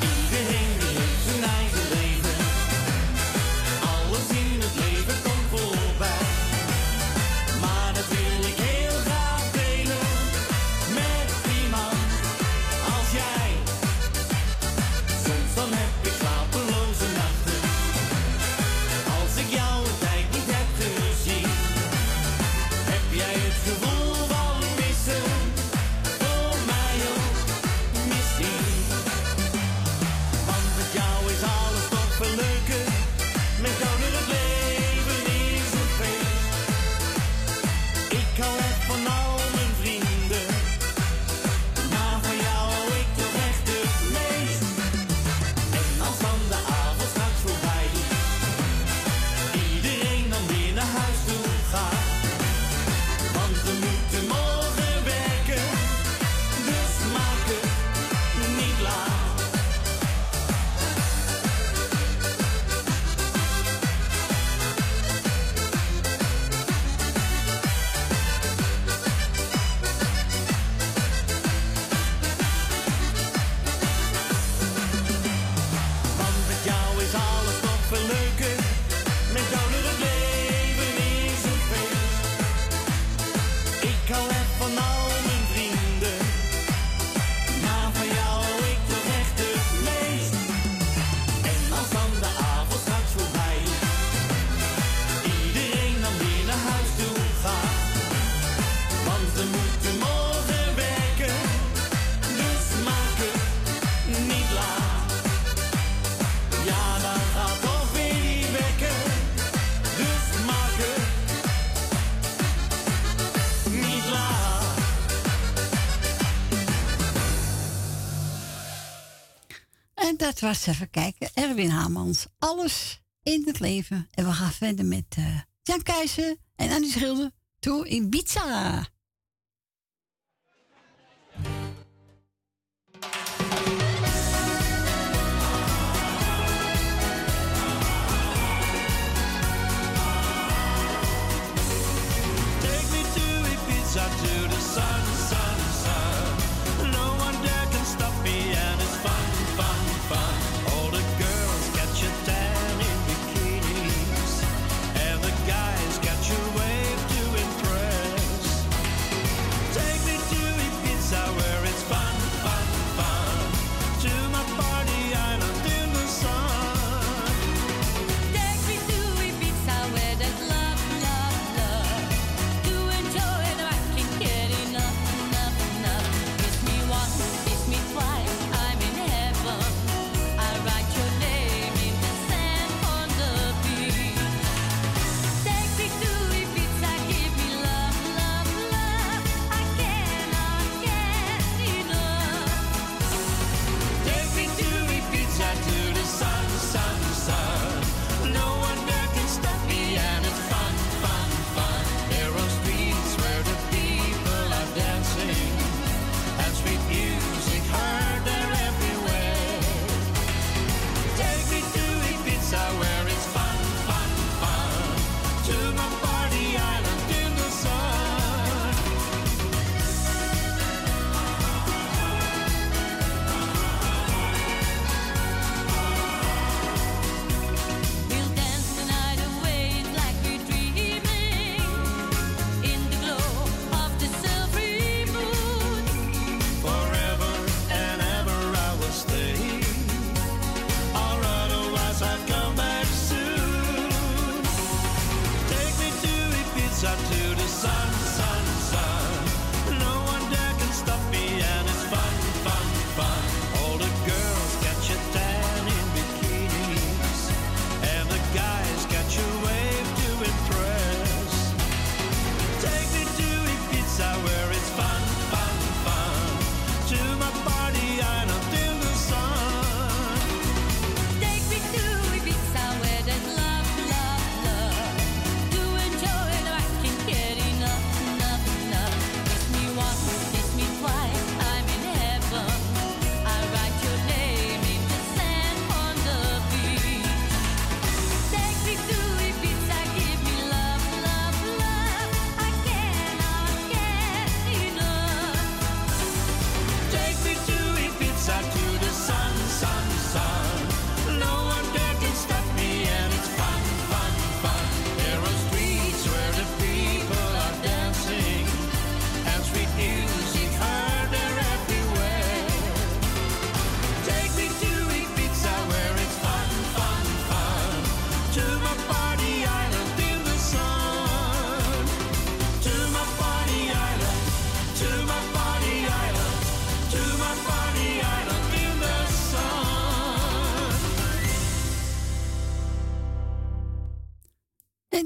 Iedereen die heeft zijn eigen leven, alles in het leven komt voorbij. Maar dat wil ik heel graag delen. ik al heb van al mijn vrienden, maar van jou hou ik toch echt het meest. En als dan de avond straks voorbij, iedereen dan weer naar huis toe gaat, want we moeten morgen werken, dus maak het niet laat. Ja, dan gaat toch weer die wekker, dus maak het niet laat. En dat was, even kijken, Erwin Hamans. Alles in het leven. En we gaan verder met uh, Jan Keizer en Annie Schilder. Toe in Ibiza.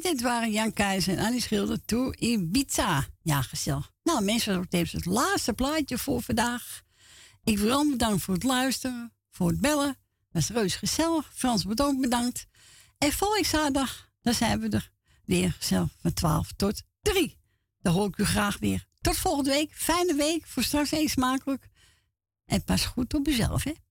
Dit waren Jan Keizer en Annie Schilder, Toe Ibiza. Ja, gezellig. Nou, mensen, dat is het laatste plaatje voor vandaag. Ik wil allemaal bedankt voor het luisteren, voor het bellen. Dat was reuze gezellig. Frans, bedankt, bedankt. En volgende zaterdag, dan zijn we er weer gezellig van twaalf tot drie. Dan hoor ik u graag weer. Tot volgende week. Fijne week. Voor straks eens smakelijk. En pas goed op uzelf, hè.